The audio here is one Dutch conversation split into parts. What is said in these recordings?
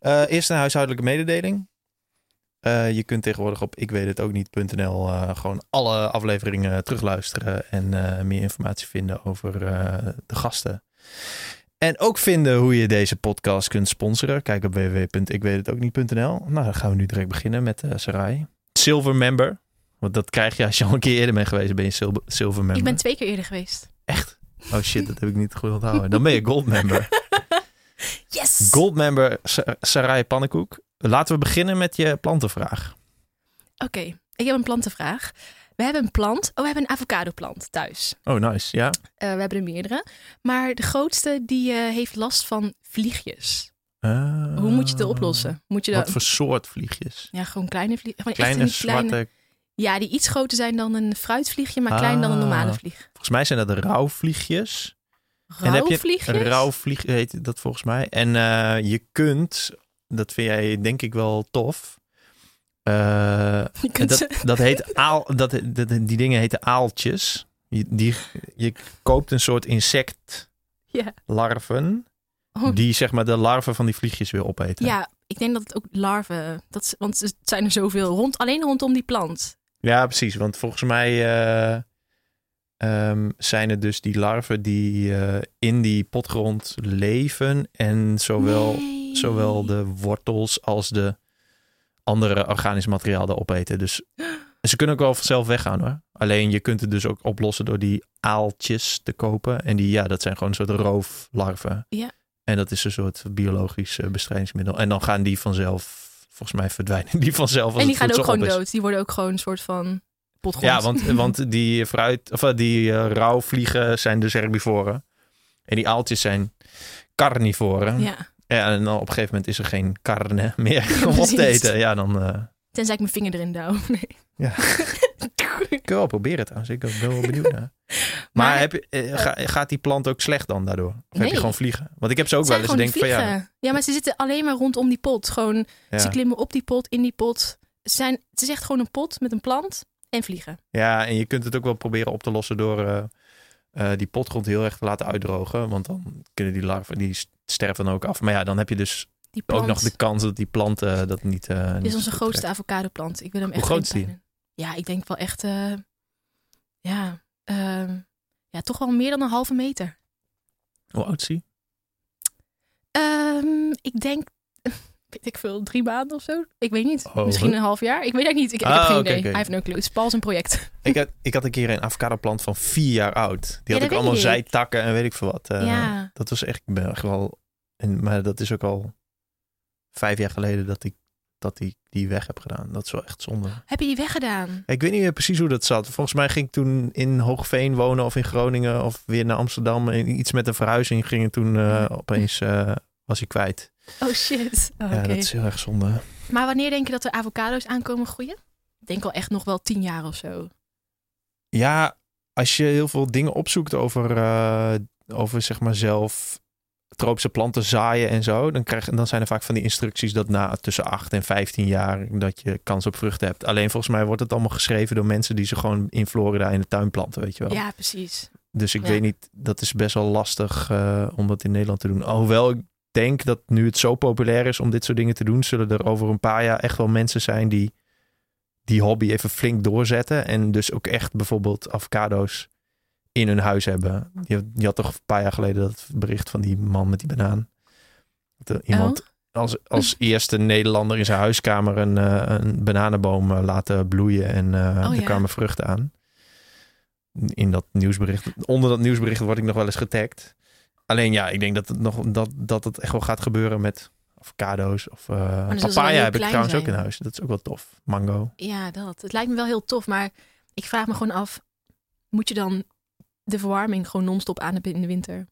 Eerst een huishoudelijke mededeling. Je kunt tegenwoordig op ikweethetookniet.nl gewoon alle afleveringen terugluisteren en meer informatie vinden over de gasten. En ook vinden hoe je deze podcast kunt sponsoren. Kijk op www.ikweethetookniet.nl. Nou, dan gaan we nu direct beginnen met Sarai. Silver member. Want dat krijg je als je al een keer eerder bent geweest. Ben je silver member. Ik ben 2 keer eerder geweest. Echt? Oh shit, dat heb ik niet goed onthouden. Dan ben je gold member. Yes! Gold member Sarai Pannenkoek. Laten we beginnen met je plantenvraag. Oké, ik heb een plantenvraag. We hebben een plant. Oh, we hebben een avocadoplant thuis. Oh, nice, ja. We hebben er meerdere. Maar de grootste, die heeft last van vliegjes. Hoe moet je het oplossen? Wat voor soort vliegjes? Ja, gewoon kleine vliegjes. Kleine, zwarte... Ja, die iets groter zijn dan een fruitvliegje, maar kleiner dan een normale vlieg. Volgens mij zijn dat rauwvliegjes. Rauwvliegjes? Een rauwvlieg heet dat volgens mij. En je kunt... Dat vind jij denk ik wel tof. Dat heet aal. Die dingen heten aaltjes. Je koopt een soort insectlarven. Yeah. Die zeg maar de larven van die vliegjes wil opeten. Ja, ik denk dat het ook larven. Want er zijn er zoveel. Alleen rondom die plant. Ja, precies. Want volgens mij zijn het dus die larven die in die potgrond leven. En zowel de wortels als de andere organisch materiaal daar opeten. Dus ze kunnen ook wel vanzelf weggaan hoor. Alleen je kunt het dus ook oplossen door die aaltjes te kopen. En die, ja, dat zijn gewoon een soort rooflarven. Ja. En dat is een soort biologisch bestrijdingsmiddel. En dan gaan die vanzelf, volgens mij verdwijnen die vanzelf. Als en die gaan ook gewoon dood. Die worden ook gewoon een soort van potgrond. Ja, want die rauwvliegen zijn dus herbivoren. En die aaltjes zijn carnivoren. Ja. Ja, en dan op een gegeven moment is er geen carne meer om op te eten. Ja, dan, tenzij ik mijn vinger erin douw. Nee. Ja. Ik kan wel proberen trouwens. Ik ben wel benieuwd naar. Maar gaat die plant ook slecht dan daardoor? Of heb je gewoon vliegen? Want ik heb ze ook wel eens denk van ja. Ja, maar ze zitten alleen maar rondom die pot. Gewoon, ja. Ze klimmen op die pot, in die pot. Het is echt gewoon een pot met een plant en vliegen. Ja, en je kunt het ook wel proberen op te lossen door... die potgrond heel erg laten uitdrogen. Want dan kunnen die larven, die sterven dan ook af. Maar ja, dan heb je dus ook nog de kans dat die planten dat niet... Dit is onze grootste avocadoplant. Ik wil hem echt Hoe groot is die? Ja, ik denk wel echt... toch wel meer dan een halve meter. Hoe oud is die? Ik denk... Weet ik veel, 3 maanden of zo? Ik weet niet. Misschien een half jaar? Ik weet dat niet. Ik heb geen idee. Hij heeft no clue. Het is Paul zijn project. Ik had een keer een avocadoplant van 4 jaar oud. Die had ik allemaal zijtakken en weet ik veel wat. Ja. Dat was echt... maar dat is ook al 5 jaar geleden dat ik die weg heb gedaan. Dat is wel echt zonde. Heb je die weggedaan? Ik weet niet meer precies hoe dat zat. Volgens mij ging ik toen in Hoogveen wonen of in Groningen of weer naar Amsterdam. En iets met een verhuizing ging ik toen opeens... was hij kwijt. Oh shit. Oh, ja, okay. Dat is heel erg zonde. Maar wanneer denk je dat er avocado's aankomen groeien? Ik denk al echt nog wel 10 jaar of zo. Ja, als je heel veel dingen opzoekt over zeg maar zelf tropische planten zaaien en zo. Dan zijn er vaak van die instructies dat na tussen 8 en 15 jaar dat je kans op vruchten hebt. Alleen volgens mij wordt het allemaal geschreven door mensen die ze gewoon in Florida in de tuin planten, weet je wel. Ja, precies. Dus ik weet niet, dat is best wel lastig om dat in Nederland te doen. Alhoewel ik denk dat nu het zo populair is om dit soort dingen te doen, zullen er over een paar jaar echt wel mensen zijn die die hobby even flink doorzetten. En dus ook echt bijvoorbeeld avocado's in hun huis hebben. Je had toch een paar jaar geleden dat bericht van die man met die banaan. Dat iemand als eerste Nederlander in zijn huiskamer een bananenboom laten bloeien. En er kwamen vruchten aan. In dat nieuwsbericht. Onder dat nieuwsbericht word ik nog wel eens getagd. Alleen ja, ik denk dat het echt wel gaat gebeuren met avocado's. Of papaya heb ik trouwens ook in huis. Dat is ook wel tof. Mango. Ja, dat. Het lijkt me wel heel tof. Maar ik vraag me gewoon af, moet je dan de verwarming gewoon non-stop aan hebben in de winter?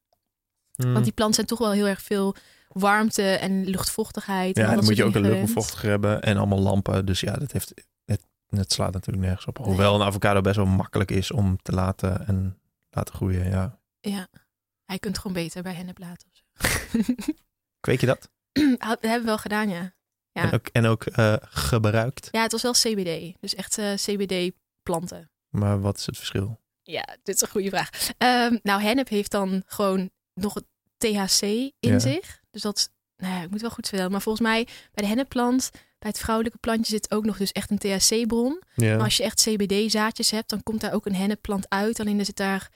Want die planten zijn toch wel heel erg veel warmte en luchtvochtigheid. Ja, en dan moet je ook een luchtvochtig hebben en allemaal lampen. Dus ja, dat heeft... Het slaat natuurlijk nergens op. Hoewel een avocado best wel makkelijk is om te laten groeien, ja. Ja, hij kunt gewoon beter bij hennep laten. Kweek je dat? Dat hebben we wel gedaan, ja. Ja. En ook gebruikt? Ja, het was wel CBD. Dus echt CBD-planten. Maar wat is het verschil? Ja, dit is een goede vraag. Hennep heeft dan gewoon nog het THC in zich. Dus dat nou ja, ik moet wel goed vertellen, maar volgens mij bij de hennepplant, bij het vrouwelijke plantje zit ook nog dus echt een THC-bron. Ja. Maar als je echt CBD-zaadjes hebt, dan komt daar ook een hennepplant uit. Alleen er zit daar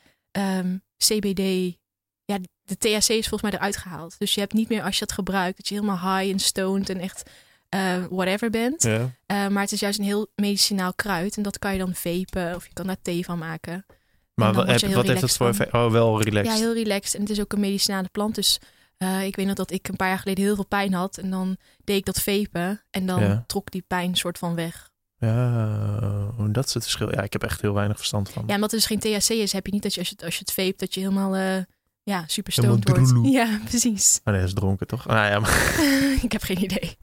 CBD, ja, de THC is volgens mij eruit gehaald. Dus je hebt niet meer, als je dat gebruikt, dat je helemaal high en stoned en echt whatever bent. Ja. Maar het is juist een heel medicinaal kruid. En dat kan je dan vapen of je kan daar thee van maken. Maar wat heeft dat voor effect? Oh, wel relaxed. Ja, heel relaxed. En het is ook een medicinale plant. Dus ik weet nog dat ik een paar jaar geleden heel veel pijn had. En dan deed ik dat vapen. En dan trok die pijn soort van weg. Ja, dat is het verschil. Ja, ik heb echt heel weinig verstand van. Ja, omdat er dus geen THC is, heb je niet dat je als je het vape, dat je helemaal super stoned wordt. Ja, precies. Maar nee, dat is dronken, toch? Ah, ja, maar... ik heb geen idee.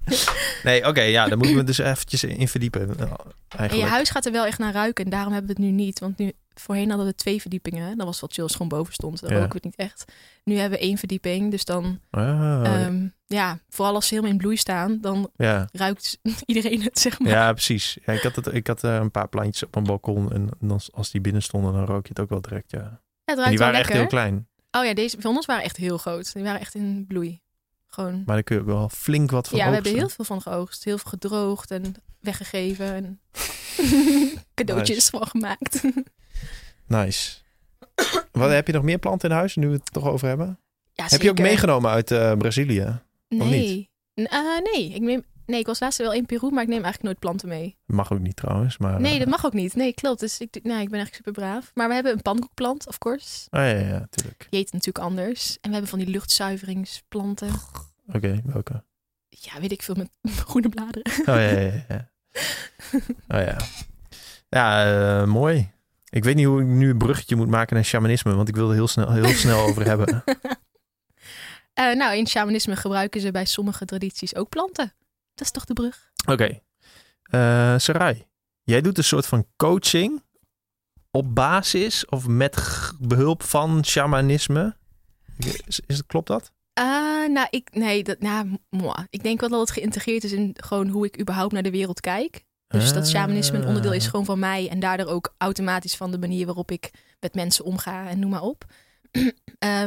Nee, oké, ja, daar moeten we dus eventjes in verdiepen. Eigenlijk. En je huis gaat er wel echt naar ruiken. En daarom hebben we het nu niet. Want nu, voorheen hadden we 2 verdiepingen. Dan was wat chill, gewoon boven stond. Dan roken we het niet echt. Nu hebben we 1 verdieping. Dus dan, vooral als ze helemaal in bloei staan, dan ruikt iedereen het, zeg maar. Ja, precies. Ja, ik had een paar plantjes op mijn balkon. En als die binnen stonden, dan rook je het ook wel direct, ja. Het ruikt die waren echt heel klein. Oh ja, deze van ons waren echt heel groot. Die waren echt in bloei. Gewoon. Maar daar kun je ook wel flink wat van oogsten. Ja, we hebben heel veel van geoogst. Heel veel gedroogd en weggegeven. En cadeautjes van gemaakt. Nice. Wat, heb je nog meer planten in huis, nu we het toch over hebben? Ja, heb je ook meegenomen uit Brazilië? Nee. Of niet? Ik was laatst wel in Peru, maar ik neem eigenlijk nooit planten mee. Dat mag ook niet trouwens. Maar, nee, dat mag ook niet. Nee, klopt. Dus ik ben eigenlijk super braaf. Maar we hebben een pannenkoekplant, of course. Ah ja, tuurlijk. Die eet natuurlijk anders. En we hebben van die luchtzuiveringsplanten. Oké, welke? Ja, weet ik veel, met groene bladeren. Oh ja. Oh ja. Ja, mooi. Ik weet niet hoe ik nu een bruggetje moet maken naar shamanisme, want ik wil er heel snel over hebben. In shamanisme gebruiken ze bij sommige tradities ook planten. Dat is toch de brug? Oké. Sarai, jij doet een soort van coaching op basis of met behulp van shamanisme. Klopt dat? Ik denk wel dat het geïntegreerd is in gewoon hoe ik überhaupt naar de wereld kijk. Dus dat shamanisme een onderdeel is gewoon van mij. En daardoor ook automatisch van de manier waarop ik met mensen omga en noem maar op.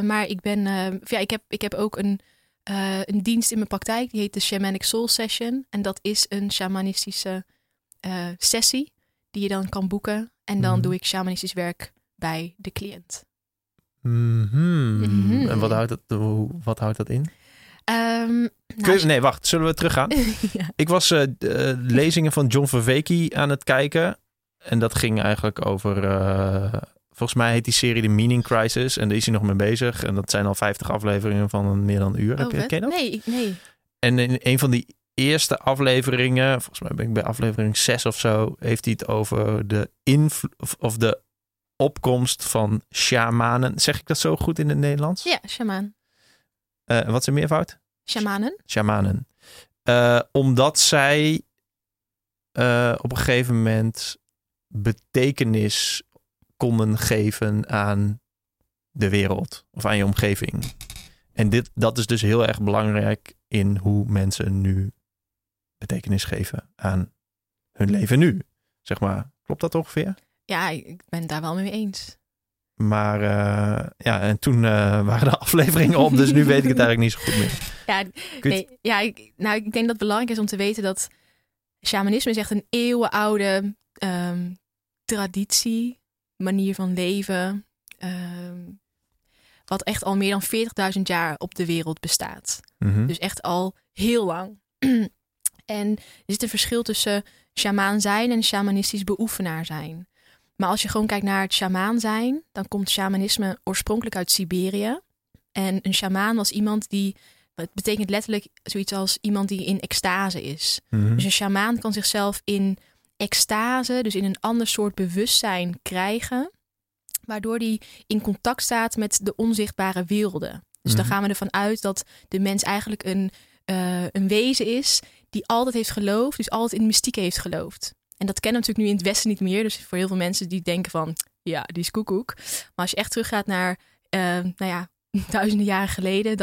Maar ik ben... ik heb ook een dienst in mijn praktijk. Die heet de Shamanic Soul Session. En dat is een shamanistische sessie die je dan kan boeken. En dan doe ik shamanistisch werk bij de cliënt. Mm-hmm. Mm-hmm. En wat houdt dat in? Zullen we teruggaan? Ja. Ik was lezingen van John Vervaeke aan het kijken. En dat ging eigenlijk over... volgens mij heet die serie The Meaning Crisis. En daar is hij nog mee bezig. En dat zijn al 50 afleveringen van meer dan een uur. Ken je dat? Nee. En in een van die eerste afleveringen... Volgens mij ben ik bij aflevering 6 of zo... heeft hij het over de de opkomst van shamanen. Zeg ik dat zo goed in het Nederlands? Ja, shaman. Wat is een meervoud? Shamanen. Omdat zij op een gegeven moment betekenis konden geven aan de wereld of aan je omgeving. En dat is dus heel erg belangrijk in hoe mensen nu betekenis geven aan hun leven nu. Zeg maar, klopt dat ongeveer? Ja, ik ben het daar wel mee eens. Maar en toen waren de afleveringen op, dus nu weet ik het eigenlijk niet zo goed meer. Ja, ik denk dat het belangrijk is om te weten dat shamanisme is echt een eeuwenoude traditie, manier van leven, wat echt al meer dan 40.000 jaar op de wereld bestaat. Mm-hmm. Dus echt al heel lang. En er zit een verschil tussen shamaan zijn en shamanistisch beoefenaar zijn. Maar als je gewoon kijkt naar het shamaan zijn, dan komt shamanisme oorspronkelijk uit Siberië. En een shamaan was iemand die, het betekent letterlijk zoiets als iemand die in extase is. Mm-hmm. Dus een shamaan kan zichzelf in extase, dus in een ander soort bewustzijn krijgen, waardoor die in contact staat met de onzichtbare werelden. Dus dan gaan we ervan uit dat de mens eigenlijk een wezen is die altijd heeft geloofd, dus altijd in mystiek heeft geloofd. En dat kennen we natuurlijk nu in het Westen niet meer. Dus voor heel veel mensen die denken van, ja, die is koekoek. Maar als je echt teruggaat naar, duizenden jaren geleden...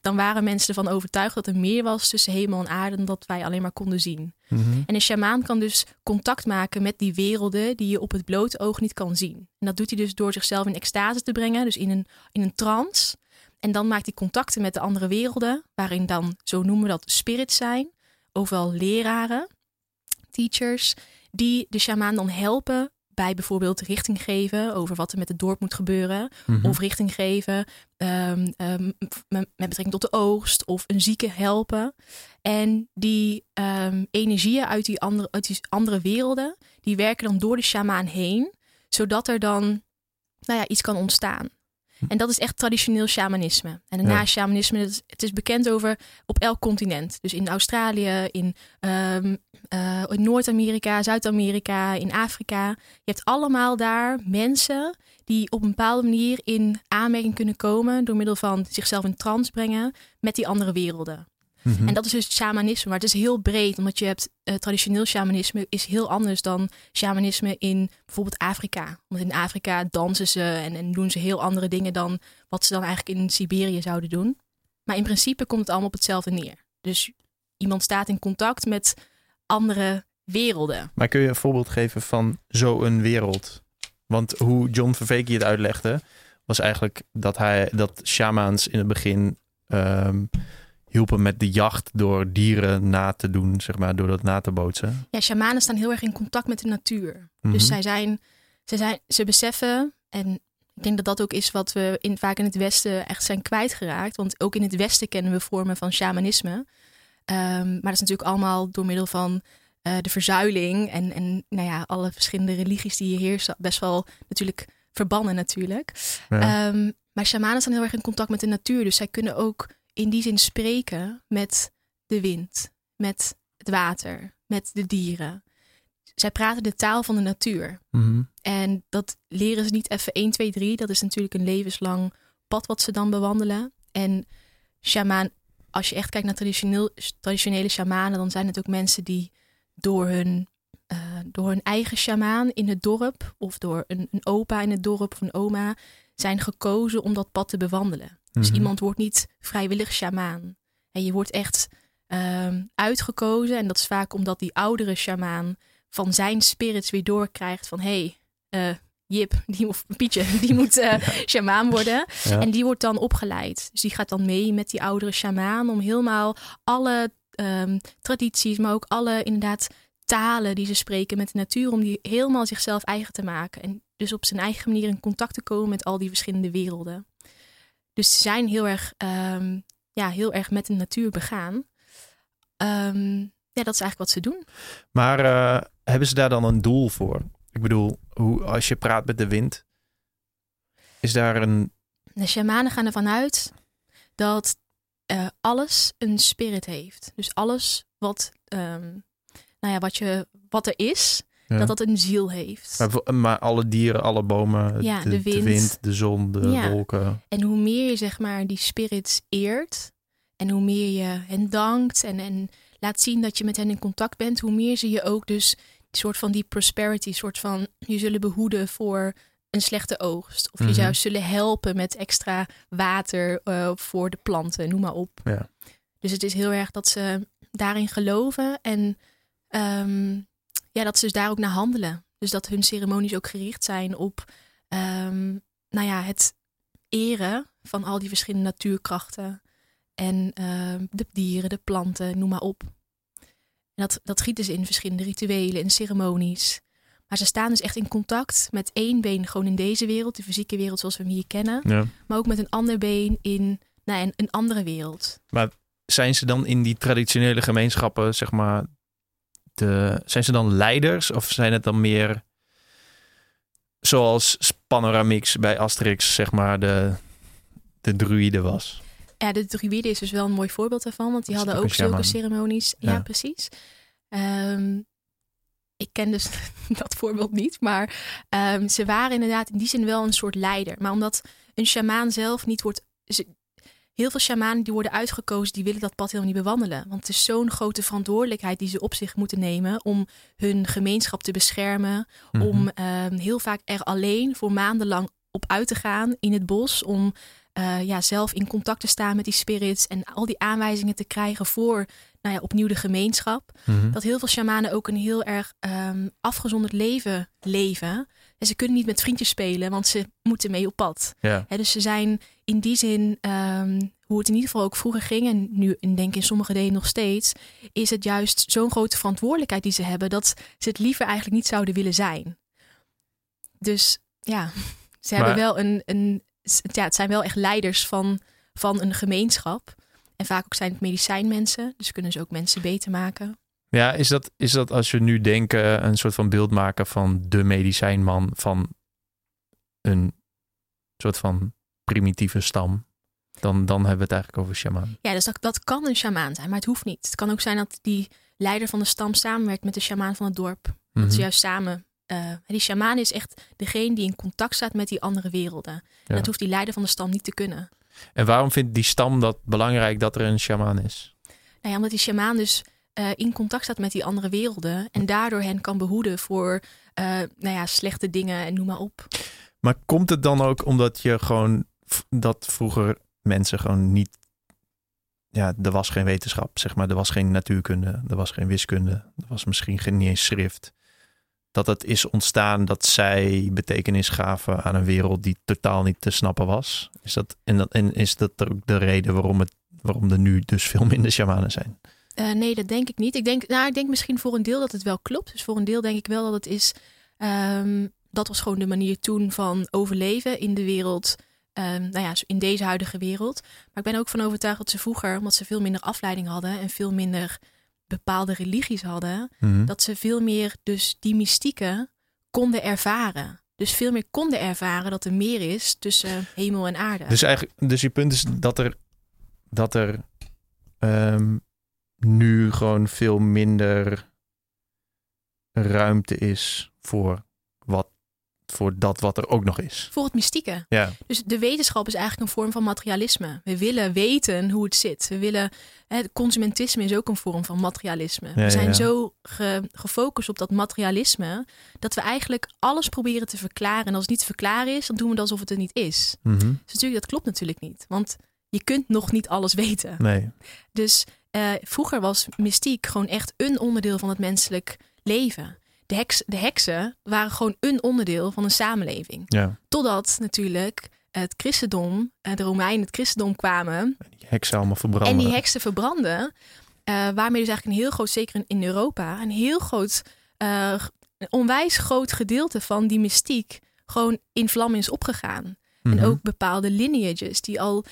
Dan waren mensen ervan overtuigd dat er meer was tussen hemel en aarde dan dat wij alleen maar konden zien. Mm-hmm. En een shamaan kan dus contact maken met die werelden die je op het blote oog niet kan zien. En dat doet hij dus door zichzelf in extase te brengen, dus in een trance. En dan maakt hij contacten met de andere werelden, waarin dan, zo noemen we dat, spirits zijn. Ofwel leraren, teachers, die de sjamaan dan helpen bij bijvoorbeeld richting geven over wat er met het dorp moet gebeuren. Mm-hmm. Of richting geven met betrekking tot de oogst of een zieke helpen. En die energieën uit die andere werelden, die werken dan door de sjamaan heen, zodat er dan iets kan ontstaan. En dat is echt traditioneel shamanisme. En daarna shamanisme, het is bekend over op elk continent. Dus in Australië, in Noord-Amerika, Zuid-Amerika, in Afrika. Je hebt allemaal daar mensen die op een bepaalde manier in aanmerking kunnen komen door middel van zichzelf in trance brengen met die andere werelden. Mm-hmm. En dat is dus shamanisme, maar het is heel breed, omdat je hebt traditioneel shamanisme is heel anders dan shamanisme in bijvoorbeeld Afrika. Want in Afrika dansen ze en doen ze heel andere dingen dan wat ze dan eigenlijk in Siberië zouden doen. Maar in principe komt het allemaal op hetzelfde neer. Dus iemand staat in contact met andere werelden. Maar kun je een voorbeeld geven van zo'n wereld? Want hoe John Vervaeke het uitlegde, was eigenlijk dat shamans in het begin hielpen met de jacht door dieren na te doen, zeg maar, door dat na te bootsen. Ja, shamanen staan heel erg in contact met de natuur. Mm-hmm. Dus ze beseffen, en ik denk dat dat ook is wat we vaak in het Westen echt zijn kwijtgeraakt. Want ook in het Westen kennen we vormen van shamanisme. Maar dat is natuurlijk allemaal door middel van de verzuiling en alle verschillende religies die hier heersen, best wel natuurlijk verbannen natuurlijk. Ja. Maar shamanen staan heel erg in contact met de natuur, dus zij kunnen ook in die zin spreken met de wind, met het water, met de dieren. Zij praten de taal van de natuur. Mm-hmm. En dat leren ze niet even 1, 2, 3. Dat is natuurlijk een levenslang pad wat ze dan bewandelen. En shamaan, als je echt kijkt naar traditionele shamanen, dan zijn het ook mensen die door hun eigen shamaan in het dorp, of door een opa in het dorp of een oma, zijn gekozen om dat pad te bewandelen. Dus mm-hmm. Iemand wordt niet vrijwillig sjamaan. En je wordt echt uitgekozen. En dat is vaak omdat die oudere sjamaan van zijn spirits weer doorkrijgt van Jip, of Pietje, die moet sjamaan worden. Ja. En die wordt dan opgeleid. Dus die gaat dan mee met die oudere sjamaan om helemaal alle tradities, maar ook alle inderdaad talen die ze spreken met de natuur, om die helemaal zichzelf eigen te maken. En dus op zijn eigen manier in contact te komen met al die verschillende werelden. Dus ze zijn heel erg met de natuur begaan. Dat is eigenlijk wat ze doen. Maar hebben ze daar dan een doel voor? Ik bedoel, als je praat met de wind, is daar een... De shamanen gaan ervan uit dat alles een spirit heeft. Dus alles wat er is, ja, dat een ziel heeft. Maar alle dieren, alle bomen, ja, de wind, de zon, de wolken. En hoe meer je zeg maar die spirits eert en hoe meer je hen dankt en laat zien dat je met hen in contact bent, hoe meer ze je ook dus een soort van die prosperity, soort van je zullen behoeden voor een slechte oogst. Of je zou zullen helpen met extra water voor de planten, noem maar op. Ja. Dus het is heel erg dat ze daarin geloven en dat ze dus daar ook naar handelen. Dus dat hun ceremonies ook gericht zijn op het eren van al die verschillende natuurkrachten. En de dieren, de planten, noem maar op. En dat gieten ze in verschillende rituelen en ceremonies. Maar ze staan dus echt in contact met één been gewoon in deze wereld, de fysieke wereld zoals we hem hier kennen. Ja. Maar ook met een ander been in een andere wereld. Maar zijn ze dan in die traditionele gemeenschappen, zeg maar... Zijn ze dan leiders of zijn het dan meer zoals Panoramix bij Asterix, zeg maar, de druïde was? Ja, de druïde is dus wel een mooi voorbeeld daarvan, want die hadden ook zulke ceremonies. Ja, precies. Ik ken dus dat voorbeeld niet, maar ze waren inderdaad in die zin wel een soort leider. Maar omdat een sjamaan zelf niet wordt... Heel veel shamanen die worden uitgekozen, die willen dat pad helemaal niet bewandelen. Want het is zo'n grote verantwoordelijkheid die ze op zich moeten nemen om hun gemeenschap te beschermen. Mm-hmm. Om heel vaak er alleen voor maandenlang op uit te gaan in het bos. Om zelf in contact te staan met die spirits en al die aanwijzingen te krijgen voor opnieuw de gemeenschap. Mm-hmm. Dat heel veel shamanen ook een heel erg afgezonderd leven leven. En ze kunnen niet met vriendjes spelen, want ze moeten mee op pad. Ja. He, dus ze zijn in die zin, hoe het in ieder geval ook vroeger ging, en nu en denk in sommige delen nog steeds, is het juist zo'n grote verantwoordelijkheid die ze hebben, dat ze het liever eigenlijk niet zouden willen zijn. Dus ja, ze hebben wel het zijn wel echt leiders van een gemeenschap. En vaak ook zijn het medicijnmensen, dus kunnen ze ook mensen beter maken. Ja, is dat als je nu denkt een soort van beeld maken van de medicijnman van een soort van primitieve stam? Dan hebben we het eigenlijk over shaman. Ja, dus dat kan een shaman zijn, maar het hoeft niet. Het kan ook zijn dat die leider van de stam samenwerkt met de shaman van het dorp. Mm-hmm. Dat ze juist samen... die shaman is echt degene die in contact staat met die andere werelden. Ja. En dat hoeft die leider van de stam niet te kunnen. En waarom vindt die stam dat belangrijk dat er een shaman is? Nou ja, omdat die shaman dus in contact staat met die andere werelden. En daardoor hen kan behoeden voor slechte dingen en noem maar op. Maar komt het dan ook omdat je gewoon... dat vroeger mensen gewoon niet... Ja, er was geen wetenschap, zeg maar. Er was geen natuurkunde, er was geen wiskunde. Er was misschien niet eens schrift. Dat het is ontstaan dat zij betekenis gaven aan een wereld die totaal niet te snappen was. Is dat ook de reden waarom er nu dus veel minder shamanen zijn? Nee, dat denk ik niet. Ik denk misschien voor een deel dat het wel klopt. Dus voor een deel denk ik wel dat het is... dat was gewoon de manier toen van overleven in de wereld... in deze huidige wereld. Maar ik ben ook van overtuigd dat ze vroeger... omdat ze veel minder afleiding hadden... en veel minder bepaalde religies hadden... Mm-hmm. dat ze veel meer dus die mystieken konden ervaren. Dus veel meer konden ervaren dat er meer is... tussen hemel en aarde. Dus je punt is dat er nu gewoon veel minder ruimte is... voor dat wat er ook nog is. Voor het mystieke. Ja. Dus de wetenschap is eigenlijk een vorm van materialisme. We willen weten hoe het zit. Het consumentisme is ook een vorm van materialisme. Ja, we zijn zo gefocust op dat materialisme... dat we eigenlijk alles proberen te verklaren. En als het niet te verklaren is, dan doen we het alsof het er niet is. Mm-hmm. Dus natuurlijk, dat klopt natuurlijk niet. Want je kunt nog niet alles weten. Nee. Dus vroeger was mystiek gewoon echt een onderdeel van het menselijk leven... De heksen waren gewoon een onderdeel van een samenleving. Ja. Totdat natuurlijk het christendom, de Romeinen het christendom kwamen. En die heksen allemaal verbranden. Waarmee dus eigenlijk een heel groot, zeker in Europa... een heel groot, onwijs groot gedeelte van die mystiek... gewoon in vlammen is opgegaan. Mm-hmm. En ook bepaalde lineages die al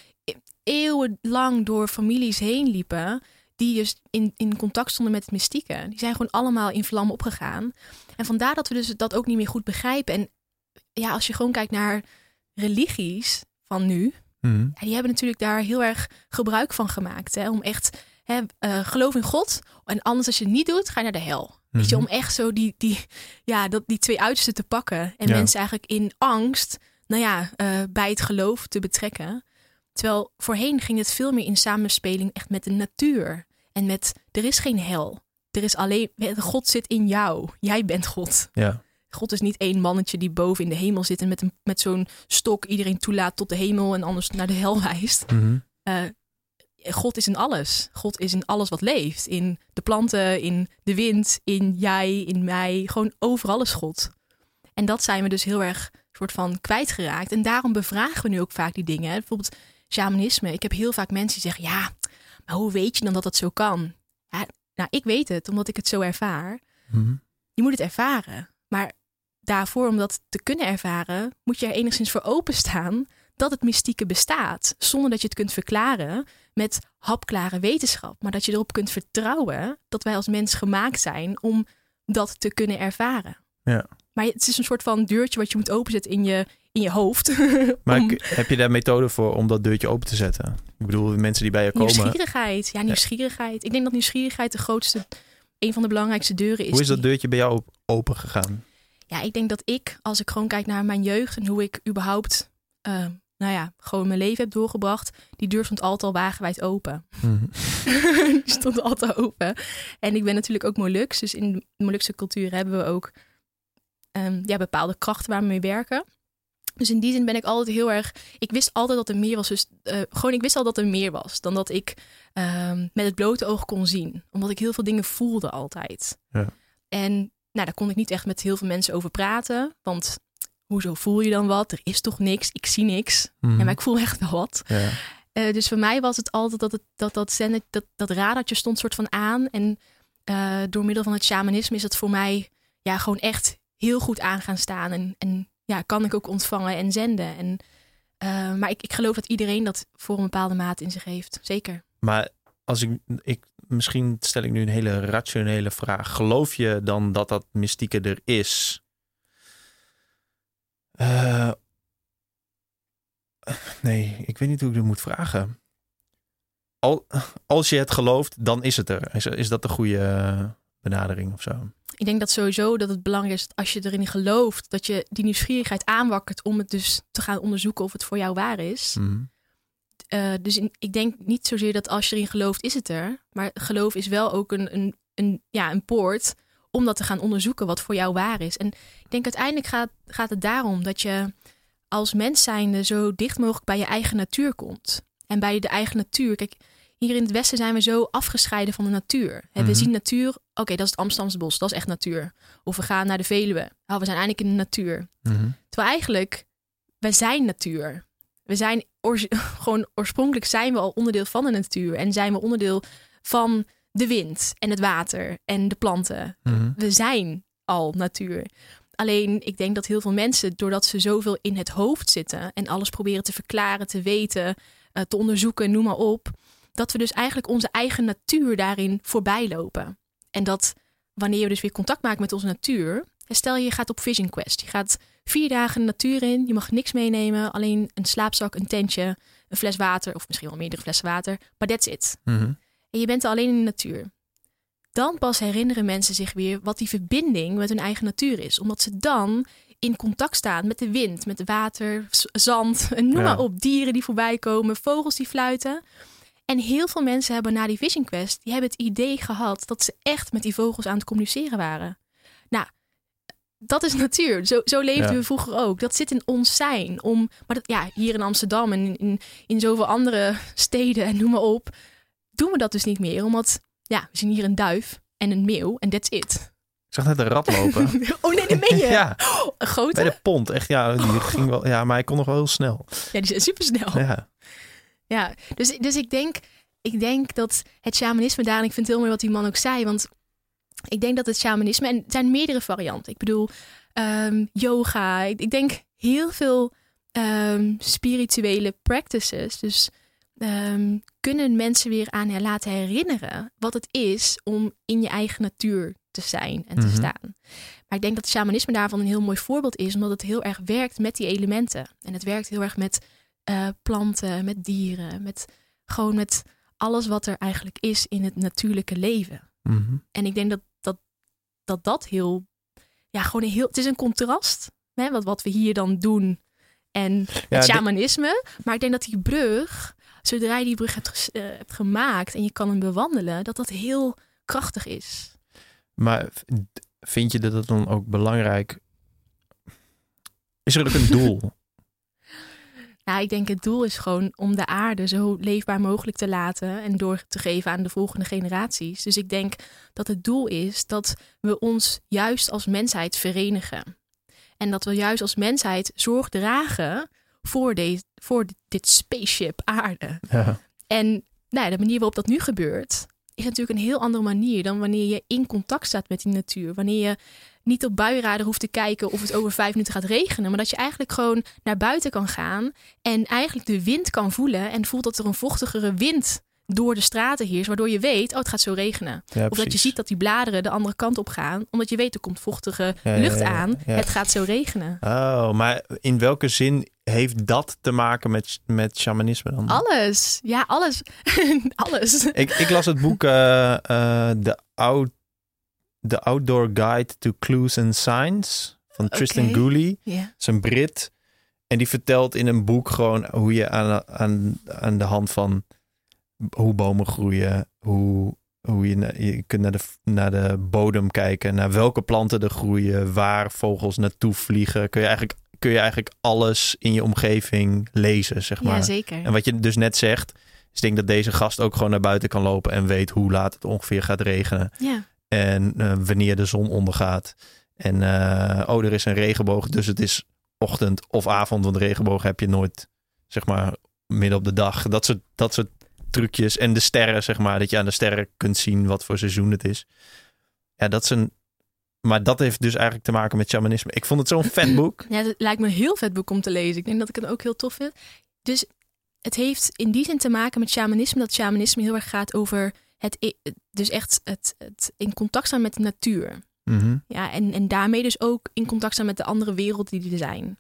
eeuwenlang door families heen liepen... die dus in contact stonden met het mystieke. Die zijn gewoon allemaal in vlammen opgegaan. En vandaar dat we dus dat ook niet meer goed begrijpen. En ja, als je gewoon kijkt naar religies van nu... Mm. Ja, die hebben natuurlijk daar heel erg gebruik van gemaakt. Hè, om echt geloof in God. En anders als je het niet doet, ga je naar de hel. Mm-hmm. Weet je, om echt zo die twee uitersten te pakken. En mensen eigenlijk in angst bij het geloof te betrekken. Terwijl voorheen ging het veel meer in samenspeling echt met de natuur. En met, er is geen hel. Er is alleen, God zit in jou. Jij bent God. Ja. God is niet één mannetje die boven in de hemel zit... en met zo'n stok iedereen toelaat tot de hemel... en anders naar de hel wijst. Mm-hmm. God is in alles. God is in alles wat leeft. In de planten, in de wind, in jij, in mij. Gewoon overal is God. En dat zijn we dus heel erg soort van kwijtgeraakt. En daarom bevragen we nu ook vaak die dingen. Bijvoorbeeld... shamanisme. Ik heb heel vaak mensen die zeggen... ja, maar hoe weet je dan dat dat zo kan? Ja, ik weet het, omdat ik het zo ervaar. Mm-hmm. Je moet het ervaren. Maar daarvoor, om dat te kunnen ervaren... moet je er enigszins voor openstaan... dat het mystieke bestaat. Zonder dat je het kunt verklaren met hapklare wetenschap. Maar dat je erop kunt vertrouwen... dat wij als mens gemaakt zijn om dat te kunnen ervaren. Ja. Maar het is een soort van deurtje wat je moet openzetten in je hoofd. Maar heb je daar methode voor om dat deurtje open te zetten? Ik bedoel, de mensen die bij je komen... Nieuwsgierigheid. Ja, nieuwsgierigheid. Ja. Ik denk dat nieuwsgierigheid een van de belangrijkste deuren is. Hoe is dat deurtje bij jou open gegaan? Ja, ik denk dat als ik gewoon kijk naar mijn jeugd... en hoe ik überhaupt, gewoon mijn leven heb doorgebracht... die deur stond altijd al wagenwijd open. Mm-hmm. Die stond altijd open. En ik ben natuurlijk ook Molukse. Dus in de Molukse cultuur hebben we ook... bepaalde krachten waar we mee werken. Dus in die zin ben ik altijd heel erg... Ik wist altijd dat er meer was. Dus ik wist al dat er meer was. Dan dat ik met het blote oog kon zien. Omdat ik heel veel dingen voelde altijd. Ja. En daar kon ik niet echt met heel veel mensen over praten. Want hoezo voel je dan wat? Er is toch niks? Ik zie niks. Mm-hmm. Ja, maar ik voel echt wel wat. Ja. Dus voor mij was het altijd dat radartje stond soort van aan. En door middel van het shamanisme is dat voor mij ja, gewoon echt heel goed aan gaan staan. En ja, kan ik ook ontvangen en zenden. En, maar ik geloof dat iedereen dat voor een bepaalde mate in zich heeft. Zeker. Maar als ik misschien stel ik nu een hele rationele vraag. Geloof je dan dat mystieke er is? Nee, ik weet niet hoe ik dit moet vragen. Als je het gelooft, dan is het er. Is dat de goede benadering of zo? Ik denk dat sowieso dat het belangrijk is dat als je erin gelooft, dat je die nieuwsgierigheid aanwakkert om het dus te gaan onderzoeken of het voor jou waar is. Mm-hmm. Ik denk niet zozeer dat als je erin gelooft, is het er. Maar geloof is wel ook een poort om dat te gaan onderzoeken wat voor jou waar is. En ik denk uiteindelijk gaat het daarom dat je als mens zijnde zo dicht mogelijk bij je eigen natuur komt. En bij de eigen natuur. Kijk, hier in het Westen zijn we zo afgescheiden van de natuur. Mm-hmm. We zien natuur, oké, dat is het Amsterdamse bos, dat is echt natuur. Of we gaan naar de Veluwe. Nou, we zijn eigenlijk in de natuur. Mm-hmm. Terwijl eigenlijk, wij zijn natuur. We zijn oorspronkelijk zijn we al onderdeel van de natuur. En zijn we onderdeel van de wind en het water en de planten. Mm-hmm. We zijn al natuur. Alleen, ik denk dat heel veel mensen, doordat ze zoveel in het hoofd zitten en alles proberen te verklaren, te weten, te onderzoeken, noem maar op, dat we dus eigenlijk onze eigen natuur daarin voorbij lopen. En dat wanneer we dus weer contact maken met onze natuur, stel je gaat op Vision Quest, je gaat 4 dagen de natuur in, je mag niks meenemen, alleen een slaapzak, een tentje, een fles water, of misschien wel meerdere flessen water, maar that's it. Mm-hmm. En je bent alleen in de natuur. Dan pas herinneren mensen zich weer wat die verbinding met hun eigen natuur is. Omdat ze dan in contact staan met de wind, met water, zand, noem maar op. Dieren die voorbij komen, vogels die fluiten. En heel veel mensen hebben na die Vision Quest, die hebben het idee gehad dat ze echt met die vogels aan het communiceren waren. Nou, dat is natuur. Zo leefden we vroeger ook. Dat zit in ons zijn. Hier in Amsterdam en in zoveel andere steden en noem maar op, doen we dat dus niet meer. Omdat we zien hier een duif en een meeuw en that's it. Ik zag net een rat lopen. Oh nee, dat meen je. Ja. Oh, een grote? Bij de pont, echt. Ja, die ging wel, ja, maar hij kon nog wel heel snel. Ja, die zijn supersnel. Ja dus ik denk dat het shamanisme daarin, ik vind het heel mooi wat die man ook zei, want ik denk dat het shamanisme, en het zijn meerdere varianten. Ik bedoel, yoga. Ik denk heel veel spirituele practices, dus kunnen mensen weer laten herinneren wat het is om in je eigen natuur te zijn en te staan. Maar ik denk dat het shamanisme daarvan een heel mooi voorbeeld is, omdat het heel erg werkt met die elementen. En het werkt heel erg met planten, met dieren, met alles wat er eigenlijk is in het natuurlijke leven. Mm-hmm. En ik denk dat heel, ja, gewoon een heel, het is een contrast, hè, wat we hier dan doen en het shamanisme. Maar ik denk dat die brug, zodra je die brug hebt gemaakt en je kan hem bewandelen, dat heel krachtig is. Maar vind je dat dan ook belangrijk? Is er ook een doel? Ik denk het doel is gewoon om de aarde zo leefbaar mogelijk te laten en door te geven aan de volgende generaties. Dus ik denk dat het doel is dat we ons juist als mensheid verenigen. En dat we juist als mensheid zorg dragen voor dit spaceship aarde. Ja. En de manier waarop dat nu gebeurt is natuurlijk een heel andere manier dan wanneer je in contact staat met die natuur. Wanneer je niet op buienradar hoeft te kijken of het over 5 minuten gaat regenen. Maar dat je eigenlijk gewoon naar buiten kan gaan en eigenlijk de wind kan voelen. En voelt dat er een vochtigere wind door de straten heerst. Waardoor je weet, het gaat zo regenen. Ja, of dat je ziet dat die bladeren de andere kant op gaan. Omdat je weet, er komt vochtige lucht aan. Ja. Het gaat zo regenen. Oh, maar in welke zin heeft dat te maken met shamanisme dan? Alles. Ja, alles. Alles. Ik las het boek The Outdoor Guide to Clues and Signs van Tristan Gooley. Yeah. Is een Brit. En die vertelt in een boek gewoon hoe je aan de hand van hoe bomen groeien, hoe je kunt naar de bodem kijken, naar welke planten er groeien, waar vogels naartoe vliegen. Kun je eigenlijk alles in je omgeving lezen, zeg maar. Ja, zeker. En wat je dus net zegt, is denk dat deze gast ook gewoon naar buiten kan lopen en weet hoe laat het ongeveer gaat regenen. Ja. En wanneer de zon ondergaat. En er is een regenboog, dus het is ochtend of avond, want regenboog heb je nooit, zeg maar, midden op de dag. Dat soort trucjes. En de sterren, zeg maar, dat je aan de sterren kunt zien wat voor seizoen het is. Ja, dat is een... Maar dat heeft dus eigenlijk te maken met shamanisme. Ik vond het zo'n vet boek. Ja, het lijkt me een heel vet boek om te lezen. Ik denk dat ik het ook heel tof vind. Dus het heeft in die zin te maken met shamanisme. Dat shamanisme heel erg gaat over het... Dus echt het in contact staan met de natuur. Mm-hmm. Ja, en daarmee dus ook in contact staan met de andere wereld die er zijn.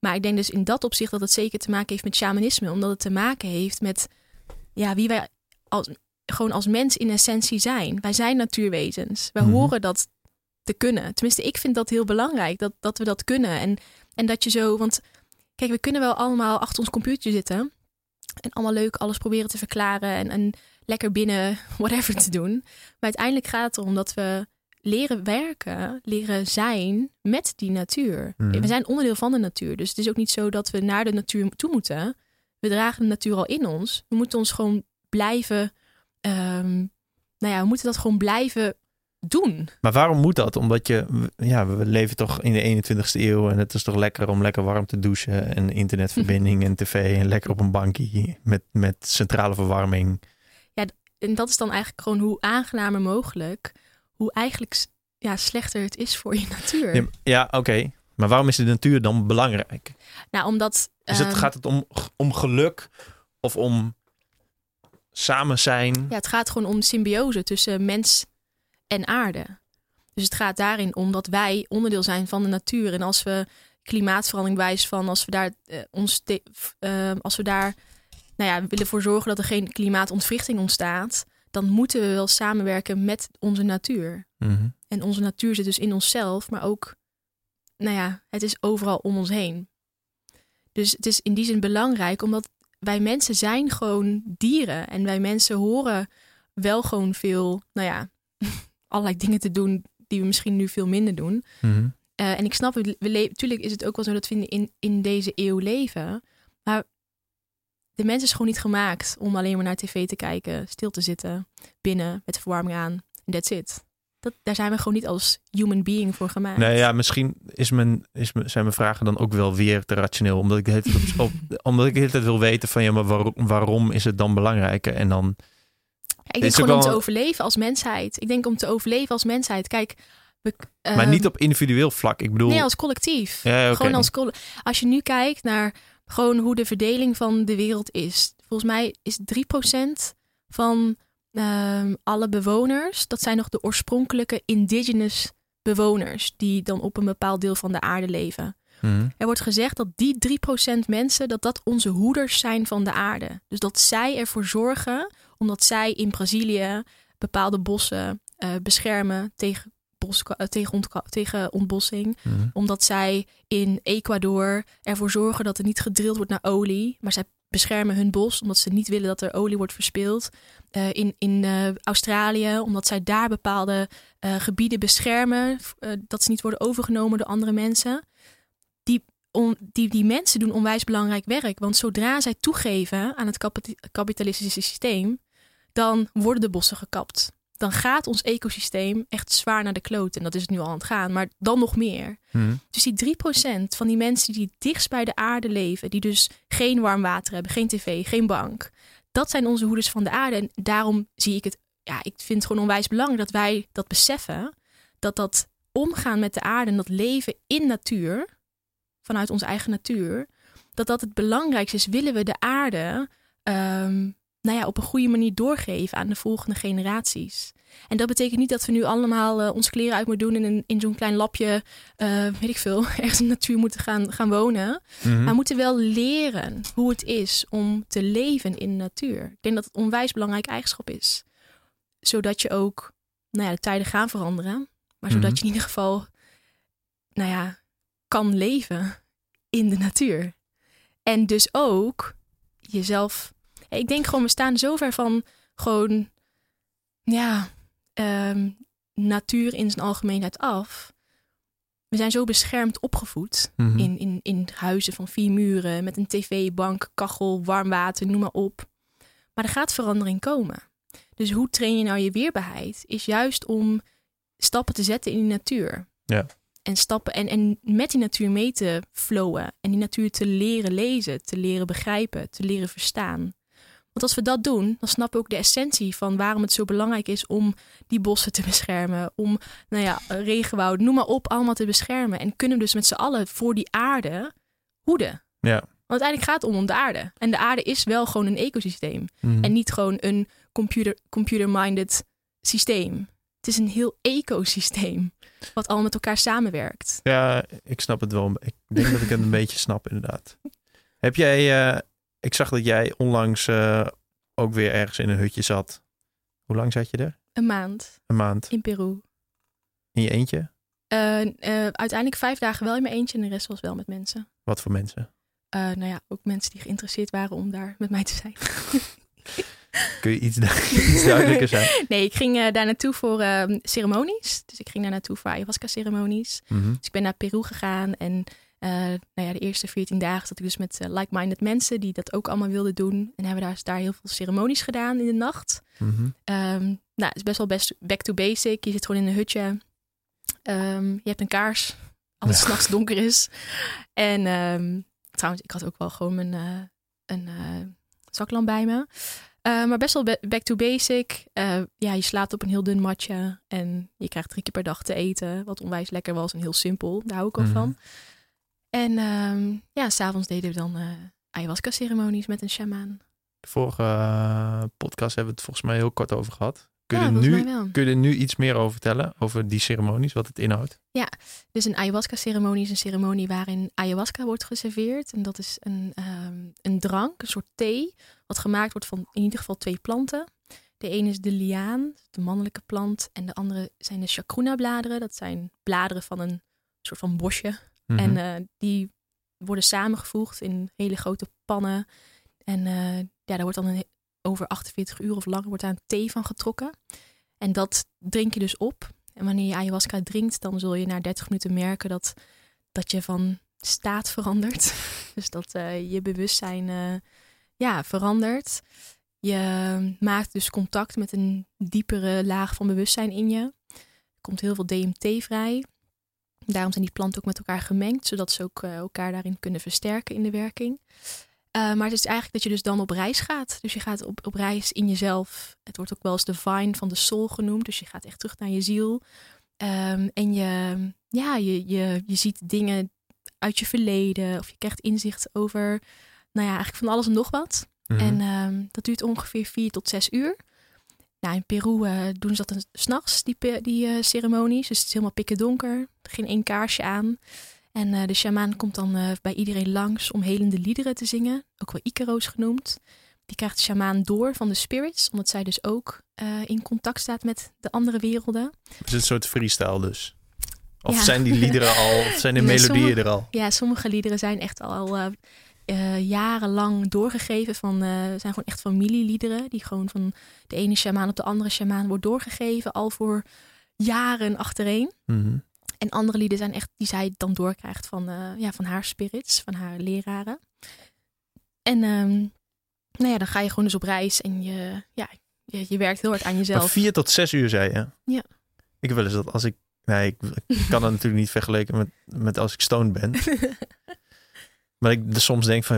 Maar ik denk dus in dat opzicht dat het zeker te maken heeft met shamanisme. Omdat het te maken heeft met... Ja, wie wij gewoon als mens in essentie zijn. Wij zijn natuurwezens. Wij horen dat te kunnen. Tenminste, ik vind dat heel belangrijk. Dat we dat kunnen. En dat je zo... Want kijk, we kunnen wel allemaal achter ons computertje zitten. En allemaal leuk alles proberen te verklaren. En lekker binnen whatever te doen. Maar uiteindelijk gaat het erom dat we leren werken. Leren zijn met die natuur. Mm-hmm. We zijn onderdeel van de natuur. Dus het is ook niet zo dat we naar de natuur toe moeten. We dragen de natuur al in ons. We moeten ons gewoon blijven... we moeten dat gewoon blijven doen. Maar waarom moet dat? Omdat we leven toch in de 21ste eeuw... en het is toch lekker om lekker warm te douchen... en internetverbinding en tv... en lekker op een bankje met centrale verwarming. Ja, en dat is dan eigenlijk gewoon hoe aangenamer mogelijk... hoe eigenlijk slechter het is voor je natuur. Ja, oké. Maar waarom is de natuur dan belangrijk? Nou, omdat... Gaat het om geluk of om samen zijn? Ja, het gaat gewoon om symbiose tussen mens en aarde. Dus het gaat daarin om dat wij onderdeel zijn van de natuur. En als we klimaatverandering wijs van, als we daar willen voor zorgen dat er geen klimaatontwrichting ontstaat, dan moeten we wel samenwerken met onze natuur. Mm-hmm. En onze natuur zit dus in onszelf, maar ook, het is overal om ons heen. Dus het is in die zin belangrijk, omdat wij mensen zijn gewoon dieren. En wij mensen horen wel gewoon veel, allerlei dingen te doen die we misschien nu veel minder doen. Mm-hmm. En ik snap, natuurlijk is het ook wel zo dat we in deze eeuw leven. Maar de mens is gewoon niet gemaakt om alleen maar naar tv te kijken, stil te zitten, binnen, met de verwarming aan. En that's it. Daar zijn we gewoon niet als human being voor gemaakt. Nou ja, misschien zijn mijn vragen dan ook wel weer te rationeel. Omdat ik de hele tijd, wil weten van... maar waarom is het dan belangrijker? En dan... Ik denk gewoon om te overleven als mensheid. Kijk... maar niet op individueel vlak, ik bedoel... Nee, als collectief. Ja, okay. Gewoon als als je nu kijkt naar gewoon hoe de verdeling van de wereld is. Volgens mij is 3% van... alle bewoners, dat zijn nog de oorspronkelijke indigenous bewoners die dan op een bepaald deel van de aarde leven. Mm. Er wordt gezegd dat die 3% mensen, dat onze hoeders zijn van de aarde. Dus dat zij ervoor zorgen, omdat zij in Brazilië bepaalde bossen beschermen tegen, tegen ontbossing. Mm. Omdat zij in Ecuador ervoor zorgen dat er niet gedrild wordt naar olie, maar zij beschermen hun bos, omdat ze niet willen dat er olie wordt verspild. In Australië, omdat zij daar bepaalde gebieden beschermen, dat ze niet worden overgenomen door andere mensen. Die mensen doen onwijs belangrijk werk, want zodra zij toegeven aan het kapitalistische systeem, dan worden de bossen gekapt. Dan gaat ons ecosysteem echt zwaar naar de kloot. En dat is het nu al aan het gaan, maar dan nog meer. Hmm. Dus die 3% van die mensen die dichtst bij de aarde leven, die dus geen warm water hebben, geen tv, geen bank, dat zijn onze hoeders van de aarde. En daarom zie ik het, ik vind het gewoon onwijs belangrijk dat wij dat beseffen. Dat omgaan met de aarde en dat leven in natuur, vanuit onze eigen natuur, dat het belangrijkste is. Willen we de aarde op een goede manier doorgeven aan de volgende generaties. En dat betekent niet dat we nu allemaal ons kleren uit moeten doen in zo'n klein lapje, ergens in de natuur moeten gaan wonen. Mm-hmm. Maar we moeten wel leren hoe het is om te leven in de natuur. Ik denk dat het een onwijs belangrijk eigenschap is. Zodat je ook, de tijden gaan veranderen. Maar zodat je in ieder geval, kan leven in de natuur. En dus ook jezelf... Ik denk gewoon, we staan zo ver van gewoon, natuur in zijn algemeenheid af. We zijn zo beschermd opgevoed in huizen van 4 muren, met een tv, bank, kachel, warm water, noem maar op. Maar er gaat verandering komen. Dus hoe train je nou je weerbaarheid? Is juist om stappen te zetten in de natuur. Ja. en stappen en met die natuur mee te flowen. En die natuur te leren lezen, te leren begrijpen, te leren verstaan. Want als we dat doen, dan snappen we ook de essentie van waarom het zo belangrijk is om die bossen te beschermen. Om regenwoud, noem maar op, allemaal te beschermen. En kunnen we dus met z'n allen voor die aarde hoeden. Ja. Want uiteindelijk gaat het om de aarde. En de aarde is wel gewoon een ecosysteem. Mm-hmm. En niet gewoon een computer-minded systeem. Het is een heel ecosysteem. Wat allemaal met elkaar samenwerkt. Ja, ik snap het wel. Ik denk dat ik het een beetje snap, inderdaad. Heb jij... ik zag dat jij onlangs ook weer ergens in een hutje zat. Hoe lang zat je er? Een maand. In Peru. In je eentje? Uiteindelijk 5 dagen wel in mijn eentje en de rest was wel met mensen. Wat voor mensen? Ook mensen die geïnteresseerd waren om daar met mij te zijn. Kun je iets duidelijker zijn? Nee, ik ging daar naartoe voor ceremonies. Dus ik ging daar naartoe voor ayahuasca-ceremonies. Mm-hmm. Dus ik ben naar Peru gegaan. En de eerste 14 dagen zat ik dus met like-minded mensen die dat ook allemaal wilden doen. En hebben daar heel veel ceremonies gedaan in de nacht. Mm-hmm. Het is best back to basic. Je zit gewoon in een hutje. Je hebt een kaars als het 's nachts donker is. En trouwens, ik had ook wel gewoon een zaklamp bij me. Maar best wel back to basic. Je slaapt op een heel dun matje. En je krijgt 3 keer per dag te eten. Wat onwijs lekker was en heel simpel. Daar hou ik al van. En s'avonds deden we dan ayahuasca-ceremonies met een shamaan. De vorige podcast hebben we het volgens mij heel kort over gehad. Kun je er nu iets meer over vertellen? Over die ceremonies, wat het inhoudt? Ja, dus een ayahuasca-ceremonie is een ceremonie waarin ayahuasca wordt geserveerd. En dat is een drank, een soort thee, wat gemaakt wordt van in ieder geval 2 planten. De ene is de liaan, de mannelijke plant. En de andere zijn de chacruna-bladeren. Dat zijn bladeren van een soort van bosje. Mm-hmm. En die worden samengevoegd in hele grote pannen. En daar wordt dan over 48 uur of langer wordt daar een thee van getrokken. En dat drink je dus op. En wanneer je ayahuasca drinkt, dan zul je na 30 minuten merken dat je van staat verandert. Dus dat je bewustzijn verandert. Je maakt dus contact met een diepere laag van bewustzijn in je. Er komt heel veel DMT vrij. Daarom zijn die planten ook met elkaar gemengd, zodat ze ook elkaar daarin kunnen versterken in de werking. Maar het is eigenlijk dat je dus dan op reis gaat. Dus je gaat op reis in jezelf. Het wordt ook wel eens de vine van de soul genoemd. Dus je gaat echt terug naar je ziel. Je ziet dingen uit je verleden. Of je krijgt inzicht over eigenlijk van alles en nog wat. Mm-hmm. En dat duurt ongeveer 4 tot 6 uur. In Peru doen ze dat 's nachts, die ceremonies. Dus het is helemaal pikken donker. Geen 1 kaarsje aan. En de shamaan komt dan bij iedereen langs om helende liederen te zingen. Ook wel Icaro's genoemd. Die krijgt de shamaan door van de spirits. Omdat zij dus ook in contact staat met de andere werelden. Is het een soort freestyle dus? Of zijn die liederen al? Of zijn de melodieën er al? Ja, sommige liederen zijn echt al... jarenlang doorgegeven zijn gewoon echt familieliederen die gewoon van de ene shamaan op de andere shamaan wordt doorgegeven al voor jaren achtereen. Mm-hmm. En andere lieden zijn echt die zij dan doorkrijgt van haar spirits, van haar leraren. En dan ga je gewoon dus op reis en je werkt heel hard aan jezelf. Maar 4 tot 6 uur zei je. Ja. Ik wil eens dat als ik ik kan dat natuurlijk niet vergelijken met als ik stoned ben. Maar ik soms denk van,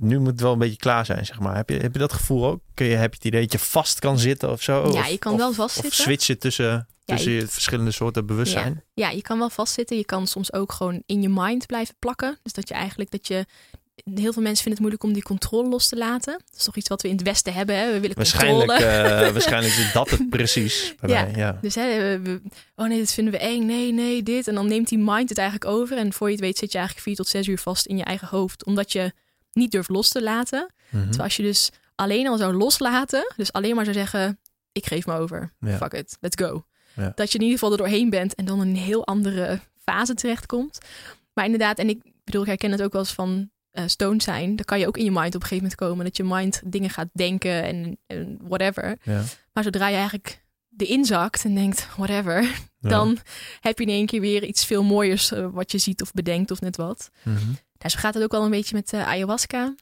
nu moet het wel een beetje klaar zijn, zeg maar. Heb je dat gevoel ook? Heb je het idee dat je vast kan zitten of zo? Ja, je kan wel vastzitten. Of switchen tussen je verschillende soorten bewustzijn? Ja. Ja, je kan wel vastzitten. Je kan soms ook gewoon in je mind blijven plakken. Dus dat je eigenlijk, heel veel mensen vinden het moeilijk om die controle los te laten. Dat is toch iets wat we in het Westen hebben, hè? We willen controle. Waarschijnlijk is dat het precies. Bij mij. Dus dit vinden we eng. Nee, dit. En dan neemt die mind het eigenlijk over. En voor je het weet zit je eigenlijk 4 tot 6 uur vast in je eigen hoofd. Omdat je niet durft los te laten. Mm-hmm. Terwijl als je dus alleen al zou loslaten. Dus alleen maar zou zeggen, ik geef me over. Ja. Fuck it, let's go. Ja. Dat je in ieder geval er doorheen bent. En dan een heel andere fase terechtkomt. Maar inderdaad, en ik herken het ook wel eens van... stoned zijn, dan kan je ook in je mind op een gegeven moment komen. Dat je mind dingen gaat denken en whatever. Ja. Maar zodra je eigenlijk erin zakt en denkt whatever, dan heb je in één keer weer iets veel mooiers wat je ziet of bedenkt of net wat. Mm-hmm. Nou, zo gaat het ook wel een beetje met ayahuasca.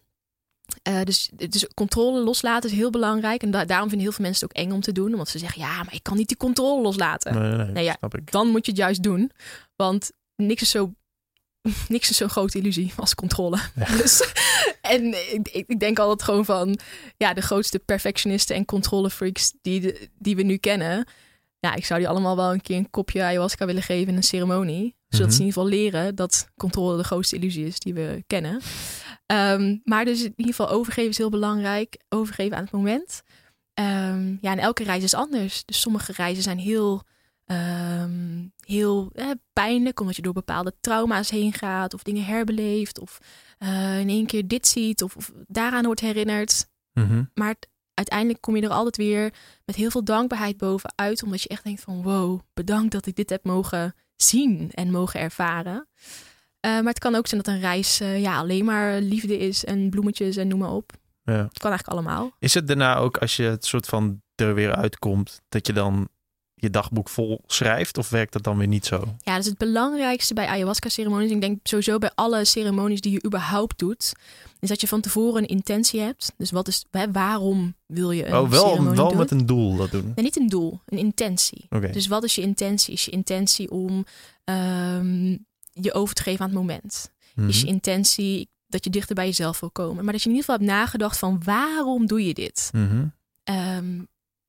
Dus controle loslaten is heel belangrijk. En daarom vinden heel veel mensen het ook eng om te doen. Want ze zeggen, ja, maar ik kan niet die controle loslaten. Nee, ja, snap ik. Dan moet je het juist doen. Want niks is zo'n grote illusie als controle. Ja. Dus, en ik denk altijd gewoon van... ja, de grootste perfectionisten en controlefreaks die we nu kennen... ja, ik zou die allemaal wel een keer een kopje ayahuasca willen geven in een ceremonie. Zodat ze in ieder geval leren dat controle de grootste illusie is die we kennen. Maar dus in ieder geval overgeven is heel belangrijk. Overgeven aan het moment. En elke reis is anders. Dus sommige reizen zijn heel pijnlijk. Omdat je door bepaalde trauma's heen gaat. Of dingen herbeleeft. Of in één keer dit ziet. Of daaraan wordt herinnerd. Mm-hmm. Maar uiteindelijk kom je er altijd weer met heel veel dankbaarheid bovenuit. Omdat je echt denkt van wow, bedankt dat ik dit heb mogen zien en mogen ervaren. Maar het kan ook zijn dat een reis alleen maar liefde is en bloemetjes en noem maar op. Ja. Het kan eigenlijk allemaal. Is het daarna ook als je het soort van er weer uitkomt, dat je dan je dagboek vol schrijft? Of werkt dat dan weer niet zo? Ja, dat is het belangrijkste bij ayahuasca-ceremonies. Ik denk sowieso bij alle ceremonies die je überhaupt doet, is dat je van tevoren een intentie hebt. Dus waarom wil je een ceremonie doen? Wel met een doel dat doen? Nee, niet een doel, een intentie. Okay. Dus wat is je intentie? Is je intentie om je over te geven aan het moment? Mm-hmm. Is je intentie dat je dichter bij jezelf wil komen? Maar dat je in ieder geval hebt nagedacht van waarom doe je dit? Mm-hmm.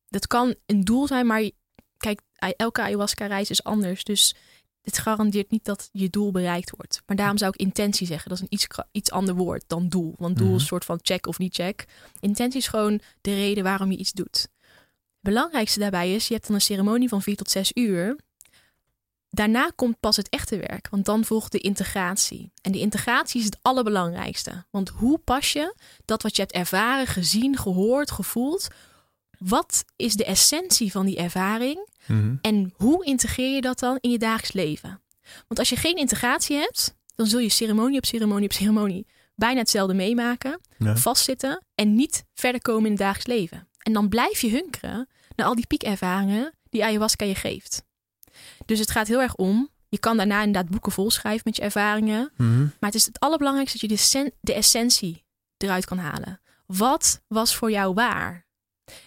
Dat kan een doel zijn, maar kijk, elke ayahuasca-reis is anders. Dus het garandeert niet dat je doel bereikt wordt. Maar daarom zou ik intentie zeggen. Dat is een iets ander woord dan doel. Want doel is een soort van check of niet check. Intentie is gewoon de reden waarom je iets doet. Het belangrijkste daarbij is, je hebt dan een ceremonie van 4 tot 6 uur. Daarna komt pas het echte werk. Want dan volgt de integratie. En de integratie is het allerbelangrijkste. Want hoe pas je dat wat je hebt ervaren, gezien, gehoord, gevoeld... Wat is de essentie van die ervaring? Mm-hmm. En hoe integreer je dat dan in je dagelijks leven? Want als je geen integratie hebt, dan zul je ceremonie op ceremonie op ceremonie bijna hetzelfde meemaken, vastzitten en niet verder komen in het dagelijks leven. En dan blijf je hunkeren naar al die piekervaringen die ayahuasca je geeft. Dus het gaat heel erg om, je kan daarna inderdaad boeken volschrijven met je ervaringen, maar het is het allerbelangrijkste dat je de essentie eruit kan halen. Wat was voor jou waar?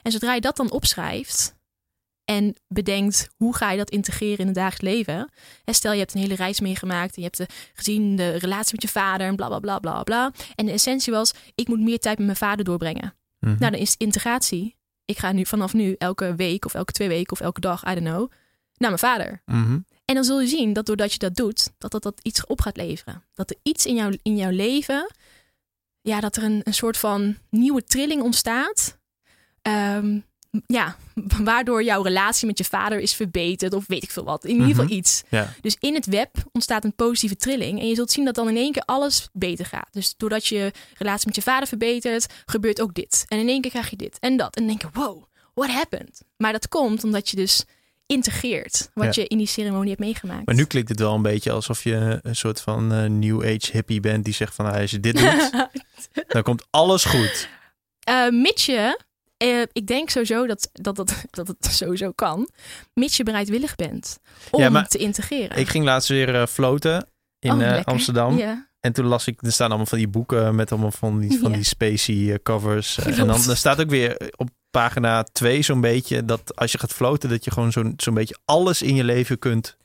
En zodra je dat dan opschrijft en bedenkt hoe ga je dat integreren in het dagelijks leven. En stel je hebt een hele reis meegemaakt en je hebt gezien de relatie met je vader en bla bla bla bla bla. En de essentie was, ik moet meer tijd met mijn vader doorbrengen. Mm-hmm. Nou, dan is integratie. Ik ga nu vanaf nu elke week of elke 2 weken of elke dag, I don't know, naar mijn vader. Mm-hmm. En dan zul je zien dat doordat je dat doet, dat iets op gaat leveren. Dat er iets in jouw leven, ja, dat er een soort van nieuwe trilling ontstaat. Waardoor jouw relatie met je vader is verbeterd of weet ik veel wat. In ieder geval iets. Ja. Dus in het web ontstaat een positieve trilling. En je zult zien dat dan in één keer alles beter gaat. Dus doordat je relatie met je vader verbetert, gebeurt ook dit. En in één keer krijg je dit en dat. En dan denk je, wow, what happened? Maar dat komt omdat je dus integreert wat je in die ceremonie hebt meegemaakt. Maar nu klinkt het wel een beetje alsof je een soort van new age hippie bent die zegt van, als je dit doet, dan komt alles goed. Mits je... ik denk sowieso dat het sowieso kan. Mits je bereidwillig bent om te integreren. Ik ging laatst weer floten in Amsterdam. Yeah. En toen las ik, er staan allemaal van die boeken met allemaal van die spacey covers. En dan staat ook weer op pagina 2 zo'n beetje dat als je gaat floten, dat je gewoon zo'n beetje alles in je leven kunt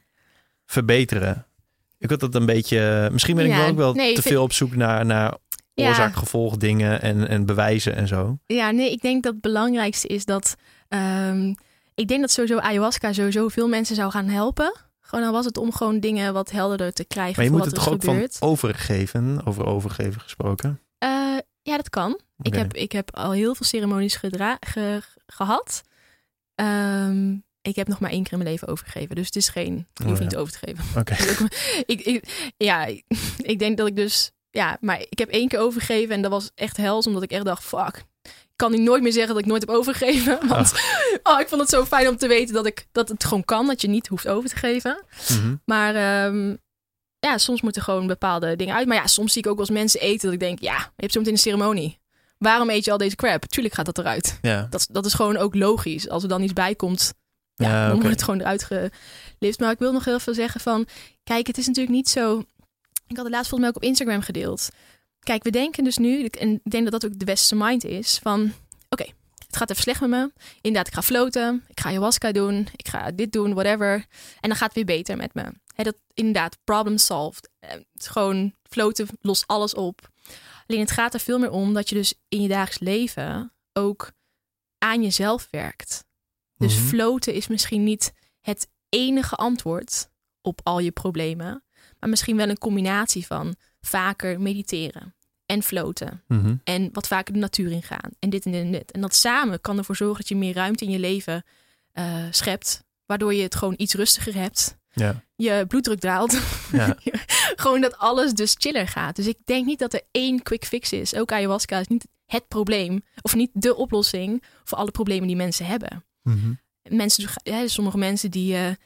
verbeteren. Ik had dat een beetje... Misschien ben ik veel op zoek naar oorzaak, gevolg, dingen en bewijzen en zo. Ja, nee, ik denk dat het belangrijkste is dat... ik denk dat sowieso ayahuasca sowieso veel mensen zou gaan helpen. Gewoon al was het om gewoon dingen wat helderder te krijgen. Maar je moet het toch ook gebeurt. Van overgeven gesproken? Dat kan. Okay. Ik heb al heel veel ceremonies gehad. Ik heb nog maar 1 keer in mijn leven overgegeven. Dus het is je hoeft niet over te geven. Okay. Ik denk dat ik dus... Ja, maar ik heb 1 keer overgegeven en dat was echt hels, omdat ik echt dacht, fuck, ik kan nu nooit meer zeggen dat ik nooit heb overgegeven. Want ik vond het zo fijn om te weten dat het gewoon kan, dat je niet hoeft over te geven. Mm-hmm. Maar soms moeten gewoon bepaalde dingen uit. Maar ja, soms zie ik ook wel eens mensen eten dat ik denk, ja, je hebt zo meteen een ceremonie. Waarom eet je al deze crap? Tuurlijk gaat dat eruit. Ja. Dat is gewoon ook logisch. Als er dan iets bij komt, dan wordt het gewoon eruit gelift. Maar ik wil nog heel veel zeggen van, kijk, het is natuurlijk niet zo... Ik had het laatst volgens mij ook op Instagram gedeeld. Kijk, we denken dus nu, en ik denk dat dat ook de westerse mind is, van oké, het gaat even slecht met me. Inderdaad, ik ga floten, ik ga ayahuasca doen, ik ga dit doen, whatever. En dan gaat het weer beter met me. He, dat inderdaad, problem solved. Het gewoon floten lost alles op. Alleen het gaat er veel meer om dat je dus in je dagelijks leven ook aan jezelf werkt. Dus floten is misschien niet het enige antwoord op al je problemen. Maar misschien wel een combinatie van vaker mediteren en floten. En wat vaker de natuur ingaan. En dit en dit en dit. En dat samen kan ervoor zorgen dat je meer ruimte in je leven schept. Waardoor je het gewoon iets rustiger hebt. Ja. Je bloeddruk daalt. Ja. Gewoon dat alles dus chiller gaat. Dus ik denk niet dat er één quick fix is. Ook ayahuasca is niet het probleem. Of niet de oplossing voor alle problemen die mensen hebben. Mensen, sommige mensen die...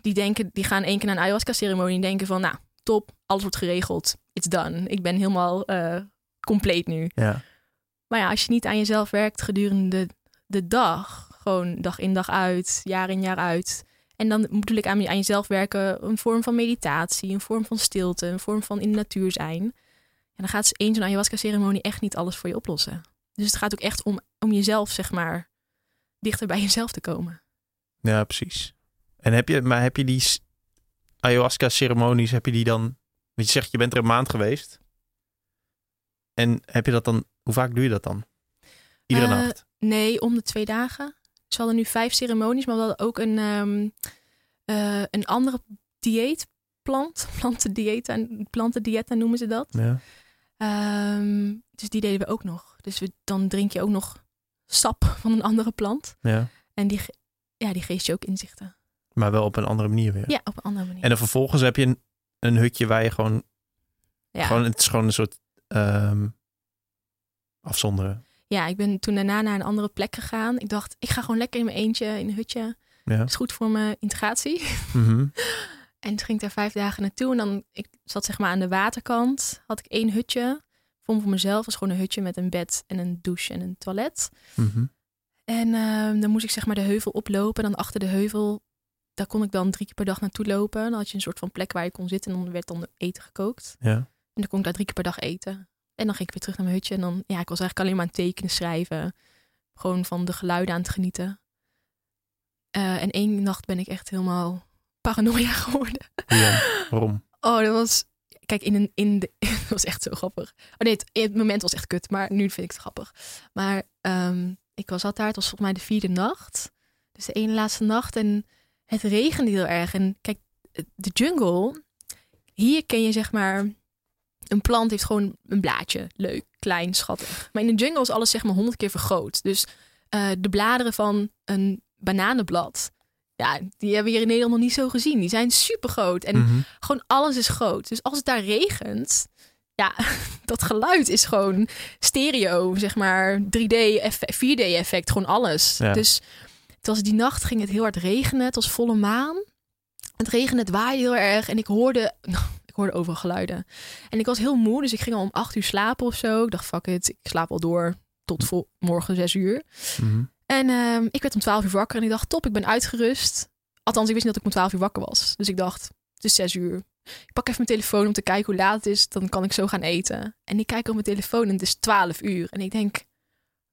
Die denken, die gaan één keer naar een ayahuasca-ceremonie en denken van, nou, top, alles wordt geregeld. It's done. Ik ben helemaal compleet nu. Ja. Maar ja, als je niet aan jezelf werkt gedurende de dag, gewoon dag in dag uit, jaar in jaar uit. En dan moet ik aan jezelf werken, een vorm van meditatie, een vorm van stilte, een vorm van in de natuur zijn. En dan gaat één zo'n ayahuasca-ceremonie echt niet alles voor je oplossen. Dus het gaat ook echt om jezelf, zeg maar, dichter bij jezelf te komen. Ja, precies. En heb je die ayahuasca-ceremonies, heb je die dan... Want je zegt, je bent er een maand geweest. En heb je dat dan... Hoe vaak doe je dat dan? Iedere nacht? Nee, om de 2 dagen. Dus we hadden nu 5 ceremonies, maar we hadden ook een andere dieet. Plantendieet noemen ze dat. Ja. Dus die deden we ook nog. Dus dan drink je ook nog sap van een andere plant. Ja. En die geeft je ook inzichten. Maar wel op een andere manier weer. Ja, op een andere manier. En dan vervolgens heb je een hutje waar je gewoon... Ja. Het is gewoon een soort afzonderen. Ja, ik ben toen daarna naar een andere plek gegaan. Ik dacht, ik ga gewoon lekker in mijn eentje in een hutje. Ja. Dat is goed voor mijn integratie. En toen ging ik daar 5 dagen naartoe. En dan, ik zat zeg maar aan de waterkant. Had ik 1 hutje. Voor mezelf was gewoon een hutje met een bed en een douche en een toilet. En dan moest ik zeg maar de heuvel oplopen. En dan achter de heuvel... Daar kon ik dan 3 keer per dag naartoe lopen. Dan had je een soort van plek waar je kon zitten. En dan werd dan eten gekookt. Ja. En dan kon ik daar 3 keer per dag eten. En dan ging ik weer terug naar mijn hutje. En dan, ja, ik was eigenlijk alleen maar aan het tekenen, schrijven. Gewoon van de geluiden aan het genieten. En 1 nacht ben ik echt helemaal paranoia geworden. Ja, waarom? Oh, dat was... Kijk, dat was echt zo grappig. Oh nee, het moment was echt kut. Maar nu vind ik het grappig. Maar ik zat daar. Het was volgens mij de 4e nacht. Dus de ene laatste nacht. En... Het regende heel erg. En kijk, de jungle... Hier ken je zeg maar... Een plant heeft gewoon een blaadje. Leuk, klein, schattig. Maar in de jungle is alles zeg maar 100 keer vergroot. Dus de bladeren van een bananenblad... Ja, die hebben we hier in Nederland nog niet zo gezien. Die zijn super groot. En gewoon alles is groot. Dus als het daar regent... Ja, dat geluid is gewoon stereo, zeg maar. 3D, 4D effect, gewoon alles. Ja. Dus... Het was die nacht, ging het heel hard regenen. Het was volle maan. Het regende, het waaide heel erg. En ik hoorde overal geluiden. En ik was heel moe, dus ik ging al om 8 uur slapen of zo. Ik dacht, fuck it, ik slaap al door tot morgen 6 uur. En ik werd om 12 uur wakker en ik dacht, top, ik ben uitgerust. Althans, ik wist niet dat ik om 12 uur wakker was. Dus ik dacht, het is 6 uur. Ik pak even mijn telefoon om te kijken hoe laat het is. Dan kan ik zo gaan eten. En ik kijk op mijn telefoon en het is 12 uur. En ik denk...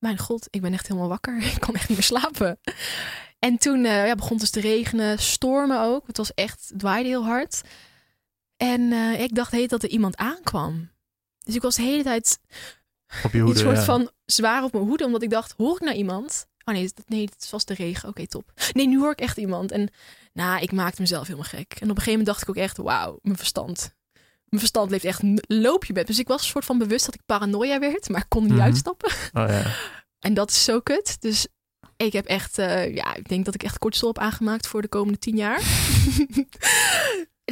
Mijn god, ik ben echt helemaal wakker. Ik kon echt niet meer slapen. En toen begon het dus te regenen. Stormen ook. Het was echt, het waaide heel hard. En ik dacht heet dat er iemand aankwam. Dus ik was de hele tijd op je hoede, soort van zwaar op mijn hoede. Omdat ik dacht, hoor ik nou iemand? Oh nee, het was de regen. Oké, top. Nee, nu hoor ik echt iemand. En ik maakte mezelf helemaal gek. En op een gegeven moment dacht ik ook echt, wauw, mijn verstand. Mijn verstand leeft echt een loopje bed. Dus ik was een soort van bewust dat ik paranoia werd. Maar ik kon niet uitstappen. Oh, ja. En dat is zo kut. Dus ik heb echt... ik denk dat ik echt kortstel heb aangemaakt voor de komende 10 jaar. Het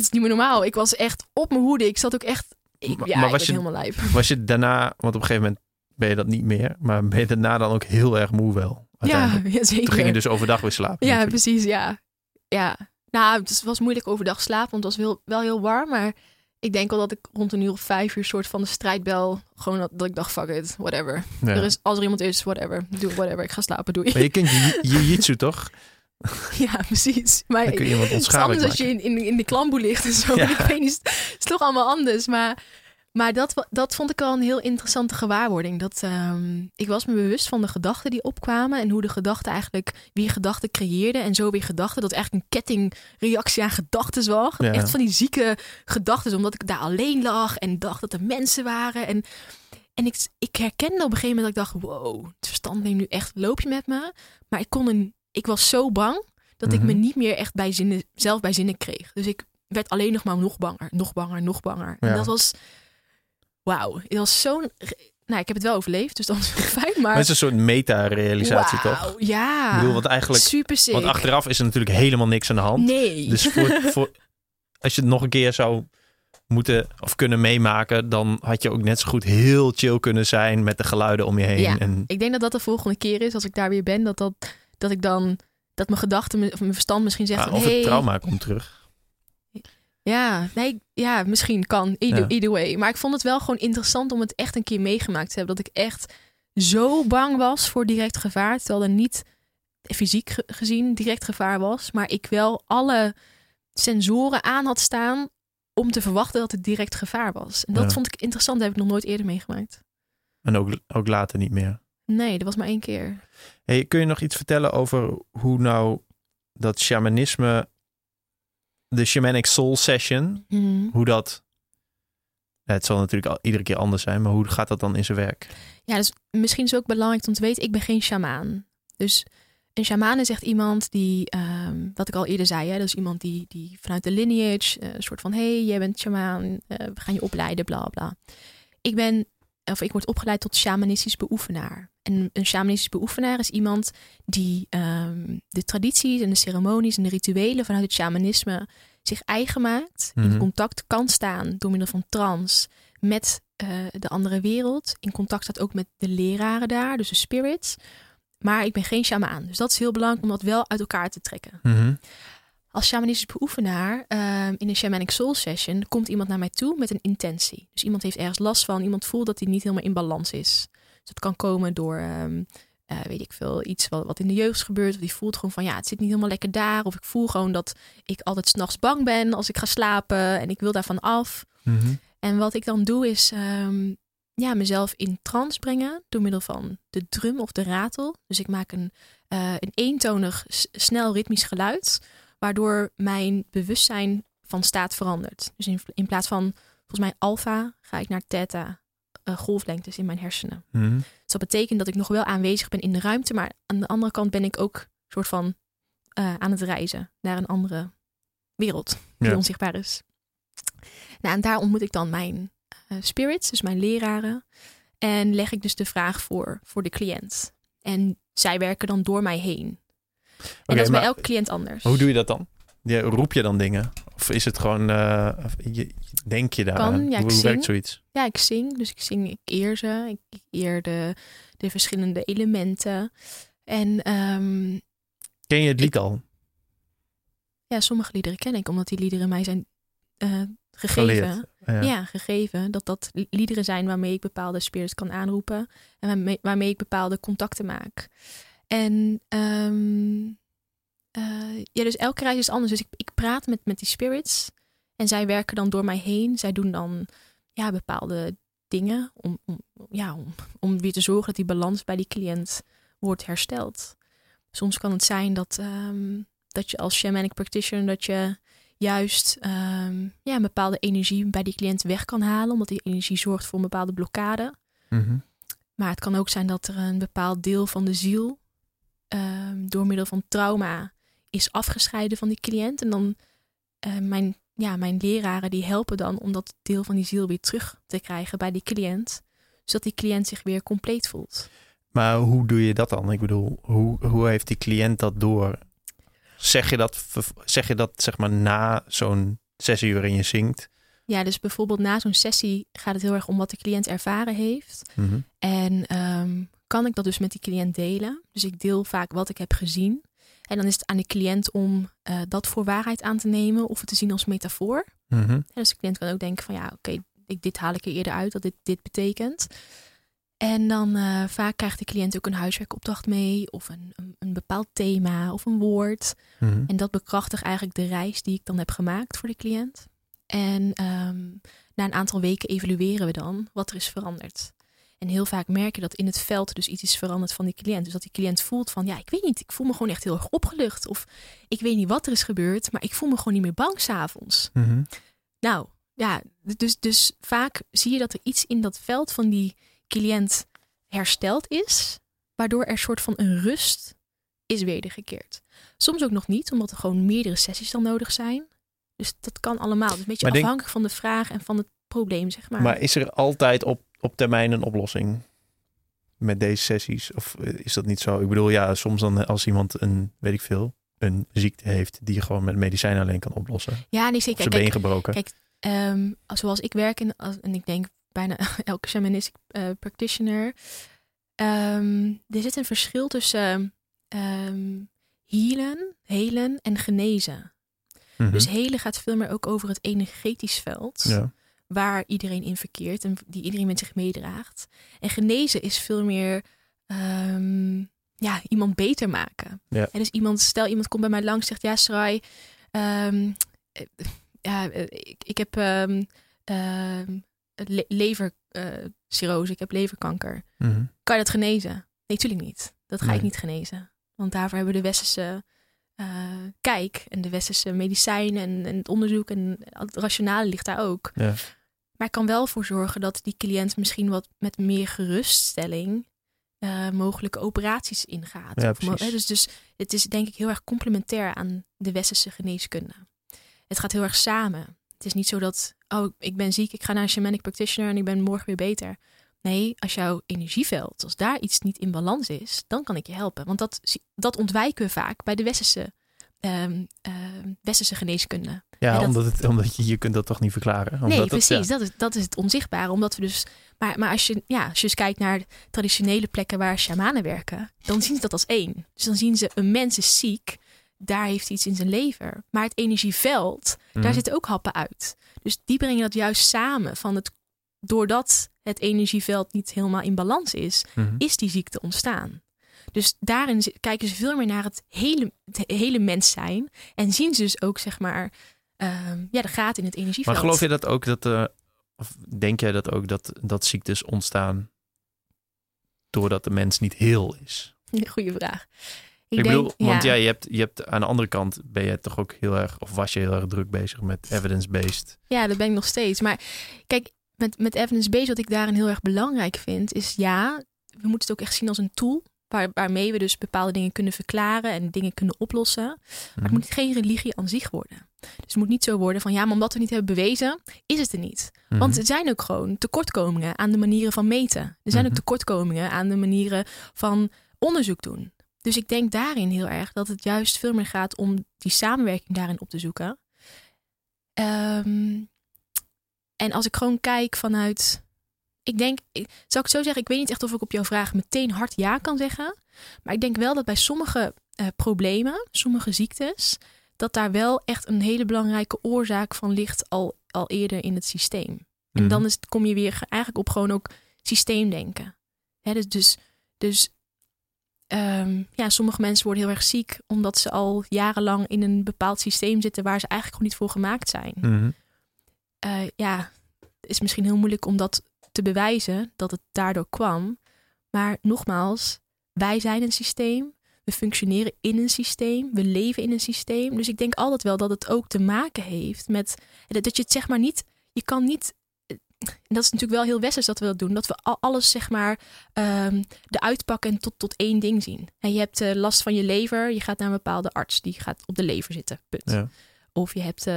is niet meer normaal. Ik was echt op mijn hoede. Ik zat ook echt... Ik ben helemaal lijf. Was je daarna... Want op een gegeven moment ben je dat niet meer. Maar ben je daarna dan ook heel erg moe wel? Ja, zeker. Toen ging je dus overdag weer slapen. Ja, natuurlijk. Precies. Ja. Nou, het was moeilijk overdag slapen. Want het was wel heel warm. Maar... Ik denk al dat ik rond 5 uur soort van de strijdbel... Gewoon dat ik dacht, fuck it, whatever. Ja. Als er iemand is, whatever. Doe whatever, ik ga slapen, doei. Maar je kent jiu-jitsu, toch? Ja, precies. Maar dan kun je iemand onschadelijk maken. Het is anders als je in de klamboe ligt en zo. Ja. Ik weet niet, het is toch allemaal anders. Maar Maar dat vond ik al een heel interessante gewaarwording. Ik was me bewust van de gedachten die opkwamen. En hoe de gedachten eigenlijk weer gedachten creëerden. En zo weer gedachten. Dat eigenlijk een kettingreactie aan gedachten was. Ja. Echt van die zieke gedachten. Omdat ik daar alleen lag. En dacht dat er mensen waren. En ik herkende op een gegeven moment dat ik dacht... wow, het verstand neemt nu echt een loopje met me. Maar ik was zo bang dat ik me niet meer echt zelf bij zinnen kreeg. Dus ik werd alleen nog maar nog banger. Ja. En dat was... wauw, het was zo'n... Nou, ik heb het wel overleefd, dus dan is het fijn, maar... Het is een soort meta-realisatie, toch? Ja, ik bedoel, want eigenlijk, super sick. Want achteraf is er natuurlijk helemaal niks aan de hand. Nee. Dus als je het nog een keer zou moeten of kunnen meemaken... dan had je ook net zo goed heel chill kunnen zijn met de geluiden om je heen. Ja, en... ik denk dat dat de volgende keer is, als ik daar weer ben... dat ik dan... dat mijn gedachten of mijn verstand misschien zegt... Of het trauma komt terug. Ja, misschien kan. Either way. Maar ik vond het wel gewoon interessant om het echt een keer meegemaakt te hebben. Dat ik echt zo bang was voor direct gevaar. Terwijl er niet fysiek gezien direct gevaar was. Maar ik wel alle sensoren aan had staan om te verwachten dat het direct gevaar was. En dat vond ik interessant. Dat heb ik nog nooit eerder meegemaakt. En ook later niet meer? Nee, dat was maar één keer. Hey, kun je nog iets vertellen over hoe nou dat shamanisme... de Shamanic Soul Session, hoe dat... Het zal natuurlijk iedere keer anders zijn, maar hoe gaat dat dan in zijn werk? Ja, dus misschien is het ook belangrijk om te weten, ik ben geen shamaan. Dus een shamaan is echt iemand die, wat ik al eerder zei, hè, dat is iemand die vanuit de lineage, een soort van, jij bent shamaan, we gaan je opleiden, bla bla. Ik word opgeleid tot shamanistisch beoefenaar. En een shamanistisch beoefenaar is iemand die de tradities en de ceremonies en de rituelen vanuit het shamanisme zich eigen maakt. Mm-hmm. In contact kan staan door middel van trance met de andere wereld. In contact staat ook met de leraren daar, dus de spirits. Maar ik ben geen shamaan. Dus dat is heel belangrijk om dat wel uit elkaar te trekken. Mm-hmm. Als shamanistisch beoefenaar in een shamanic soul session komt iemand naar mij toe met een intentie. Dus iemand heeft ergens last van, iemand voelt dat hij niet helemaal in balans is. Dus dat kan komen door, weet ik veel, iets wat in de jeugd gebeurt. Of die voelt gewoon van, het zit niet helemaal lekker daar. Of ik voel gewoon dat ik altijd 's nachts bang ben als ik ga slapen en ik wil daarvan af. Mm-hmm. En wat ik dan doe is mezelf in trance brengen door middel van de drum of de ratel. Dus ik maak een eentonig, snel ritmisch geluid... waardoor mijn bewustzijn van staat verandert. Dus in plaats van, volgens mij, alfa... ga ik naar theta, golflengtes in mijn hersenen. Mm-hmm. Dus dat betekent dat ik nog wel aanwezig ben in de ruimte... maar aan de andere kant ben ik ook soort van aan het reizen... naar een andere wereld die onzichtbaar is. Nou, en daar ontmoet ik dan mijn spirits, dus mijn leraren... en leg ik dus de vraag voor de cliënt. En zij werken dan door mij heen... En dat is bij elke cliënt anders. Hoe doe je dat dan? Roep je dan dingen? Of is het gewoon... denk je daar aan? Hoe werkt zoiets? Ja, ik zing. Dus ik eer ze. Ik eer de verschillende elementen. En... ken je het lied al? Ja, sommige liederen ken ik. Omdat die liederen mij zijn gegeven. Ja. Gegeven. Dat liederen zijn waarmee ik bepaalde spirits kan aanroepen. En waarmee ik bepaalde contacten maak. En dus elke reis is anders. Dus ik praat met die spirits. En zij werken dan door mij heen. Zij doen dan bepaalde dingen. Om weer te zorgen dat die balans bij die cliënt wordt hersteld. Soms kan het zijn dat je als shamanic practitioner... dat je juist een bepaalde energie bij die cliënt weg kan halen. Omdat die energie zorgt voor een bepaalde blokkade. Mm-hmm. Maar het kan ook zijn dat er een bepaald deel van de ziel... door middel van trauma is afgescheiden van die cliënt. En dan mijn leraren die helpen dan om dat deel van die ziel weer terug te krijgen bij die cliënt. Zodat die cliënt zich weer compleet voelt. Maar hoe doe je dat dan? Ik bedoel, hoe heeft die cliënt dat door? Zeg je dat zeg maar na zo'n sessie waarin je zingt? Ja, dus bijvoorbeeld na zo'n sessie gaat het heel erg om wat de cliënt ervaren heeft. Mm-hmm. En... kan ik dat dus met die cliënt delen. Dus ik deel vaak wat ik heb gezien. En dan is het aan de cliënt om dat voor waarheid aan te nemen... of het te zien als metafoor. Mm-hmm. En dus de cliënt kan ook denken van... dit haal ik er eerder uit, dat dit betekent. En dan vaak krijgt de cliënt ook een huiswerkopdracht mee... of een bepaald thema of een woord. Mm-hmm. En dat bekrachtigt eigenlijk de reis die ik dan heb gemaakt voor de cliënt. En na een aantal weken evalueren we dan wat er is veranderd. En heel vaak merk je dat in het veld dus iets is veranderd van die cliënt. Dus dat die cliënt voelt van, ja, ik weet niet, ik voel me gewoon echt heel erg opgelucht. Of ik weet niet wat er is gebeurd, maar ik voel me gewoon niet meer bang 's avonds. Mm-hmm. Nou, ja, dus vaak zie je dat er iets in dat veld van die cliënt hersteld is, waardoor er soort van een rust is wedergekeerd. Soms ook nog niet, omdat er gewoon meerdere sessies dan nodig zijn. Dus dat kan allemaal. Dus een beetje afhankelijk van de vraag en van het probleem, zeg maar. Maar is er altijd op termijn een oplossing met deze sessies? Of is dat niet zo? Ik bedoel, ja, soms dan als iemand een ziekte heeft die je gewoon met medicijnen alleen kan oplossen. Ja, nee, zeker. Of zijn been gebroken. Kijk, zoals ik werk en ik denk bijna elke shamanistic practitioner. Er zit een verschil tussen helen en genezen. Mm-hmm. Dus helen gaat veel meer ook over het energetisch veld. Ja. Waar iedereen in verkeert en die iedereen met zich meedraagt. En genezen is veel meer iemand beter maken. Ja. En dus stel iemand komt bij mij langs en zegt, ja Sarai, ik heb levercirrose, ik heb leverkanker. Mm-hmm. Kan je dat genezen? Nee, tuurlijk niet. Dat ga ik niet genezen. Want daarvoor hebben we de westerse kijk en de westerse medicijnen en het onderzoek en het rationale ligt daar ook. Ja. Maar ik kan wel voor zorgen dat die cliënt misschien wat met meer geruststelling mogelijke operaties ingaat. Ja, dus het is denk ik heel erg complementair aan de westerse geneeskunde. Het gaat heel erg samen. Het is niet zo dat, oh, ik ben ziek, ik ga naar een shamanic practitioner en ik ben morgen weer beter. Nee, als jouw energieveld, als daar iets niet in balans is, dan kan ik je helpen. Want dat ontwijken we vaak bij de westerse geneeskunde. Ja, omdat je kunt dat toch niet verklaren? Precies. Ja. Dat is het onzichtbare. Omdat we dus, maar als je dus kijkt naar traditionele plekken waar shamanen werken, dan zien ze dat als één. Dus dan zien ze, een mens is ziek, daar heeft hij iets in zijn lever. Maar het energieveld, daar zitten ook happen uit. Dus die brengen dat juist samen van het doordat het energieveld niet helemaal in balans is, is die ziekte ontstaan. Dus daarin kijken ze veel meer naar het hele mens zijn en zien ze dus ook, zeg maar, de gaten in het energieveld. Maar geloof je dat ook of denk jij dat ook dat ziektes ontstaan doordat de mens niet heel is? Goeie vraag. Ik bedoel, je hebt aan de andere kant ben je toch ook heel erg, of was je heel erg druk bezig met evidence-based? Ja, dat ben ik nog steeds. Maar kijk, met evidence-based, wat ik daarin heel erg belangrijk vind, is we moeten het ook echt zien als een tool waarmee we dus bepaalde dingen kunnen verklaren en dingen kunnen oplossen. Maar het moet geen religie aan zich worden. Dus het moet niet zo worden van, ja, maar omdat we het niet hebben bewezen, is het er niet. Mm-hmm. Want er zijn ook gewoon tekortkomingen aan de manieren van meten. Er zijn ook tekortkomingen aan de manieren van onderzoek doen. Dus ik denk daarin heel erg dat het juist veel meer gaat om die samenwerking daarin op te zoeken. En als ik gewoon kijk vanuit, zou ik zo zeggen, ik weet niet echt of ik op jouw vraag meteen hard ja kan zeggen. Maar ik denk wel dat bij sommige problemen, sommige ziektes, dat daar wel echt een hele belangrijke oorzaak van ligt al eerder in het systeem. En dan kom je weer eigenlijk op gewoon ook systeemdenken. Hè, sommige mensen worden heel erg ziek omdat ze al jarenlang in een bepaald systeem zitten waar ze eigenlijk gewoon niet voor gemaakt zijn. Mm-hmm. Het is misschien heel moeilijk om dat te bewijzen, dat het daardoor kwam. Maar nogmaals, wij zijn een systeem. We functioneren in een systeem. We leven in een systeem. Dus ik denk altijd wel dat het ook te maken heeft met, dat je het zeg maar niet, je kan niet, en dat is natuurlijk wel heel westers dat we dat doen, dat we alles zeg maar eruit pakken en tot één ding zien. En je hebt last van je lever, je gaat naar een bepaalde arts, die gaat op de lever zitten, punt. Ja. Of je hebt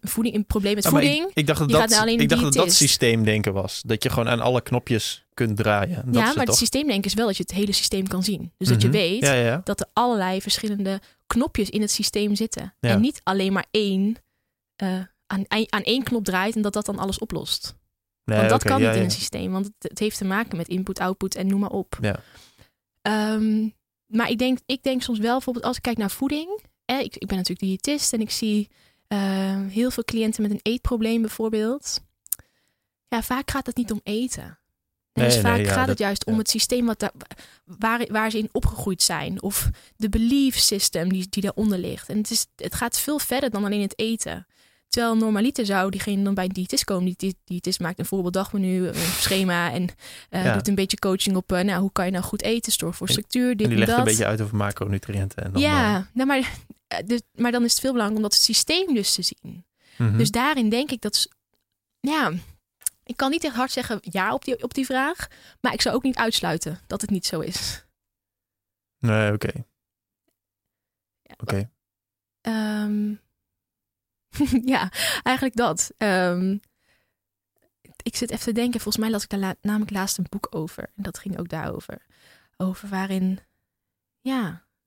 voeding, een probleem met voeding. Ik dacht dat systeemdenken was. Dat je gewoon aan alle knopjes kunt draaien. Het systeemdenken is wel dat je het hele systeem kan zien. Dus dat je weet dat er allerlei verschillende knopjes in het systeem zitten. Ja. En niet alleen maar één aan één knop draait en dat dan alles oplost. Nee, want dat kan niet in een systeem. Want het heeft te maken met input, output en noem maar op. Ja. Maar ik denk soms wel, bijvoorbeeld als ik kijk naar voeding. Ik ben natuurlijk diëtist en ik zie heel veel cliënten met een eetprobleem bijvoorbeeld. Ja, vaak gaat het niet om eten. Vaak gaat het juist om het systeem waar ze in opgegroeid zijn. Of de belief system die daaronder ligt. En het gaat veel verder dan alleen het eten. Terwijl normaliter zou diegene dan bij een diëtist komen. Die diëtist maakt een voorbeeld dagmenu, een schema en doet een beetje coaching op hoe kan je nou goed eten, zorg voor structuur, dit en die legt dat een beetje uit over macronutriënten. En dan, maar dan is het veel belangrijker om dat systeem dus te zien. Mm-hmm. Dus daarin denk ik dat... ik kan niet echt hard zeggen ja op die vraag. Maar ik zou ook niet uitsluiten dat het niet zo is. Nee, oké. Ja, oké. Eigenlijk dat. Ik zit even te denken. Volgens mij las ik daar namelijk laatst een boek over. En dat ging ook daarover. Over waarin...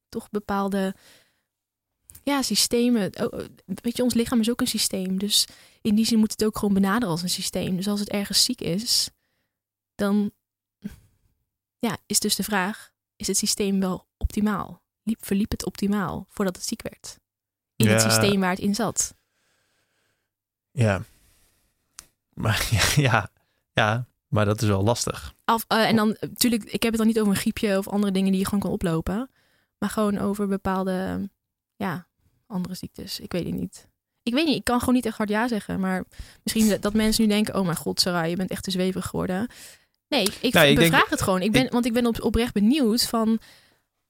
toch bepaalde... systemen. Weet je, ons lichaam is ook een systeem. Dus in die zin moet het ook gewoon benaderen als een systeem. Dus als het ergens ziek is, dan is dus de vraag, is het systeem wel optimaal? Verliep het optimaal voordat het ziek werd? In het systeem waar het in zat. Ja. Maar maar dat is wel lastig. En dan natuurlijk, ik heb het dan niet over een griepje of andere dingen die je gewoon kan oplopen. Maar gewoon over bepaalde... andere ziektes. Ik weet niet, ik kan gewoon niet echt hard ja zeggen. Maar misschien dat mensen nu denken... oh mijn god, Sarai, je bent echt te zweverig geworden. Nee, ik denk het gewoon. Want ik ben oprecht benieuwd van...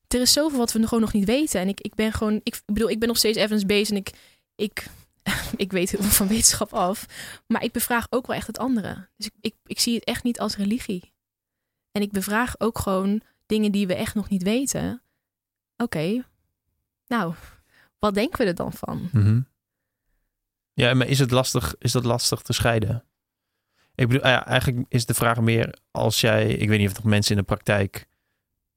er is zoveel wat we gewoon nog niet weten. En ik ben gewoon... Ik ben nog steeds evidence-based... en ik weet heel veel van wetenschap af. Maar ik bevraag ook wel echt het andere. Dus ik zie het echt niet als religie. En ik bevraag ook gewoon dingen die we echt nog niet weten. Oké, nou... wat denken we er dan van? Mm-hmm. Ja, maar is dat lastig te scheiden? Ik bedoel, eigenlijk is de vraag meer als jij... ik weet niet of nog mensen in de praktijk...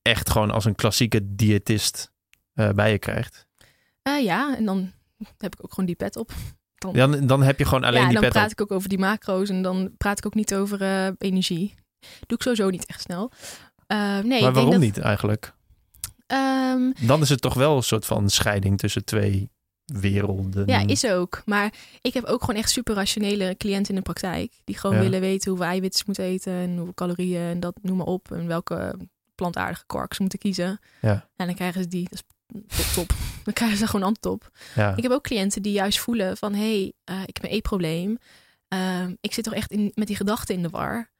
echt gewoon als een klassieke diëtist bij je krijgt. En dan heb ik ook gewoon die pet op. Dan heb je gewoon alleen die pet op. Ja, dan praat ik ook over die macro's... en dan praat ik ook niet over energie. Doe ik sowieso niet echt snel. Nee, maar waarom niet eigenlijk? Dan is het toch wel een soort van scheiding tussen twee werelden. Ja, is ook. Maar ik heb ook gewoon echt super rationele cliënten in de praktijk. Die gewoon willen weten hoeveel eiwitten ze moeten eten. En hoeveel calorieën en dat, noem maar op. En welke plantaardige kork ze moeten kiezen. Ja. En dan krijgen ze die. Dat is top. Dan krijgen ze gewoon antwoord op. Ja. Ik heb ook cliënten die juist voelen van... ik heb een eetprobleem. Ik zit toch echt met die gedachten in de war.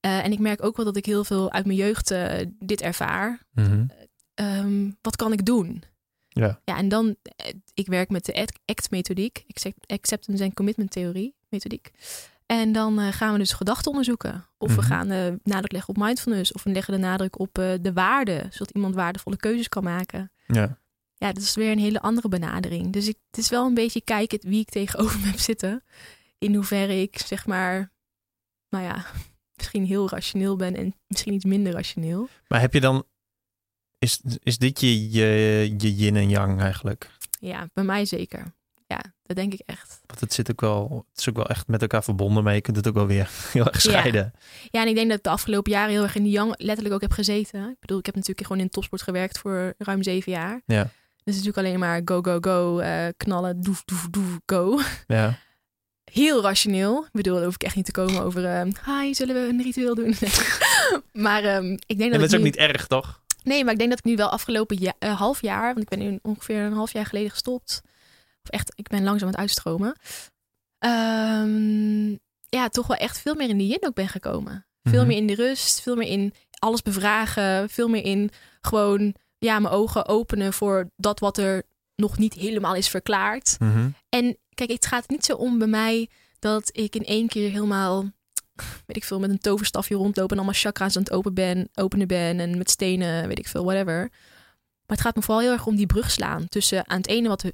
En ik merk ook wel dat ik heel veel uit mijn jeugd dit ervaar... Mm-hmm. Wat kan ik doen? Ja, en dan... ik werk met de ACT-methodiek. Acceptance and Commitment Theorie. Methodiek. En dan gaan we dus gedachten onderzoeken. Of we gaan de nadruk leggen op mindfulness. Of we leggen de nadruk op de waarde. Zodat iemand waardevolle keuzes kan maken. Ja, dat is weer een hele andere benadering. Dus het is wel een beetje kijken wie ik tegenover me heb zitten. In hoeverre ik, zeg maar... misschien heel rationeel ben. En misschien iets minder rationeel. Maar heb je dan... Is dit je yin en yang eigenlijk? Ja, bij mij zeker. Ja, dat denk ik echt. Want het is ook wel echt met elkaar verbonden, maar je kunt het ook wel weer heel erg scheiden. Ja, en ik denk dat ik de afgelopen jaren heel erg in de yang letterlijk ook heb gezeten. Ik bedoel, ik heb natuurlijk gewoon in topsport gewerkt voor ruim 7 jaar. Ja. Dus natuurlijk alleen maar go, go, go, knallen, doef, doef, doef, go. Ja. Heel rationeel. Ik bedoel, daar hoef ik echt niet te komen over... hi, zullen we een ritueel doen? Maar ik denk dat het ook niet erg, toch? Nee, maar ik denk dat ik nu wel afgelopen half jaar... want ik ben nu ongeveer een half jaar geleden gestopt. Of echt, ik ben langzaam aan het uitstromen. Toch wel echt veel meer in de yin ook ben gekomen. Mm-hmm. Veel meer in de rust, veel meer in alles bevragen. Veel meer in gewoon mijn ogen openen voor dat wat er nog niet helemaal is verklaard. Mm-hmm. En kijk, het gaat niet zo om bij mij dat ik in één keer helemaal... weet ik veel, met een toverstafje rondlopen... en allemaal chakra's aan het openen ben... en met stenen, weet ik veel, whatever. Maar het gaat me vooral heel erg om die brug slaan... tussen aan het ene wat...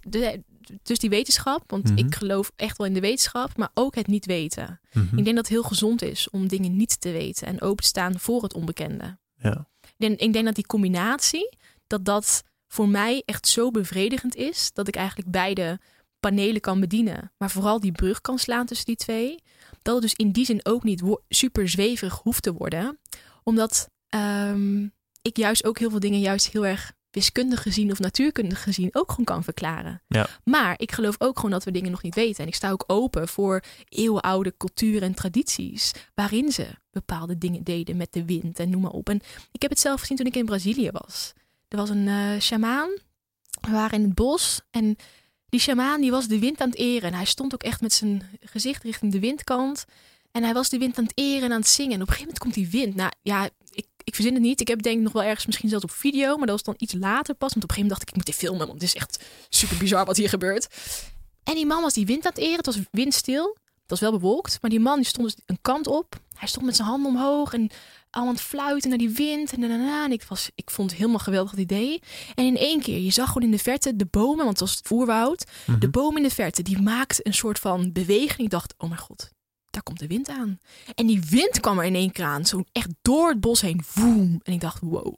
dus die wetenschap, want ik geloof echt wel in de wetenschap... maar ook het niet weten. Mm-hmm. Ik denk dat het heel gezond is om dingen niet te weten... en open te staan voor het onbekende. Ja. Ik denk dat die combinatie... dat voor mij echt zo bevredigend is... dat ik eigenlijk beide panelen kan bedienen... maar vooral die brug kan slaan tussen die twee... dat het dus in die zin ook niet super zweverig hoeft te worden. Omdat ik juist ook heel veel dingen... juist heel erg wiskundig gezien of natuurkundig gezien... ook gewoon kan verklaren. Ja. Maar ik geloof ook gewoon dat we dingen nog niet weten. En ik sta ook open voor eeuwenoude culturen en tradities... waarin ze bepaalde dingen deden met de wind en noem maar op. En ik heb het zelf gezien toen ik in Brazilië was. Er was een sjamaan. We waren in het bos en... Die sjamaan die was de wind aan het eren. En hij stond ook echt met zijn gezicht richting de windkant. En hij was de wind aan het eren en aan het zingen. En op een gegeven moment komt die wind. Nou ja, ik verzin het niet. Ik heb denk ik nog wel ergens misschien zelfs op video. Maar dat was dan iets later pas. Want op een gegeven moment dacht ik, ik moet dit filmen. Want het is echt super bizar wat hier gebeurt. En die man was die wind aan het eren. Het was windstil. Het was wel bewolkt. Maar die man die stond dus een kant op. Hij stond met zijn handen omhoog. En al aan het fluiten naar die wind. En ik vond het helemaal een geweldig idee. En in één keer, je zag gewoon in de verte de bomen. Want het was het oerwoud. Mm-hmm. De bomen in de verte, die maakten een soort van beweging. Ik dacht, oh mijn god. Daar komt de wind aan. En die wind kwam er in één keer aan. Zo echt door het bos heen. Woem. En ik dacht, wow.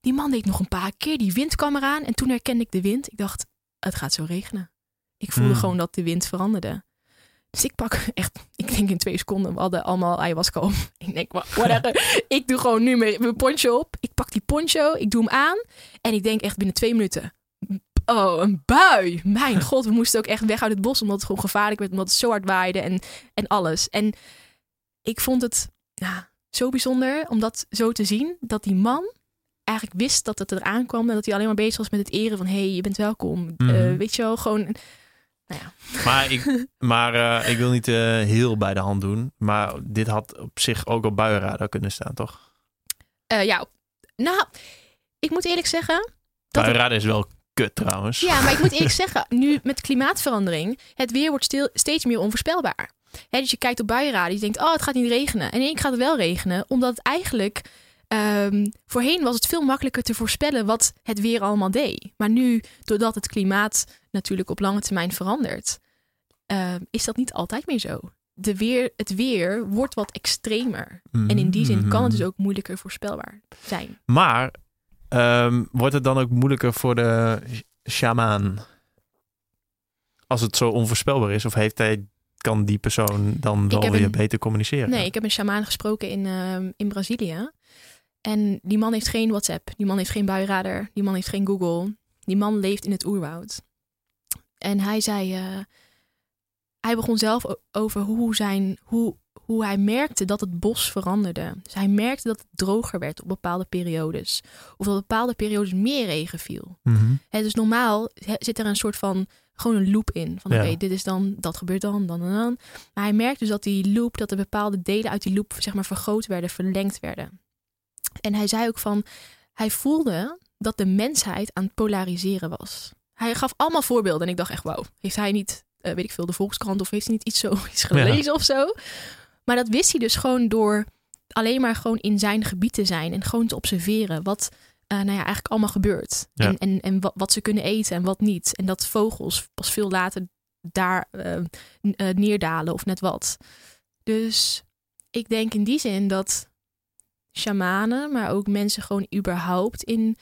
Die man deed nog een paar keer. Die wind kwam eraan. En toen herkende ik de wind. Ik dacht, het gaat zo regenen. Ik voelde gewoon dat de wind veranderde. Dus ik pak echt, ik denk in 2 seconden. We hadden allemaal ayahuasca om. Ik denk, whatever. Ik doe gewoon nu mijn poncho op. Ik pak die poncho. Ik doe hem aan. En ik denk echt binnen 2 minuten. Oh, een bui. Mijn god, we moesten ook echt weg uit het bos. Omdat het gewoon gevaarlijk werd. Omdat het zo hard waaide en alles. En ik vond het zo bijzonder om dat zo te zien. Dat die man eigenlijk wist dat het eraan kwam. En dat hij alleen maar bezig was met het eren van... Hey, je bent welkom. Weet je wel, gewoon... Nou ja. Maar ik wil niet heel bij de hand doen. Maar dit had op zich ook op buienradar kunnen staan, toch? Ik moet eerlijk zeggen... Buienradar is wel... Kut trouwens. Ja, maar ik moet eerlijk zeggen, nu met klimaatverandering, het weer wordt steeds meer onvoorspelbaar. Hè, dus je kijkt op buienradar, je denkt, oh, het gaat niet regenen. En in één keer gaat het wel regenen, omdat het eigenlijk, voorheen was het veel makkelijker te voorspellen wat het weer allemaal deed. Maar nu, doordat het klimaat natuurlijk op lange termijn verandert, is dat niet altijd meer zo. Het weer wordt wat extremer. En in die zin kan het dus ook moeilijker voorspelbaar zijn. Maar... wordt het dan ook moeilijker voor de sjamaan? Als het zo onvoorspelbaar is? Of kan die persoon dan wel weer beter communiceren? Nee, ik heb een sjamaan gesproken in Brazilië. En die man heeft geen WhatsApp. Die man heeft geen buienradar. Die man heeft geen Google. Die man leeft in het oerwoud. En hij zei... hij begon zelf over hoe hij merkte dat het bos veranderde. Dus hij merkte dat het droger werd op bepaalde periodes. Of dat op bepaalde periodes meer regen viel. Mm-hmm. Dus normaal zit er een soort van... gewoon een loop in. Van oké, dit is dan... dat gebeurt dan. Maar hij merkte dus dat die loop... dat er bepaalde delen uit die loop... zeg maar vergroot werden, verlengd werden. En hij zei ook van... hij voelde dat de mensheid aan het polariseren was. Hij gaf allemaal voorbeelden. En ik dacht echt, wauw, heeft hij niet... weet ik veel, de Volkskrant... of heeft hij niet iets gelezen of zo... Maar dat wist hij dus gewoon door alleen maar gewoon in zijn gebied te zijn. En gewoon te observeren wat eigenlijk allemaal gebeurt. Ja. En wat ze kunnen eten en wat niet. En dat vogels pas veel later daar neerdalen of net wat. Dus ik denk in die zin dat shamanen, maar ook mensen gewoon überhaupt in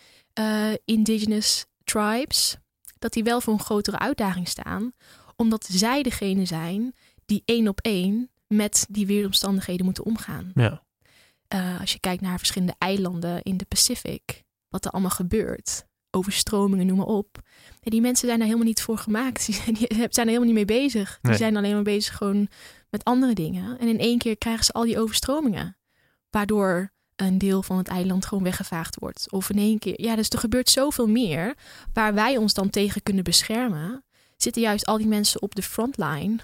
indigenous tribes... dat die wel voor een grotere uitdaging staan. Omdat zij degene zijn die 1 op 1... met die weeromstandigheden moeten omgaan. Ja. Als je kijkt naar verschillende eilanden in de Pacific, wat er allemaal gebeurt, overstromingen, noem maar op. En die mensen zijn daar helemaal niet voor gemaakt. Die zijn er helemaal niet mee bezig. Die zijn alleen maar bezig gewoon met andere dingen. En in één keer krijgen ze al die overstromingen, waardoor een deel van het eiland gewoon weggevaagd wordt. Of in één keer, dus er gebeurt zoveel meer, waar wij ons dan tegen kunnen beschermen, zitten juist al die mensen op de frontline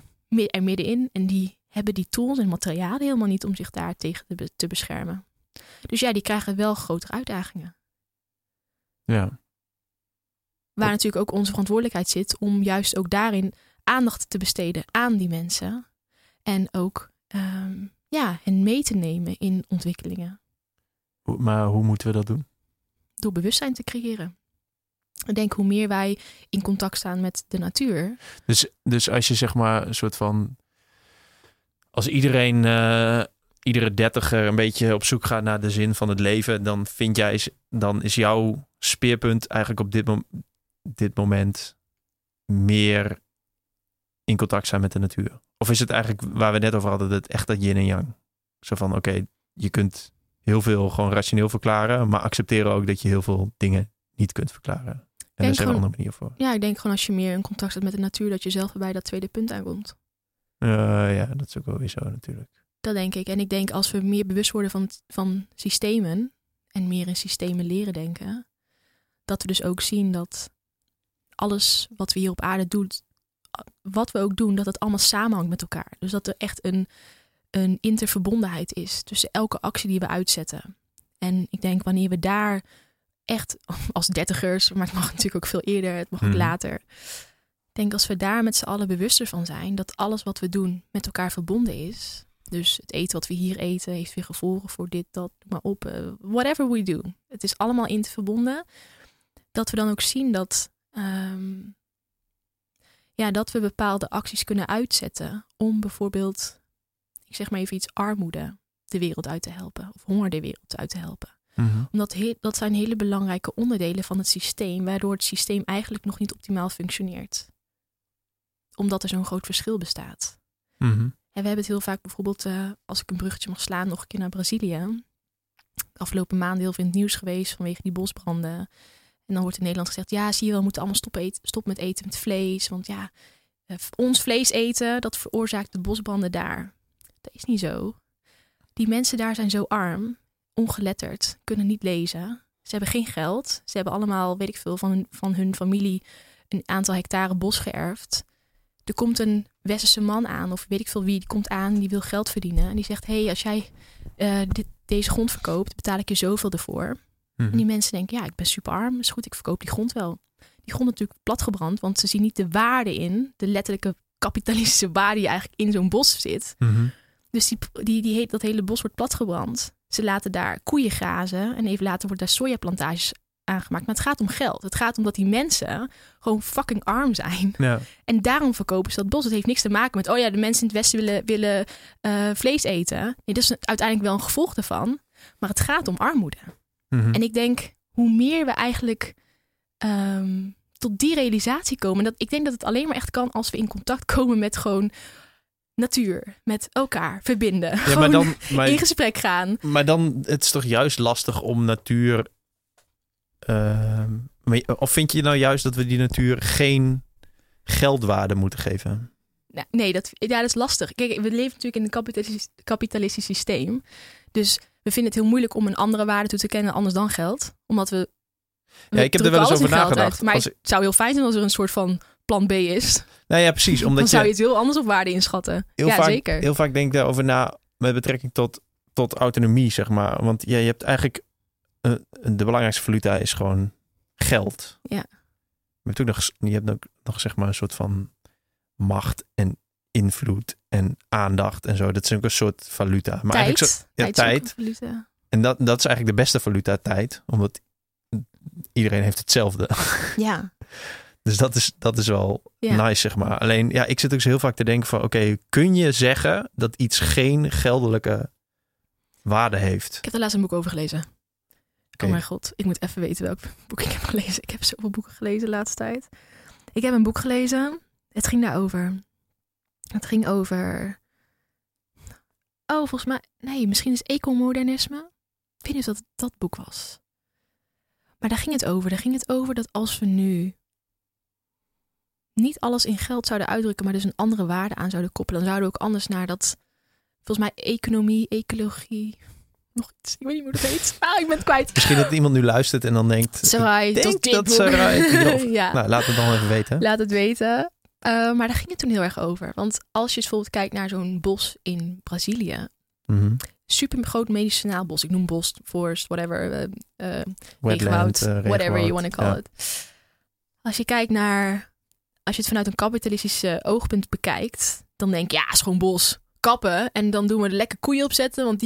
er middenin en die hebben die tools en materialen helemaal niet om zich daar tegen te beschermen. Dus die krijgen wel grotere uitdagingen. Ja. Waar natuurlijk ook onze verantwoordelijkheid zit om juist ook daarin aandacht te besteden aan die mensen. En ook hen mee te nemen in ontwikkelingen. Maar hoe moeten we dat doen? Door bewustzijn te creëren. Ik denk hoe meer wij in contact staan met de natuur. Dus als je zeg maar een soort van... Als iedereen, iedere dertiger een beetje op zoek gaat naar de zin van het leven, dan is jouw speerpunt eigenlijk op dit moment meer in contact zijn met de natuur. Of is het eigenlijk waar we net over hadden, dat echt dat yin en yang? Zo van oké, je kunt heel veel gewoon rationeel verklaren, maar accepteren ook dat je heel veel dingen niet kunt verklaren. En daar zijn een andere manier voor. Ja, ik denk gewoon als je meer in contact staat met de natuur, dat je zelf bij dat tweede punt aankomt. Dat is ook wel weer zo natuurlijk. Dat denk ik. En ik denk als we meer bewust worden van systemen en meer in systemen leren denken, dat we dus ook zien dat alles wat we hier op aarde doen, wat we ook doen, dat het allemaal samenhangt met elkaar. Dus dat er echt een interverbondenheid is tussen elke actie die we uitzetten. En ik denk wanneer we daar echt als 30ers, maar het mag natuurlijk ook veel eerder, het mag ook later. Ik denk als we daar met z'n allen bewuster van zijn, dat alles wat we doen met elkaar verbonden is. Dus het eten wat we hier eten heeft weer gevolgen voor dit, dat, maar op. Whatever we do. Het is allemaal interverbonden. Dat we dan ook zien dat dat we bepaalde acties kunnen uitzetten om bijvoorbeeld, ik zeg maar even iets, armoede de wereld uit te helpen. Of honger de wereld uit te helpen. Mm-hmm. Omdat dat zijn hele belangrijke onderdelen van het systeem, waardoor het systeem eigenlijk nog niet optimaal functioneert. Omdat er zo'n groot verschil bestaat. Mm-hmm. En we hebben het heel vaak bijvoorbeeld, als ik een bruggetje mag slaan, nog een keer naar Brazilië. Afgelopen maanden heel veel in het nieuws geweest vanwege die bosbranden. En dan wordt in Nederland gezegd, ja, zie je wel, we moeten allemaal stoppen met eten met vlees. Want ja, ons vlees eten, dat veroorzaakt de bosbranden daar. Dat is niet zo. Die mensen daar zijn zo arm, ongeletterd, kunnen niet lezen. Ze hebben geen geld. Ze hebben allemaal, weet ik veel, van hun familie een aantal hectare bos geërfd. Er komt een westerse man aan, of weet ik veel wie, die komt aan en die wil geld verdienen. En die zegt, hey, als jij deze grond verkoopt, betaal ik je zoveel ervoor. Mm-hmm. En die mensen denken, ja, ik ben super arm, is goed, ik verkoop die grond wel. Die grond is natuurlijk platgebrand, want ze zien niet de waarde in, de letterlijke kapitalistische waarde die eigenlijk in zo'n bos zit. Mm-hmm. Dus dat hele bos wordt platgebrand. Ze laten daar koeien grazen en even later wordt daar sojaplantages aangemaakt. Maar het gaat om geld. Het gaat om dat die mensen gewoon fucking arm zijn. Ja. En daarom verkopen ze dat bos. Het heeft niks te maken met, oh ja, de mensen in het westen willen vlees eten. Nee, dat is uiteindelijk wel een gevolg daarvan. Maar het gaat om armoede. Mm-hmm. En ik denk, hoe meer we eigenlijk tot die realisatie komen. Ik denk dat het alleen maar echt kan als we in contact komen met gewoon natuur, met elkaar verbinden. Ja, gewoon in gesprek gaan. Maar dan, het is toch juist lastig om natuur. Of vind je nou juist dat we die natuur geen geldwaarde moeten geven? Nou, nee, dat is lastig. Kijk, we leven natuurlijk in een kapitalistisch systeem. Dus we vinden het heel moeilijk om een andere waarde toe te kennen anders dan geld. Omdat we. Ik heb er wel eens over nagedacht. Maar het zou heel fijn zijn als er een soort van plan B is. Nou ja, precies. Omdat dan zou je het heel anders op waarde inschatten. Zeker. Heel vaak denk ik daarover na met betrekking tot autonomie, zeg maar. Want ja, je hebt eigenlijk. De belangrijkste valuta is gewoon geld. Ja. Maar je hebt ook nog zeg maar een soort van macht en invloed en aandacht en zo. Dat is ook een soort valuta. Maar eigenlijk tijd. Valuta. En dat is eigenlijk de beste valuta, tijd. Omdat iedereen heeft hetzelfde. Ja. Dus dat is wel nice, zeg maar. Alleen, ja, ik zit ook zo heel vaak te denken van, oké, kun je zeggen dat iets geen geldelijke waarde heeft? Ik heb er laatst een boek over gelezen. Okay. Oh mijn god, ik moet even weten welk boek ik heb gelezen. Ik heb zoveel boeken gelezen de laatste tijd. Ik heb een boek gelezen. Het ging daarover. Het ging over... Oh, volgens mij... Nee, misschien is ecomodernisme. Ik weet niet of dat boek was. Maar daar ging het over. Daar ging het over dat als we nu niet alles in geld zouden uitdrukken, maar dus een andere waarde aan zouden koppelen, dan zouden we ook anders naar dat, volgens mij, economie, ecologie, nog iets. Ik weet niet hoe dat heet. Ik ben het kwijt. Misschien dat iemand nu luistert en dan denkt, Sarai, dat Sarai. Ja. Nou, laat het dan even weten. Laat het weten. Maar daar ging het toen heel erg over. Want als je bijvoorbeeld kijkt naar zo'n bos in Brazilië. Mm-hmm. Super groot medicinaal bos. Ik noem bos, forest, whatever. Regenwoud, whatever you want to call it. Als je kijkt naar, als je het vanuit een kapitalistisch oogpunt bekijkt, dan denk je, ja, het is gewoon bos. Kappen en dan doen we er lekker koeien op zetten, want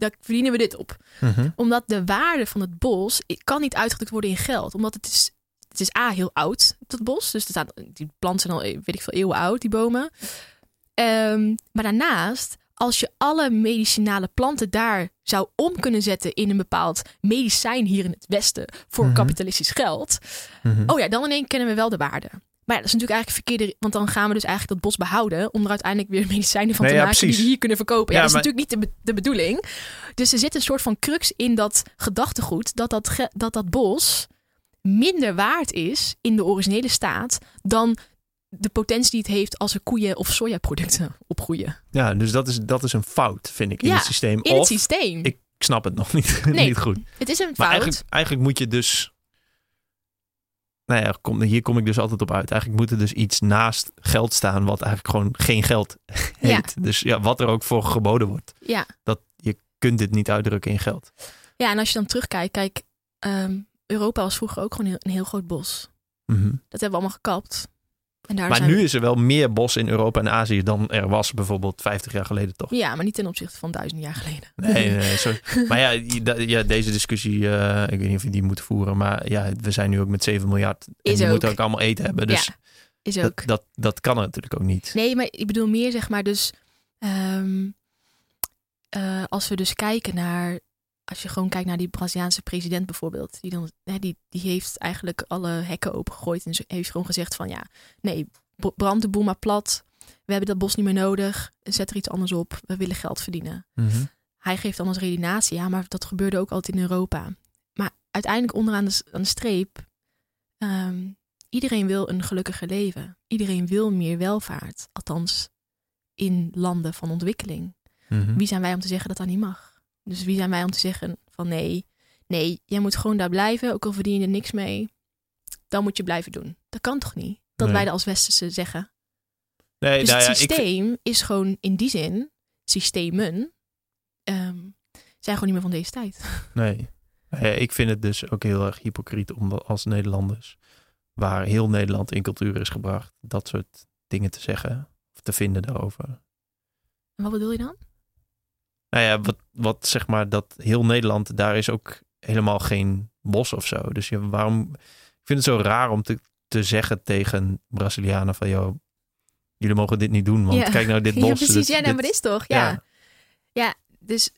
daar verdienen we dit op. Mm-hmm. Omdat de waarde van het bos kan niet uitgedrukt worden in geld. Omdat het is A, heel oud, dat bos. Dus die planten zijn al, weet ik veel, eeuwen oud, die bomen. Maar daarnaast, als je alle medicinale planten daar zou om kunnen zetten in een bepaald medicijn hier in het Westen voor mm-hmm. kapitalistisch geld. Mm-hmm. Oh ja, dan in één kennen we wel de waarde. Maar ja, dat is natuurlijk eigenlijk verkeerd, want dan gaan we dus eigenlijk dat bos behouden om er uiteindelijk weer medicijnen van te maken precies. Die we hier kunnen verkopen. Ja, ja, dat is natuurlijk niet de bedoeling. Dus er zit een soort van crux in dat gedachtegoed dat bos minder waard is in de originele staat dan de potentie die het heeft als er koeien of sojaproducten opgroeien. Ja, dus dat is een fout, vind ik, in het systeem. In het systeem. Ik snap het nog niet, niet goed. Het is een fout. Eigenlijk moet je dus nou ja, hier kom ik dus altijd op uit. Eigenlijk moet er dus iets naast geld staan wat eigenlijk gewoon geen geld heet. Ja. Dus ja, wat er ook voor geboden wordt. Ja. Dat je kunt dit niet uitdrukken in geld. Ja, en als je dan terugkijkt, kijk, Europa was vroeger ook gewoon een heel groot bos. Mm-hmm. Dat hebben we allemaal gekapt. En maar nu is er wel meer bos in Europa en Azië dan er was bijvoorbeeld 50 jaar geleden, toch? Ja, maar niet ten opzichte van 1000 jaar geleden. Nee, sorry. Maar ja, deze discussie, ik weet niet of je die moet voeren, maar ja, we zijn nu ook met 7 miljard en we moeten ook allemaal eten hebben. Dus ja, is ook. Dat kan natuurlijk ook niet. Nee, maar ik bedoel meer zeg maar dus, als we dus kijken naar, als je gewoon kijkt naar die Braziliaanse president bijvoorbeeld. Die heeft eigenlijk alle hekken opengegooid. En heeft gewoon gezegd van ja, nee, brand de boel maar plat. We hebben dat bos niet meer nodig. Zet er iets anders op. We willen geld verdienen. Mm-hmm. Hij geeft dan als redenatie. Ja, maar dat gebeurde ook altijd in Europa. Maar uiteindelijk onderaan de streep. Iedereen wil een gelukkiger leven. Iedereen wil meer welvaart. Althans, in landen van ontwikkeling. Mm-hmm. Wie zijn wij om te zeggen dat dat niet mag? Dus wie zijn wij om te zeggen van nee, jij moet gewoon daar blijven, ook al verdien je er niks mee, dan moet je blijven doen. Dat kan toch niet? Wij er als Westerse zeggen. Nee, dus het systeem is gewoon in die zin, systemen zijn gewoon niet meer van deze tijd. Nee, ik vind het dus ook heel erg hypocriet om als Nederlanders, waar heel Nederland in cultuur is gebracht, dat soort dingen te zeggen of te vinden daarover. En wat bedoel je dan? Nou ja, wat zeg maar dat heel Nederland, daar is ook helemaal geen bos of zo. Dus ik vind het zo raar om te zeggen tegen Brazilianen van joh, jullie mogen dit niet doen, want kijk nou dit bos. Ja, precies. Maar dit is toch? Ja. Ja, dus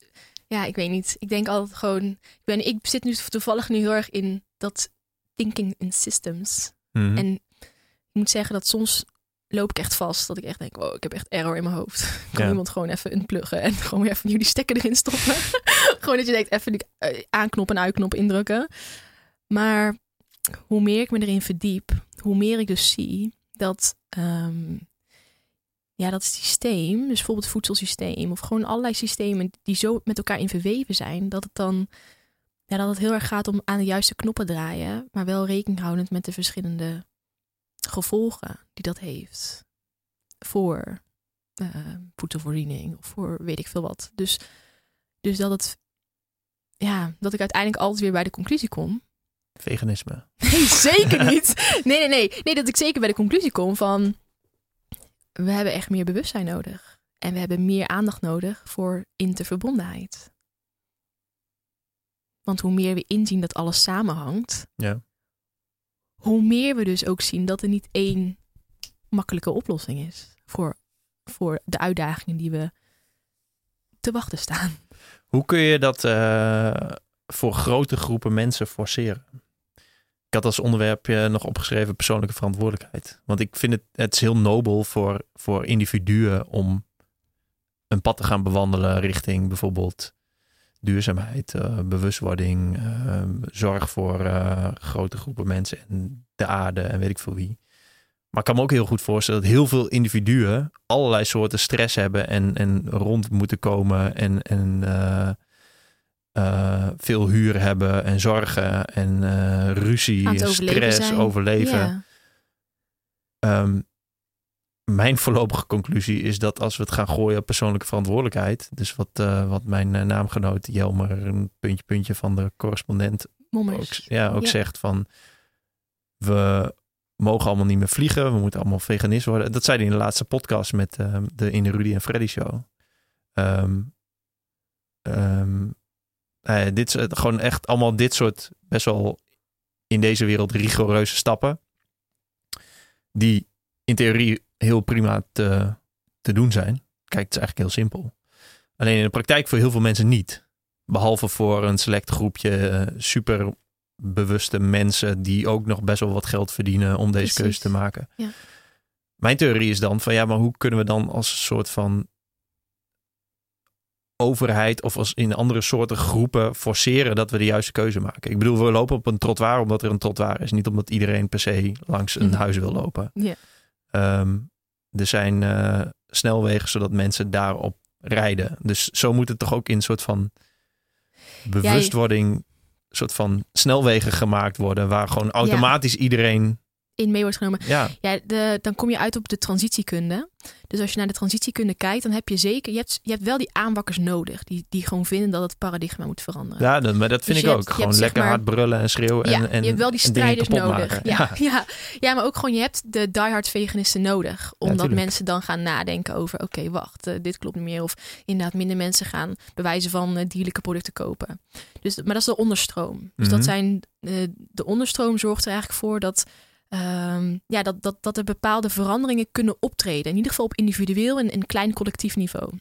ja, ik weet niet. Ik denk altijd gewoon, ik zit nu toevallig heel erg in dat thinking in systems. Mm-hmm. En ik moet zeggen dat soms loop ik echt vast. Dat ik echt denk, wow, ik heb echt error in mijn hoofd. Kan iemand gewoon even unpluggen en gewoon weer even jullie stekker erin stoppen. Gewoon dat je denkt, even aanknop en uitknop indrukken. Maar hoe meer ik me erin verdiep, hoe meer ik dus zie dat dat systeem, dus bijvoorbeeld het voedselsysteem of gewoon allerlei systemen die zo met elkaar in verweven zijn, dat het dan dat het heel erg gaat om aan de juiste knoppen draaien, maar wel rekening houdend met de verschillende gevolgen die dat heeft voor voedselvoorziening of voor weet ik veel wat. Dus dat het dat ik uiteindelijk altijd weer bij de conclusie kom. Veganisme. Nee, zeker niet. Nee, dat ik zeker bij de conclusie kom van we hebben echt meer bewustzijn nodig en we hebben meer aandacht nodig voor interverbondenheid. Want hoe meer we inzien dat alles samenhangt. Ja. Hoe meer we dus ook zien dat er niet één makkelijke oplossing is voor de uitdagingen die we te wachten staan. Hoe kun je dat voor grote groepen mensen forceren? Ik had als onderwerpje nog opgeschreven persoonlijke verantwoordelijkheid. Want ik vind het is heel nobel voor individuen om een pad te gaan bewandelen richting bijvoorbeeld duurzaamheid, bewustwording, zorg voor grote groepen mensen en de aarde en weet ik veel wie. Maar ik kan me ook heel goed voorstellen dat heel veel individuen allerlei soorten stress hebben en rond moeten komen en veel huur hebben en zorgen en ruzie, en stress, overleven. Yeah. Mijn voorlopige conclusie is dat als we het gaan gooien op persoonlijke verantwoordelijkheid. Dus wat mijn naamgenoot Jelmer, een puntje van de correspondent, ook zegt van we mogen allemaal niet meer vliegen. We moeten allemaal veganist worden. Dat zei hij in de laatste podcast met de Rudy en Freddy show. Dit is gewoon echt allemaal dit soort best wel in deze wereld rigoureuze stappen. Die in theorie heel prima te doen zijn. Kijk, het is eigenlijk heel simpel. Alleen in de praktijk voor heel veel mensen niet. Behalve voor een select groepje superbewuste mensen die ook nog best wel wat geld verdienen om deze keuze te maken. Ja. Mijn theorie is dan van maar hoe kunnen we dan als een soort van overheid of als in andere soorten groepen forceren dat we de juiste keuze maken. Ik bedoel, we lopen op een trottoir omdat er een trottoir is. Niet omdat iedereen per se langs een huis wil lopen. Ja. Er zijn snelwegen zodat mensen daarop rijden. Dus zo moet het toch ook in een soort van bewustwording soort van snelwegen gemaakt worden waar gewoon automatisch iedereen in mee wordt genomen. Ja. Ja, dan kom je uit op de transitiekunde. Dus als je naar de transitiekunde kijkt, dan heb je zeker... Je hebt wel die aanwakkers nodig. Die gewoon vinden dat het paradigma moet veranderen. Ja, maar dat vind dus ik ook. Gewoon lekker hard brullen en schreeuwen. Ja, en je hebt wel die strijders nodig. Ja, maar ook gewoon je hebt de diehard veganisten nodig. Omdat mensen dan gaan nadenken over... Oké, wacht, dit klopt niet meer. Of inderdaad minder mensen gaan bewijzen van dierlijke producten kopen. Dus, maar dat is de onderstroom. Dus dat zijn... de onderstroom zorgt er eigenlijk voor dat... dat er bepaalde veranderingen kunnen optreden. In ieder geval op individueel en een klein collectief niveau.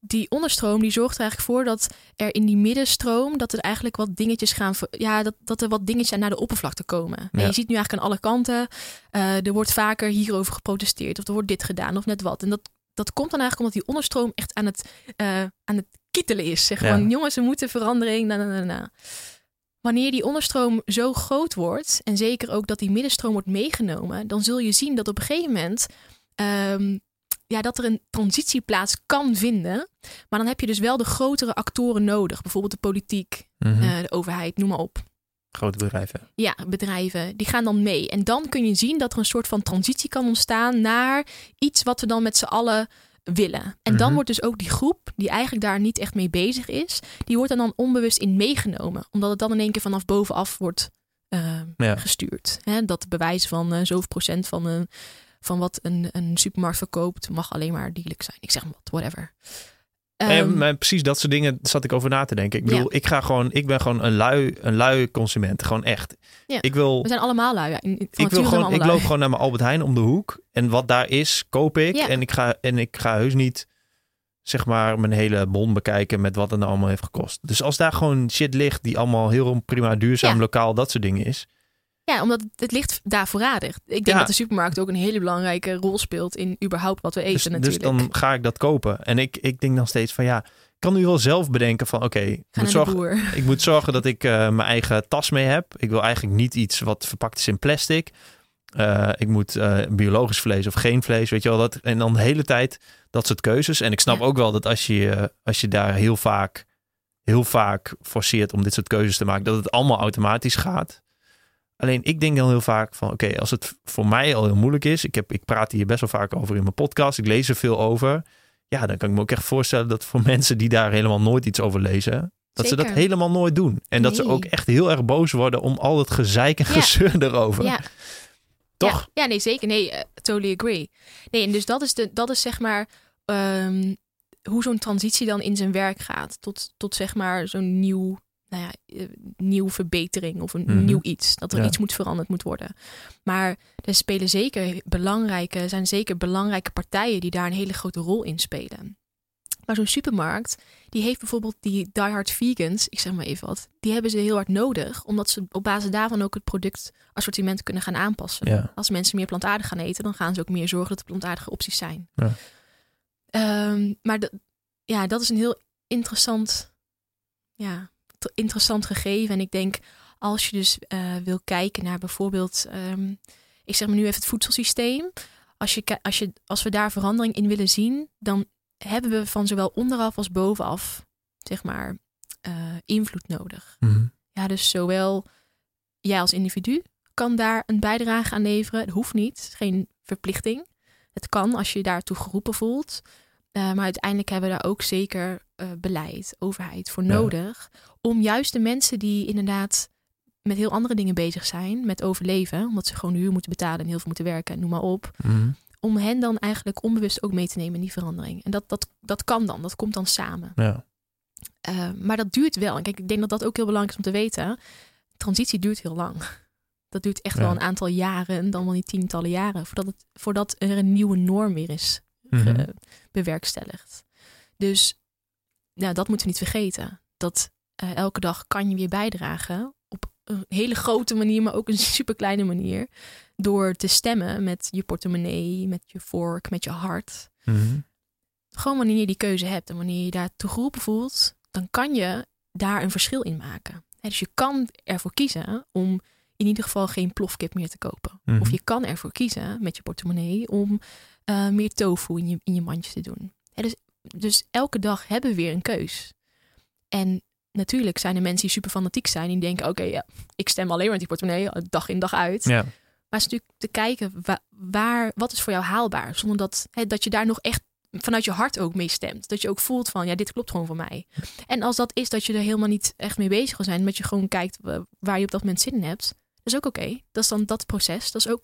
Die onderstroom die zorgt er eigenlijk voor dat er in die middenstroom... dat er eigenlijk wat dingetjes gaan... dat er wat dingetjes naar de oppervlakte komen. Ja. En je ziet nu eigenlijk aan alle kanten... er wordt vaker hierover geprotesteerd... of er wordt dit gedaan of net wat. En dat komt dan eigenlijk omdat die onderstroom echt aan het kietelen is. Zeg gewoon, jongens, we moeten verandering... Wanneer die onderstroom zo groot wordt... en zeker ook dat die middenstroom wordt meegenomen... dan zul je zien dat op een gegeven moment... dat er een transitie plaats kan vinden. Maar dan heb je dus wel de grotere actoren nodig. Bijvoorbeeld de politiek, de overheid, noem maar op. Grote bedrijven. Ja, bedrijven. Die gaan dan mee. En dan kun je zien dat er een soort van transitie kan ontstaan... naar iets wat we dan met z'n allen... willen. En dan wordt dus ook die groep die eigenlijk daar niet echt mee bezig is, die wordt dan onbewust in meegenomen. Omdat het dan in één keer vanaf bovenaf wordt gestuurd. Hè, dat bewijs van zoveel procent van wat een supermarkt verkoopt mag alleen maar dierlijk zijn. Ik zeg maar wat, whatever. Maar precies dat soort dingen zat ik over na te denken. Ik bedoel, ik ben gewoon een lui consument. Gewoon echt. Ja. We zijn allemaal lui. Ja. Ik loop gewoon naar mijn Albert Heijn om de hoek. En wat daar is, koop ik. Ja. En ik ga heus niet, zeg maar, mijn hele bon bekijken met wat het nou allemaal heeft gekost. Dus als daar gewoon shit ligt die allemaal heel prima duurzaam, lokaal, dat soort dingen is. Ja, omdat het ligt daar voorradig. Ik denk dat de supermarkt ook een hele belangrijke rol speelt... in überhaupt wat we eten natuurlijk. Dus dan ga ik dat kopen. En ik denk dan steeds van ja... Ik kan nu wel zelf bedenken van ik moet zorgen dat ik mijn eigen tas mee heb. Ik wil eigenlijk niet iets wat verpakt is in plastic. Ik moet biologisch vlees of geen vlees, weet je wel. Dat, en dan de hele tijd dat soort keuzes. En ik snap ook wel dat als je daar heel vaak forceert... om dit soort keuzes te maken, dat het allemaal automatisch gaat... Alleen ik denk dan heel vaak van oké, als het voor mij al heel moeilijk is. Ik praat hier best wel vaak over in mijn podcast. Ik lees er veel over. Ja, dan kan ik me ook echt voorstellen dat voor mensen die daar helemaal nooit iets over lezen. Dat ze dat helemaal nooit doen. En dat ze ook echt heel erg boos worden om al het gezeik en gezeur erover. Ja. Toch? Ja, nee zeker. Nee, totally agree. Nee, en dus dat is zeg maar hoe zo'n transitie dan in zijn werk gaat. Tot zeg maar zo'n nieuw... nieuw verbetering of een nieuw iets. Dat er iets moet veranderd moet worden. Maar er zijn zeker belangrijke partijen... die daar een hele grote rol in spelen. Maar zo'n supermarkt, die heeft bijvoorbeeld die diehard vegans... ik zeg maar even wat, die hebben ze heel hard nodig... omdat ze op basis daarvan ook het productassortiment kunnen gaan aanpassen. Ja. Als mensen meer plantaardig gaan eten... dan gaan ze ook meer zorgen dat er plantaardige opties zijn. Ja. Maar dat is een heel interessant... ja. Interessant gegeven. En ik denk, als je dus wil kijken naar bijvoorbeeld... ik zeg maar nu even het voedselsysteem. Als we daar verandering in willen zien... dan hebben we van zowel onderaf als bovenaf... zeg maar, invloed nodig. Mm-hmm. Ja, dus zowel jij als individu kan daar een bijdrage aan leveren. Het hoeft niet, geen verplichting. Het kan als je je daartoe geroepen voelt... maar uiteindelijk hebben we daar ook zeker beleid, overheid voor nodig. Om juist de mensen die inderdaad met heel andere dingen bezig zijn. Met overleven, omdat ze gewoon de huur moeten betalen en heel veel moeten werken. En noem maar op. Mm-hmm. Om hen dan eigenlijk onbewust ook mee te nemen in die verandering. En dat kan dan, dat komt dan samen. Ja. Maar dat duurt wel. En kijk, ik denk dat dat ook heel belangrijk is om te weten. Transitie duurt heel lang. Dat duurt echt wel een aantal jaren, dan wel niet tientallen jaren. Voordat er een nieuwe norm weer is. Mm-hmm. Bewerkstelligd. Dus dat moeten we niet vergeten. Dat elke dag kan je weer bijdragen op een hele grote manier, maar ook een superkleine manier. Door te stemmen met je portemonnee, met je vork, met je hart. Mm-hmm. Gewoon wanneer je die keuze hebt en wanneer je daar toe geroepen voelt, dan kan je daar een verschil in maken. Dus je kan ervoor kiezen om in ieder geval geen plofkip meer te kopen. Mm-hmm. Of je kan ervoor kiezen met je portemonnee om meer tofu in je mandje te doen. Dus elke dag hebben we weer een keus. En natuurlijk zijn er mensen die super fanatiek zijn. Die denken, oké, ja, ik stem alleen maar met die portemonnee dag in dag uit. Ja. Maar het is natuurlijk te kijken, wat is voor jou haalbaar? Zonder dat je daar nog echt vanuit je hart ook mee stemt. Dat je ook voelt van, ja, dit klopt gewoon voor mij. En als dat is dat je er helemaal niet echt mee bezig wil zijn. Dat je gewoon kijkt waar je op dat moment zin in hebt. Dat is ook oké. Dat is dan dat proces. Dat is ook...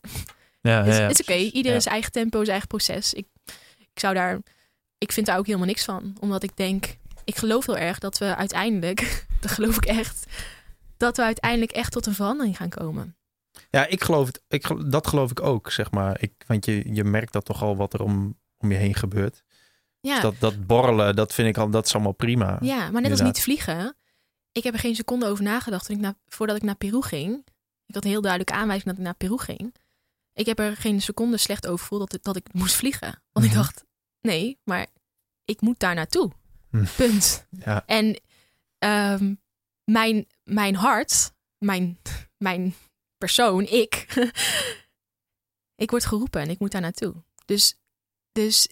Ja, het is oké. Ieder zijn eigen tempo, zijn eigen proces. Ik vind daar ook helemaal niks van. Omdat ik denk... Ik geloof heel erg dat we uiteindelijk... dat geloof ik echt... dat we uiteindelijk echt tot een verandering gaan komen. Ja, dat geloof ik ook, zeg maar. Want je merkt dat toch al wat er om je heen gebeurt. Ja. Dus dat borrelen, dat vind ik al... dat is allemaal prima. Ja, maar net inderdaad. Als niet vliegen. Ik heb er geen seconde over nagedacht. Voordat ik naar Peru ging... Ik had een heel duidelijke aanwijzing dat ik naar Peru ging. Ik heb er geen seconde slecht over gevoeld dat ik moest vliegen. Want ik dacht... Nee, maar ik moet daar naartoe. Punt. Ja. En mijn hart, mijn persoon, ik word geroepen en ik moet daar naartoe. Dus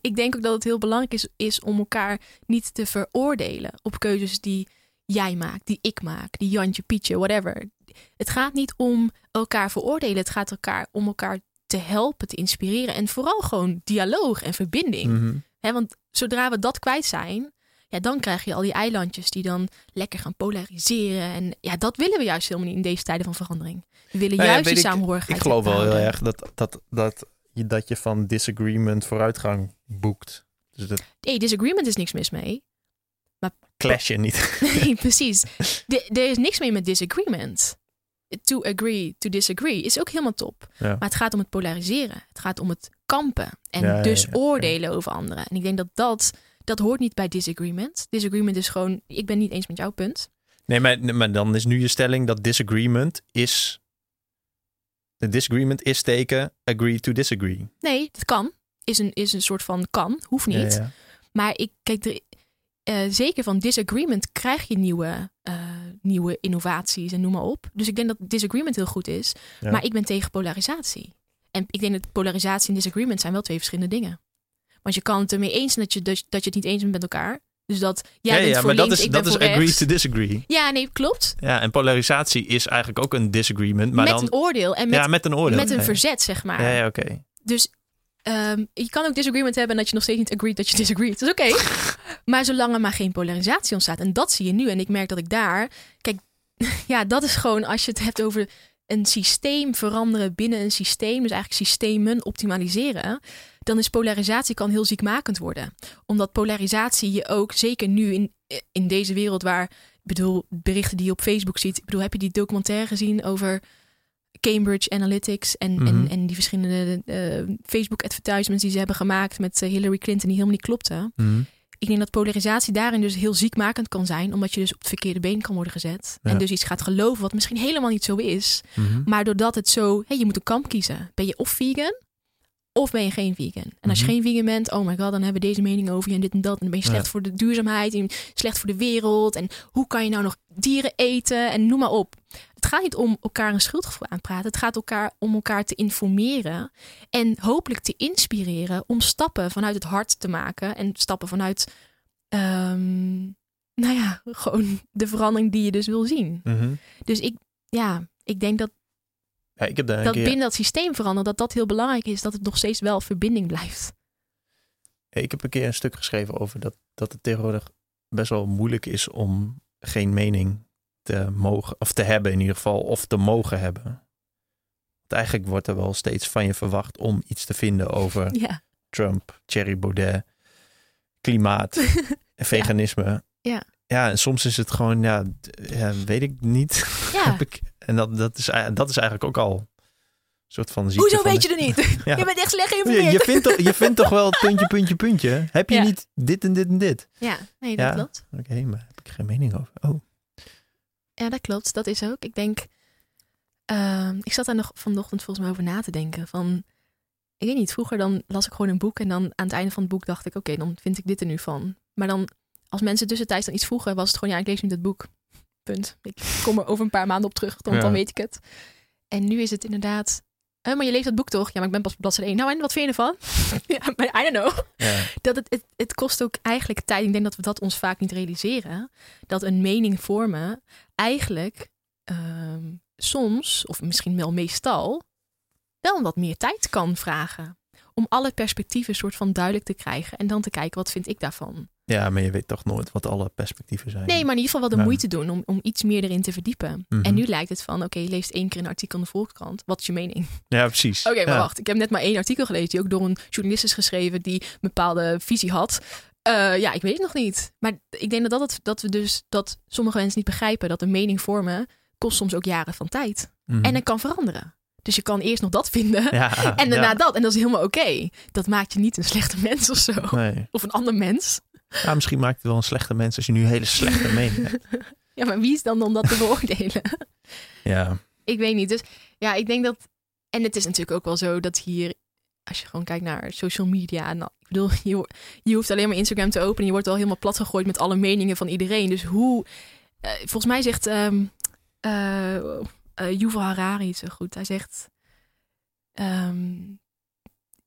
ik denk ook dat het heel belangrijk is om elkaar niet te veroordelen op keuzes die jij maakt, die ik maak, die Jantje, Pietje, whatever. Het gaat niet om elkaar veroordelen. Het gaat om elkaar te helpen, te inspireren en vooral gewoon dialoog en verbinding. Mm-hmm. He, want zodra we dat kwijt zijn, ja, dan krijg je al die eilandjes die dan lekker gaan polariseren. En ja, dat willen we juist helemaal niet in deze tijden van verandering. We willen juist die saamhorigheid. Ik geloof wel heel erg dat je van disagreement vooruitgang boekt. Dus disagreement is niks mis mee. Maar clash je niet. Nee, precies. Er is niks mee met disagreement. To agree, to disagree is ook helemaal top. Ja. Maar het gaat om het polariseren. Het gaat om het kampen. En oordelen over anderen. En ik denk dat hoort niet bij disagreement. Disagreement is gewoon, ik ben niet eens met jouw punt. Nee, maar dan is nu je stelling dat disagreement is teken agree to disagree. Nee, dat kan. Is een soort van kan. Hoeft niet. Ja. Maar zeker van disagreement krijg je nieuwe innovaties en noem maar op. Dus ik denk dat disagreement heel goed is. Ja. Maar ik ben tegen polarisatie. En ik denk dat polarisatie en disagreement zijn wel twee verschillende dingen. Want je kan het ermee eens zijn dat je het niet eens bent met elkaar. Dus dat jij bent voor links, ik ben voor rechts. Dat is agree to disagree. Ja, nee, klopt. Ja, en polarisatie is eigenlijk ook een disagreement. Maar met een oordeel. En met een oordeel. Met een verzet, zeg maar. Ja, oké. Dus je kan ook disagreement hebben en dat je nog steeds niet agreed dat je disagreed. Dat is oké. Maar zolang er maar geen polarisatie ontstaat. En dat zie je nu. En ik merk dat ik daar... Kijk, ja, dat is gewoon als je het hebt over... een systeem veranderen binnen een systeem... dus eigenlijk systemen optimaliseren... dan is polarisatie kan heel ziekmakend worden. Omdat polarisatie je ook... zeker nu in deze wereld waar... ik bedoel, berichten die je op Facebook ziet... ik bedoel, heb je die documentaire gezien over... Cambridge Analytics en die verschillende Facebook-advertisements... die ze hebben gemaakt met Hillary Clinton... die helemaal niet klopten. Mm-hmm. Ik denk dat polarisatie daarin dus heel ziekmakend kan zijn... omdat je dus op het verkeerde been kan worden gezet. Ja. En dus iets gaat geloven wat misschien helemaal niet zo is. Mm-hmm. Maar doordat het zo... je moet een kamp kiezen. Ben je of vegan of ben je geen vegan? En als je geen vegan bent... oh my god, dan hebben we deze mening over je en dit en dat. En dan ben je slecht voor de duurzaamheid en slecht voor de wereld. En hoe kan je nou nog dieren eten? En noem maar op. Het gaat niet om elkaar een schuldgevoel aanpraten. Het gaat om elkaar te informeren en hopelijk te inspireren om stappen vanuit het hart te maken. En stappen vanuit, gewoon de verandering die je dus wil zien. Mm-hmm. Dus ik denk dat ik heb daar dat binnen dat systeem veranderen, dat heel belangrijk is. Dat het nog steeds wel verbinding blijft. Ik heb een keer een stuk geschreven over dat het tegenwoordig best wel moeilijk is om geen mening te mogen, of te hebben in ieder geval, of te mogen hebben. Want eigenlijk wordt er wel steeds van je verwacht om iets te vinden over Trump, Thierry Baudet, klimaat, veganisme. Ja. Ja, en soms is het gewoon, weet ik niet. Ja. En dat is eigenlijk ook al een soort van ziekte. Hoezo weet je er niet? Je bent echt slecht geïnformeerd. Je vindt toch wel puntje, puntje, puntje. Heb je niet dit en dit en dit? Ja, nee, dat klopt. Oké, maar heb ik geen mening over. Oh. Ja, dat klopt. Dat is ook. Ik denk... ik zat daar nog vanochtend volgens mij over na te denken. Ik weet niet, vroeger dan las ik gewoon een boek... en dan aan het einde van het boek dacht ik... oké, dan vind ik dit er nu van. Maar dan, als mensen tussentijds dan iets vroegen... was het gewoon, ik lees nu dat boek. Punt. Ik kom er over een paar maanden op terug, want dan weet ik het. En nu is het inderdaad... maar je leest dat boek toch? Ja, maar ik ben pas op bladzijde 1. Nou, en wat vind je ervan? Ja, maar I don't know. Ja. Dat het kost ook eigenlijk tijd. Ik denk dat we dat ons vaak niet realiseren. Dat een mening vormen eigenlijk soms, of misschien wel meestal, wel wat meer tijd kan vragen. Om alle perspectieven soort van duidelijk te krijgen. En dan te kijken, wat vind ik daarvan? Ja, maar je weet toch nooit wat alle perspectieven zijn. Nee, maar in ieder geval wel de moeite doen om iets meer erin te verdiepen. Mm-hmm. En nu lijkt het van, oké, lees 1 keer een artikel in de Volkskrant. Wat is je mening? Ja, precies. Oké, maar wacht. Ik heb net maar 1 artikel gelezen die ook door een journalist is geschreven die een bepaalde visie had. Ja, ik weet het nog niet. Maar ik denk dat sommige mensen niet begrijpen dat een mening vormen kost soms ook jaren van tijd. Mm-hmm. En dat kan veranderen. Dus je kan eerst nog dat vinden en daarna dat. En dat is helemaal oké. Dat maakt je niet een slechte mens of zo. Nee. Of een ander mens. Ja, misschien maakt het wel een slechte mens als je nu hele slechte mening hebt. Ja, maar wie is dan om dat te beoordelen? Ja. Ik weet niet. Dus ja, ik denk dat... En het is natuurlijk ook wel zo dat hier... Als je gewoon kijkt naar social media... Nou, ik bedoel, je hoeft alleen maar Instagram te openen. Je wordt al helemaal plat gegooid met alle meningen van iedereen. Dus hoe... volgens mij zegt... Yuval Harari is zo goed. Hij zegt...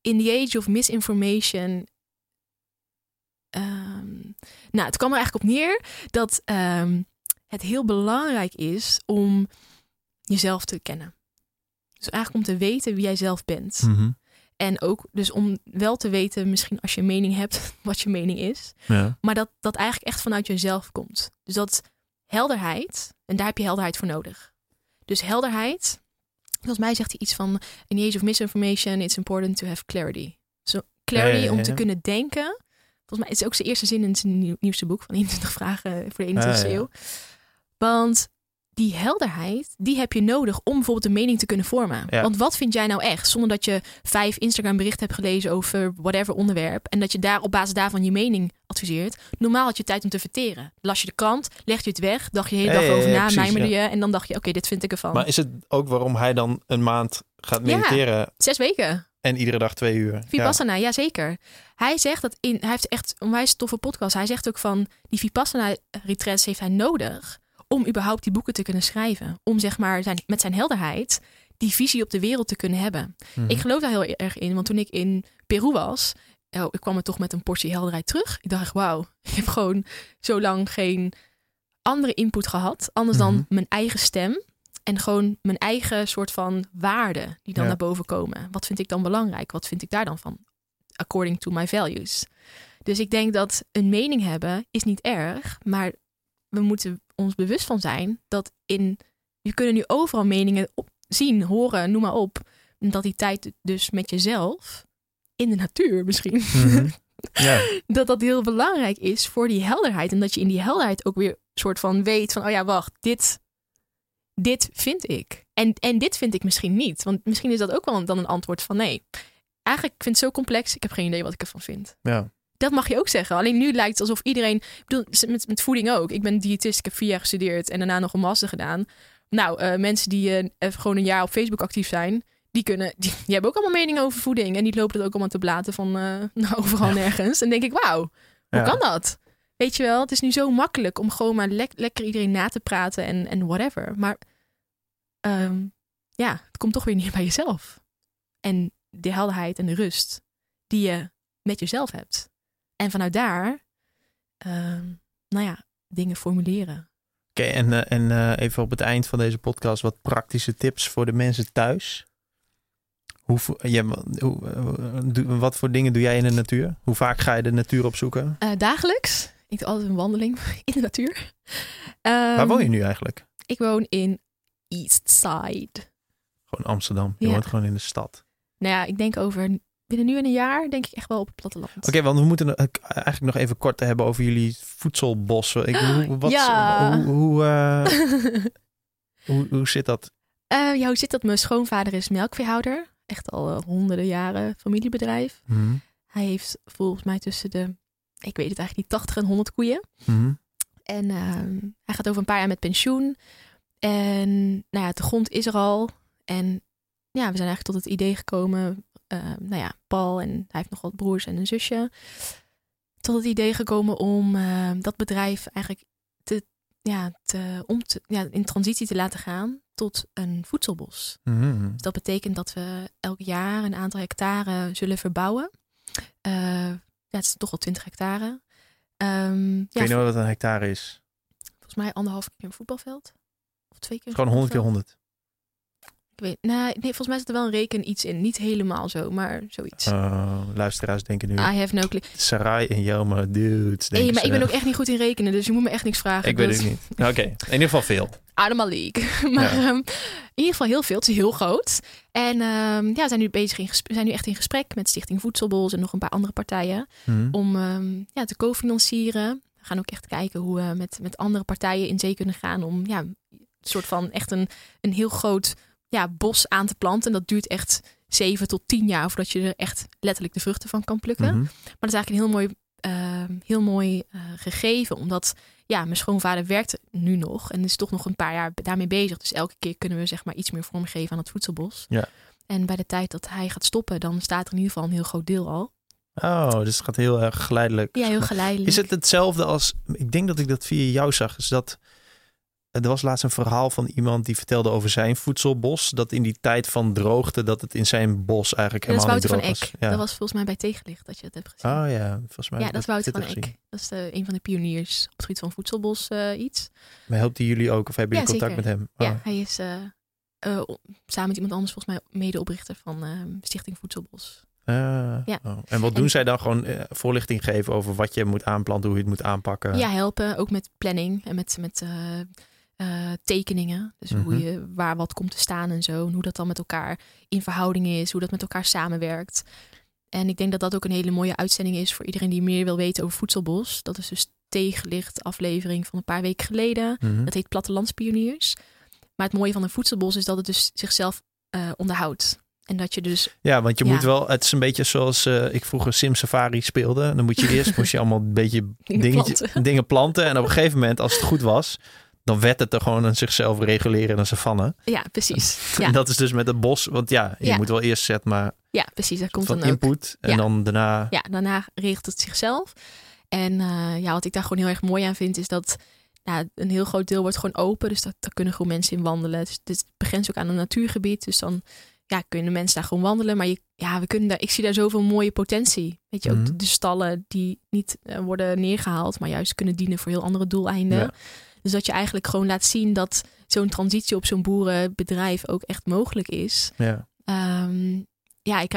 in the age of misinformation... Nou, het kwam er eigenlijk op neer dat het heel belangrijk is om jezelf te kennen. Dus eigenlijk om te weten wie jij zelf bent. Mm-hmm. En ook dus om wel te weten, misschien als je een mening hebt, wat je mening is. Ja. Maar dat eigenlijk echt vanuit jezelf komt. Dus dat helderheid, en daar heb je helderheid voor nodig. Dus helderheid, volgens mij zegt hij iets van... In the age of misinformation, it's important to have clarity. So, clarity om te kunnen denken... Volgens mij is het ook zijn eerste zin in zijn nieuwste boek... van 21 vragen voor de 21e eeuw. Want die helderheid, die heb je nodig... om bijvoorbeeld een mening te kunnen vormen. Ja. Want wat vind jij nou echt? Zonder dat je 5 Instagram berichten hebt gelezen... over whatever onderwerp... en dat je daar op basis daarvan je mening adviseert. Normaal had je tijd om te verteren. Las je de krant, legde je het weg... dacht je de hele dag over na, mijmerde je... en dan dacht je, oké, dit vind ik ervan. Maar is het ook waarom hij dan een maand gaat mediteren? Ja, 6 weken. En iedere dag 2 uur. Vipassana, ja zeker. Hij zegt dat hij heeft echt een onwijs toffe podcast. Hij zegt ook van die Vipassana retreats heeft hij nodig om überhaupt die boeken te kunnen schrijven. Om zeg maar met zijn helderheid die visie op de wereld te kunnen hebben. Mm-hmm. Ik geloof daar heel erg in, want toen ik in Peru was, ik kwam er toch met een portie helderheid terug. Ik dacht, wauw, ik heb gewoon zo lang geen andere input gehad, anders dan mijn eigen stem. En gewoon mijn eigen soort van waarden die dan naar boven komen. Wat vind ik dan belangrijk? Wat vind ik daar dan van? According to my values. Dus ik denk dat een mening hebben is niet erg. Maar we moeten ons bewust van zijn dat je kunnen nu overal meningen zien, horen, noem maar op. En dat die tijd dus met jezelf, in de natuur misschien... Mm-hmm. Ja. Dat heel belangrijk is voor die helderheid. En dat je in die helderheid ook weer soort van weet van... oh ja, wacht, dit vind ik. En dit vind ik misschien niet. Want misschien is dat ook wel dan een antwoord van nee. Eigenlijk vind ik het zo complex. Ik heb geen idee wat ik ervan vind. Ja. Dat mag je ook zeggen. Alleen nu lijkt het alsof iedereen... Ik bedoel, met voeding ook. Ik ben diëtist. Ik heb 4 jaar gestudeerd. En daarna nog een master gedaan. Nou, mensen die gewoon een jaar op Facebook actief zijn... Die hebben ook allemaal meningen over voeding. En die lopen het ook allemaal te blaten van overal nergens. En denk ik, wauw. Hoe kan dat? Weet je wel, het is nu zo makkelijk om gewoon maar lekker iedereen na te praten en whatever. Maar het komt toch weer neer bij jezelf. En de helderheid en de rust die je met jezelf hebt. En vanuit daar, dingen formuleren. Oké, en even op het eind van deze podcast wat praktische tips voor de mensen thuis. Wat voor dingen doe jij in de natuur? Hoe vaak ga je de natuur opzoeken? Dagelijks. Ik doe altijd een wandeling in de natuur. Waar woon je nu eigenlijk? Ik woon in Eastside. Gewoon Amsterdam. Je woont gewoon in de stad. Nou ja, ik denk binnen nu en een jaar denk ik echt wel op het platteland. Oké, want we moeten eigenlijk nog even kort hebben over jullie voedselbos. Hoe zit dat? Hoe zit dat? Mijn schoonvader is melkveehouder. Echt al honderden jaren familiebedrijf. Mm. Hij heeft volgens mij tussen de... Ik weet het eigenlijk niet, 80 en 100 koeien. Mm-hmm. En hij gaat over een paar jaar met pensioen. En de grond is er al. En we zijn eigenlijk tot het idee gekomen. Paul en hij heeft nog wat broers en een zusje. Tot het idee gekomen om dat bedrijf eigenlijk in transitie te laten gaan tot een voedselbos. Mm-hmm. Dus dat betekent dat we elk jaar een aantal hectare zullen verbouwen. Het is toch al 20 hectare. Weet je nou wat een hectare is? Volgens mij 1,5 keer een voetbalveld. Of 2 keer. Gewoon 100 keer 100. Ik weet, volgens mij zit er wel een reken iets in. Niet helemaal zo, maar zoiets. Luisteraars denken nu... I have no clue. Sarai en Jelma, dudes. Maar ik ben ook echt niet goed in rekenen, dus je moet me echt niks vragen. Ik weet het niet. Oké, in ieder geval veel. Adema League. Maar ja. In ieder geval heel veel. Het is heel groot. En we zijn nu echt in gesprek met Stichting Voedselbos en nog een paar andere partijen. Om te cofinancieren. We gaan ook echt kijken hoe we met andere partijen in zee kunnen gaan. Om een soort van echt een heel groot... bos aan te planten. En dat duurt echt 7 tot 10 jaar... voordat je er echt letterlijk de vruchten van kan plukken. Mm-hmm. Maar dat is eigenlijk een heel mooi gegeven. Omdat mijn schoonvader werkt nu nog... en is toch nog een paar jaar daarmee bezig. Dus elke keer kunnen we iets meer vormgeven aan het voedselbos. Ja. En bij de tijd dat hij gaat stoppen... dan staat er in ieder geval een heel groot deel al. Oh, dus het gaat heel erg geleidelijk. Ja, heel geleidelijk. Is het hetzelfde als... Ik denk dat ik dat via jou zag. Is dat... Er was laatst een verhaal van iemand die vertelde over zijn voedselbos. Dat in die tijd van droogte, dat het in zijn bos eigenlijk helemaal niet droog was. Dat is Wouter van Eck. Ja. Dat was volgens mij bij Tegenlicht dat je het hebt gezien. Oh ja, volgens mij. Ja, dat is Wouter van Eck. Dat is een van de pioniers op het gebied van voedselbos iets. Maar helpt hij jullie ook? Of hebben jullie contact met hem? Oh. Ja, hij is samen met iemand anders volgens mij medeoprichter van Stichting Voedselbos. Oh. En wat doen zij dan? Gewoon voorlichting geven over wat je moet aanplanten, hoe je het moet aanpakken? Ja, helpen. Ook met planning en met tekeningen, dus hoe je waar wat komt te staan en zo, en hoe dat dan met elkaar in verhouding is, hoe dat met elkaar samenwerkt. En ik denk dat dat ook een hele mooie uitzending is voor iedereen die meer wil weten over voedselbos. Dat is dus Tegenlicht aflevering van een paar weken geleden. Mm-hmm. Dat heet Plattelandspioniers. Maar het mooie van een voedselbos is dat het dus zichzelf onderhoudt. En dat je dus... Ja, want je moet wel... Het is een beetje zoals ik vroeger Sim Safari speelde. Dan moest je allemaal een beetje dingen planten. En op een gegeven moment, als het goed was... dan werd het er gewoon aan zichzelf reguleren in een savanne. Ja, precies. Ja. En dat is dus met het bos. Want je moet wel eerst zetten, maar... Ja, precies. Daar komt dan input. En dan daarna... Ja, daarna regelt het zichzelf. En wat ik daar gewoon heel erg mooi aan vind... is dat een heel groot deel wordt gewoon open. Dus daar kunnen gewoon mensen in wandelen. Dus het begrenst ook aan een natuurgebied. Dus dan kunnen mensen daar gewoon wandelen. Maar ik zie daar zoveel mooie potentie. Weet je, ook de stallen die niet worden neergehaald... maar juist kunnen dienen voor heel andere doeleinden... Ja. Dus dat je eigenlijk gewoon laat zien dat zo'n transitie op zo'n boerenbedrijf ook echt mogelijk is. Ja, ik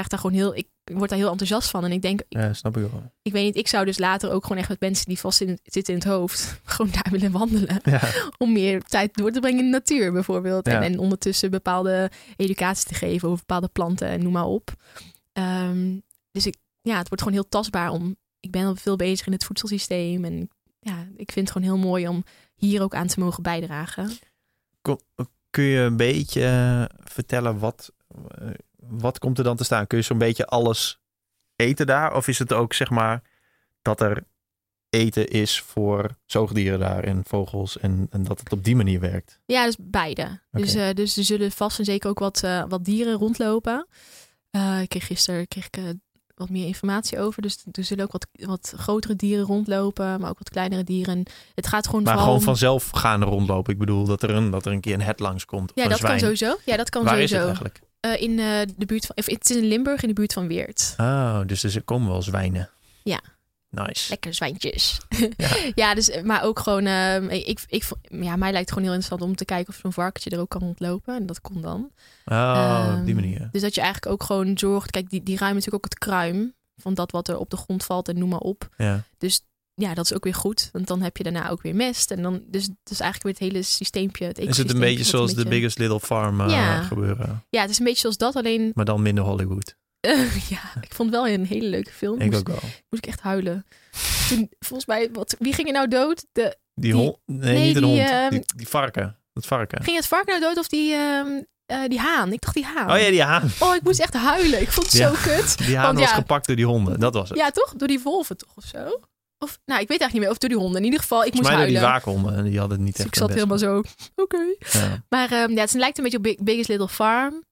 word daar heel enthousiast van. En ik denk, snap ik wel. Ik weet niet, ik zou dus later ook gewoon echt met mensen die vast zitten in het hoofd, gewoon daar willen wandelen. Ja. Om meer tijd door te brengen in de natuur bijvoorbeeld. Ja. En ondertussen bepaalde educatie te geven over bepaalde planten en noem maar op. Dus het wordt gewoon heel tastbaar. Ik ben al veel bezig in het voedselsysteem en ik vind het gewoon heel mooi om hier ook aan te mogen bijdragen. Kun je een beetje vertellen wat komt er dan te staan? Kun je zo'n beetje alles eten daar? Of is het ook dat er eten is voor zoogdieren daar en vogels en dat het op die manier werkt? Ja, dus beide. Okay. Dus er zullen vast en zeker ook wat dieren rondlopen. Gisteren kreeg ik wat meer informatie over. Dus er zullen ook wat grotere dieren rondlopen, maar ook wat kleinere dieren. Het gaat gewoon vanzelf gaan rondlopen. Ik bedoel, dat er een keer een het langskomt. Ja, dat kan sowieso. Ja, dat kan Waar sowieso. Is het eigenlijk? De buurt van... Het is in Limburg, in de buurt van Weert. Oh, dus er komen wel zwijnen. Ja. Nice. Lekker zwijntjes. Ja, maar ook gewoon... mij lijkt het gewoon heel interessant om te kijken of zo'n varkentje er ook kan rondlopen. En dat kon dan. Oh, op die manier. Dus dat je eigenlijk ook gewoon zorgt... Kijk, die ruimen natuurlijk ook het kruim van dat wat er op de grond valt en noem maar op. Ja. Dus dat is ook weer goed. Want dan heb je daarna ook weer mest. En dan, dus het is eigenlijk weer het hele systeempje. Het is het een beetje zoals The Biggest Little Farm gebeuren? Ja, het is een beetje zoals dat, alleen... Maar dan minder Hollywood. Ik vond wel een hele leuke film. Ik ook wel. Moest ik echt huilen. Toen, volgens mij, wie ging er nou dood? Niet de hond. Die varken. Het varken. Ging het varken nou dood of die haan? Ik dacht die haan. Oh ja, die haan. Oh, ik moest echt huilen. Ik vond het zo kut. Die haan was gepakt door die honden. Dat was het. Ja, toch? Door die wolven toch of zo? Of, ik weet eigenlijk niet meer. Of door die honden. In ieder geval, ik moest huilen. Maar die waakhonden. En die hadden het niet echt. Dus ik zat helemaal zo, oké. Ja. Maar het lijkt een beetje op Biggest Little Farm.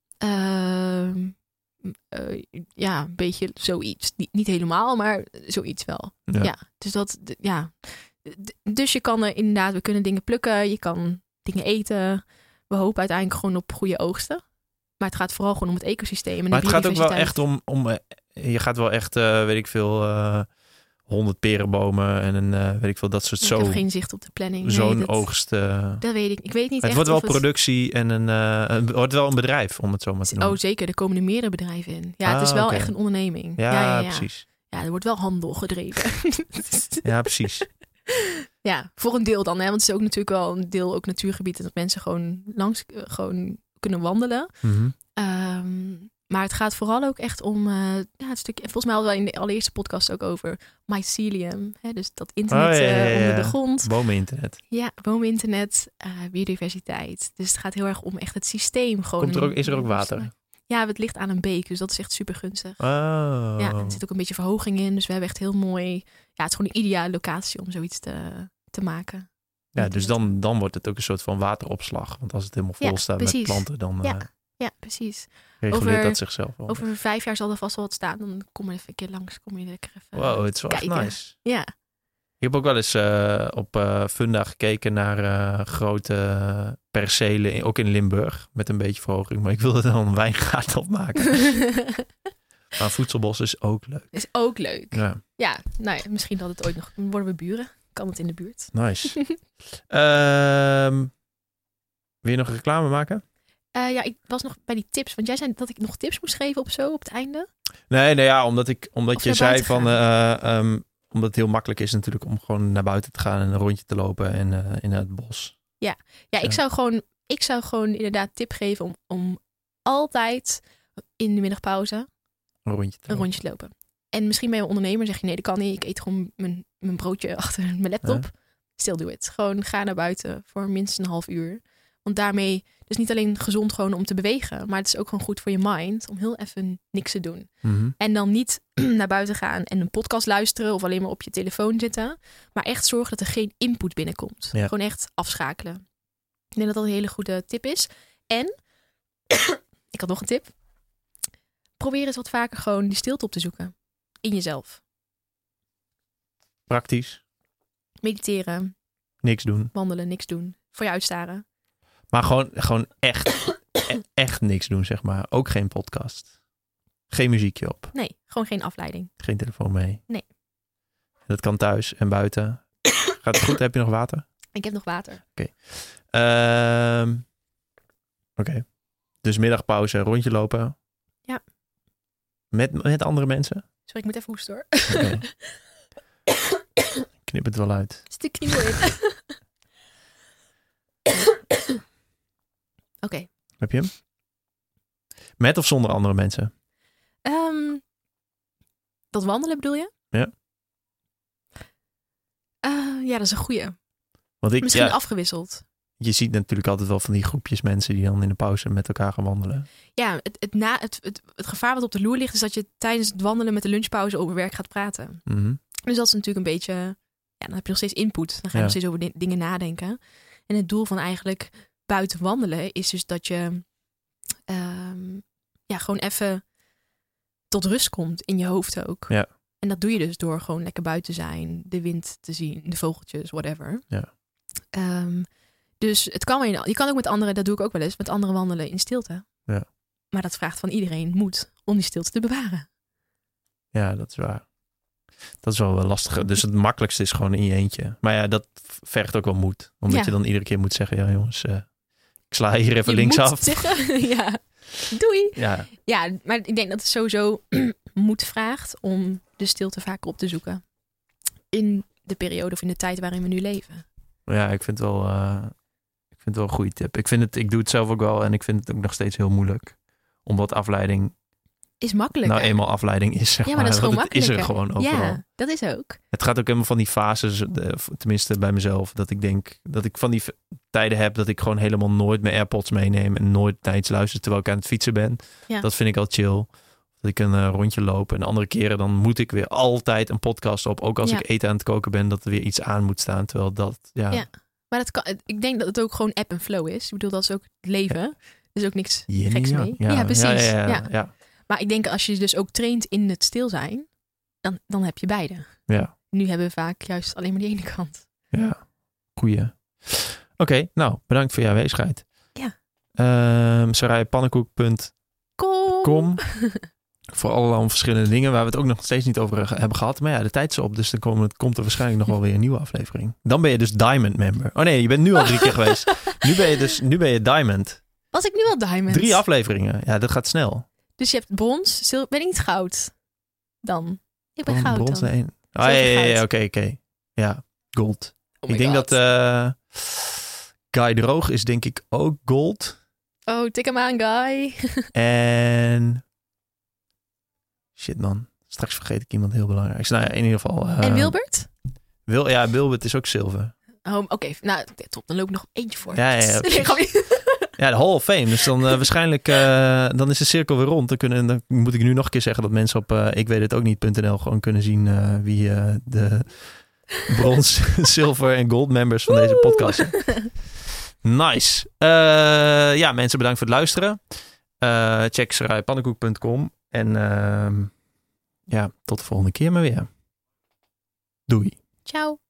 Een beetje zoiets. Niet helemaal, maar zoiets wel. Ja. Ja, dus dat, ja. Dus je kan er inderdaad, we kunnen dingen plukken, je kan dingen eten. We hopen uiteindelijk gewoon op goede oogsten. Maar het gaat vooral gewoon om het ecosysteem. En maar het gaat ook wel echt om je gaat wel echt, 100 perenbomen en een, dat soort zo. Ik heb geen zicht op de planning. Zo'n oogst. Dat weet ik. Ik weet niet. Het wordt wel productie en het wordt wel een bedrijf, om het zo maar te noemen. Oh, zeker. Er komen er meerdere bedrijven in. Ja, het is wel echt een onderneming. Ja, precies. Ja, er wordt wel handel gedreven. Ja, precies. Ja, voor een deel dan. Hè? Want het is ook natuurlijk wel een deel ook natuurgebied. En dat mensen gewoon langs gewoon kunnen wandelen. Mm-hmm. Maar het gaat vooral ook echt om het stukje. Volgens mij hadden we in de allereerste podcast ook over mycelium. Hè? Dus dat internet onder de grond. Bomeninternet. Ja, bomeninternet, biodiversiteit. Dus het gaat heel erg om echt het systeem. Gewoon is er ook water? Ja, het ligt aan een beek, dus dat is echt super gunstig. Oh. Ja, er zit ook een beetje verhoging in. Dus we hebben echt heel mooi... Ja, het is gewoon een ideale locatie om zoiets te maken. Ja, dus dan wordt het ook een soort van wateropslag. Want als het helemaal vol staat met planten, dan... Ja, precies. Reguleert dat zichzelf wel. Over 5 jaar zal er vast wel wat staan. Dan kom je even een keer langs, kom je lekker even wow, het is wel echt nice. Ja. Ik heb ook wel eens op Funda gekeken naar grote percelen, ook in Limburg, met een beetje verhoging. Maar ik wilde dan een wijngaard opmaken. Maar voedselbos is ook leuk. Is ook leuk. Ja, nou ja, misschien dat het ooit nog... Worden we buren? Kan het in de buurt? Nice. Wil je nog reclame maken? Ja, ik was nog bij die tips. Want jij zei dat ik nog tips moest geven op het einde. Nee, nou ja, omdat je zei van... omdat het heel makkelijk is natuurlijk om gewoon naar buiten te gaan en een rondje te lopen en in het bos. Ja, ik zou gewoon inderdaad tip geven om altijd in de middagpauze een rondje te lopen. En misschien ben je een ondernemer, zeg je nee, dat kan niet. Ik eet gewoon mijn broodje achter mijn laptop. Ja. Still do it. Gewoon ga naar buiten voor minstens een half uur. Want daarmee, dus niet alleen gezond gewoon om te bewegen, maar het is ook gewoon goed voor je mind om heel even niks te doen. Mm-hmm. En dan niet naar buiten gaan en een podcast luisteren of alleen maar op je telefoon zitten. Maar echt zorgen dat er geen input binnenkomt. Ja. Gewoon echt afschakelen. Ik denk dat dat een hele goede tip is. En, ik had nog een tip. Probeer eens wat vaker gewoon die stilte op te zoeken. In jezelf. Praktisch. Mediteren. Niks doen. Wandelen, niks doen. Voor je uitstaren. Maar gewoon echt niks doen, zeg maar. Ook geen podcast. Geen muziekje op. Nee, gewoon geen afleiding. Geen telefoon mee. Nee. Dat kan thuis en buiten. Gaat het goed? Heb je nog water? Ik heb nog water. Oké. Oké. Dus middagpauze, rondje lopen. Ja. Met andere mensen? Sorry, ik moet even hoesten hoor. Okay. Knip het wel uit. Stuk kriebel in. Oké. Heb je hem? Met of zonder andere mensen? Dat wandelen bedoel je? Ja. Ja, dat is een goeie. Want misschien afgewisseld. Je ziet natuurlijk altijd wel van die groepjes mensen die dan in de pauze met elkaar gaan wandelen. Ja, het gevaar wat op de loer ligt is dat je tijdens het wandelen met de lunchpauze over werk gaat praten. Mm-hmm. Dus dat is natuurlijk een beetje... Ja, dan heb je nog steeds input. Dan ga je nog steeds over dingen nadenken. En het doel van eigenlijk... buiten wandelen is dus dat je gewoon even tot rust komt in je hoofd ook. Ja. En dat doe je dus door gewoon lekker buiten te zijn, de wind te zien, de vogeltjes, whatever. Ja. Dus het kan wel. Je kan ook met anderen, dat doe ik ook wel eens, met anderen wandelen in stilte. Ja. Maar dat vraagt van iedereen moed om die stilte te bewaren. Ja, dat is waar. Dat is wel lastig. Dus het makkelijkste is gewoon in je eentje. Maar ja, dat vergt ook wel moed. Omdat je dan iedere keer moet zeggen... Ja jongens, ik sla hier even linksaf. Ja, doei. Ja, maar ik denk dat het sowieso moed vraagt... om de stilte vaker op te zoeken. In de periode of in de tijd waarin we nu leven. Ja, ik vind het wel een goede tip. Ik doe het zelf ook wel en ik vind het ook nog steeds heel moeilijk. Omdat afleiding... is makkelijk. Nou, eenmaal afleiding is, zeg maar. Ja, maar dat is gewoon makkelijker. Is er gewoon overal. Ja, dat is ook. Het gaat ook helemaal van die fases, tenminste bij mezelf, dat ik denk dat ik van die tijden heb dat ik gewoon helemaal nooit mijn AirPods meeneem en nooit naar iets luister terwijl ik aan het fietsen ben. Ja. Dat vind ik al chill. Dat ik een rondje loop en andere keren dan moet ik weer altijd een podcast op. Ook als ik eten aan het koken ben, dat er weer iets aan moet staan. Terwijl dat, ja. Maar dat kan, ik denk dat het ook gewoon ebb en flow is. Ik bedoel, dat is ook het leven. Er is ook niks geks mee. Ja, precies. Ja. Maar ik denk als je dus ook traint in het stil zijn, dan heb je beide. Ja. Nu hebben we vaak juist alleen maar die ene kant. Ja, goeie. Oké, nou, bedankt voor je aanwezigheid. Ja. Saraipannenkoek.com Voor allerlei verschillende dingen waar we het ook nog steeds niet over hebben gehad. Maar ja, de tijd is op, dus dan komt er waarschijnlijk nog wel weer een nieuwe aflevering. Dan ben je dus Diamond member. Oh nee, je bent nu al 3 keer geweest. Nu ben je Diamond. Was ik nu al Diamond? 3 afleveringen. Ja, dat gaat snel. Dus je hebt brons. Ben ik niet goud? Dan. Ik ben goud brons dan. Nee. Ah, ja, oké. Ja, gold. Oh ik denk God. Dat Guy Droog is denk ik ook gold. Oh, tik hem aan, Guy. En... Shit man, straks vergeet ik iemand heel belangrijk. Nou ja, in ieder geval... en Wilbert? Wilbert is ook zilver. Oh, oké. Nou, top. Dan loop ik nog eentje voor. Ja, okay. Ja, de Hall of Fame. Dus dan waarschijnlijk... dan is de cirkel weer rond. Dan moet ik nu nog een keer zeggen dat mensen op ikweethetookniet.nl gewoon kunnen zien wie de brons, zilver en gold members van deze podcast zijn. Nice. Ja, mensen bedankt voor het luisteren. Check saraipannenkoek.com. En ja, tot de volgende keer maar weer. Doei. Ciao.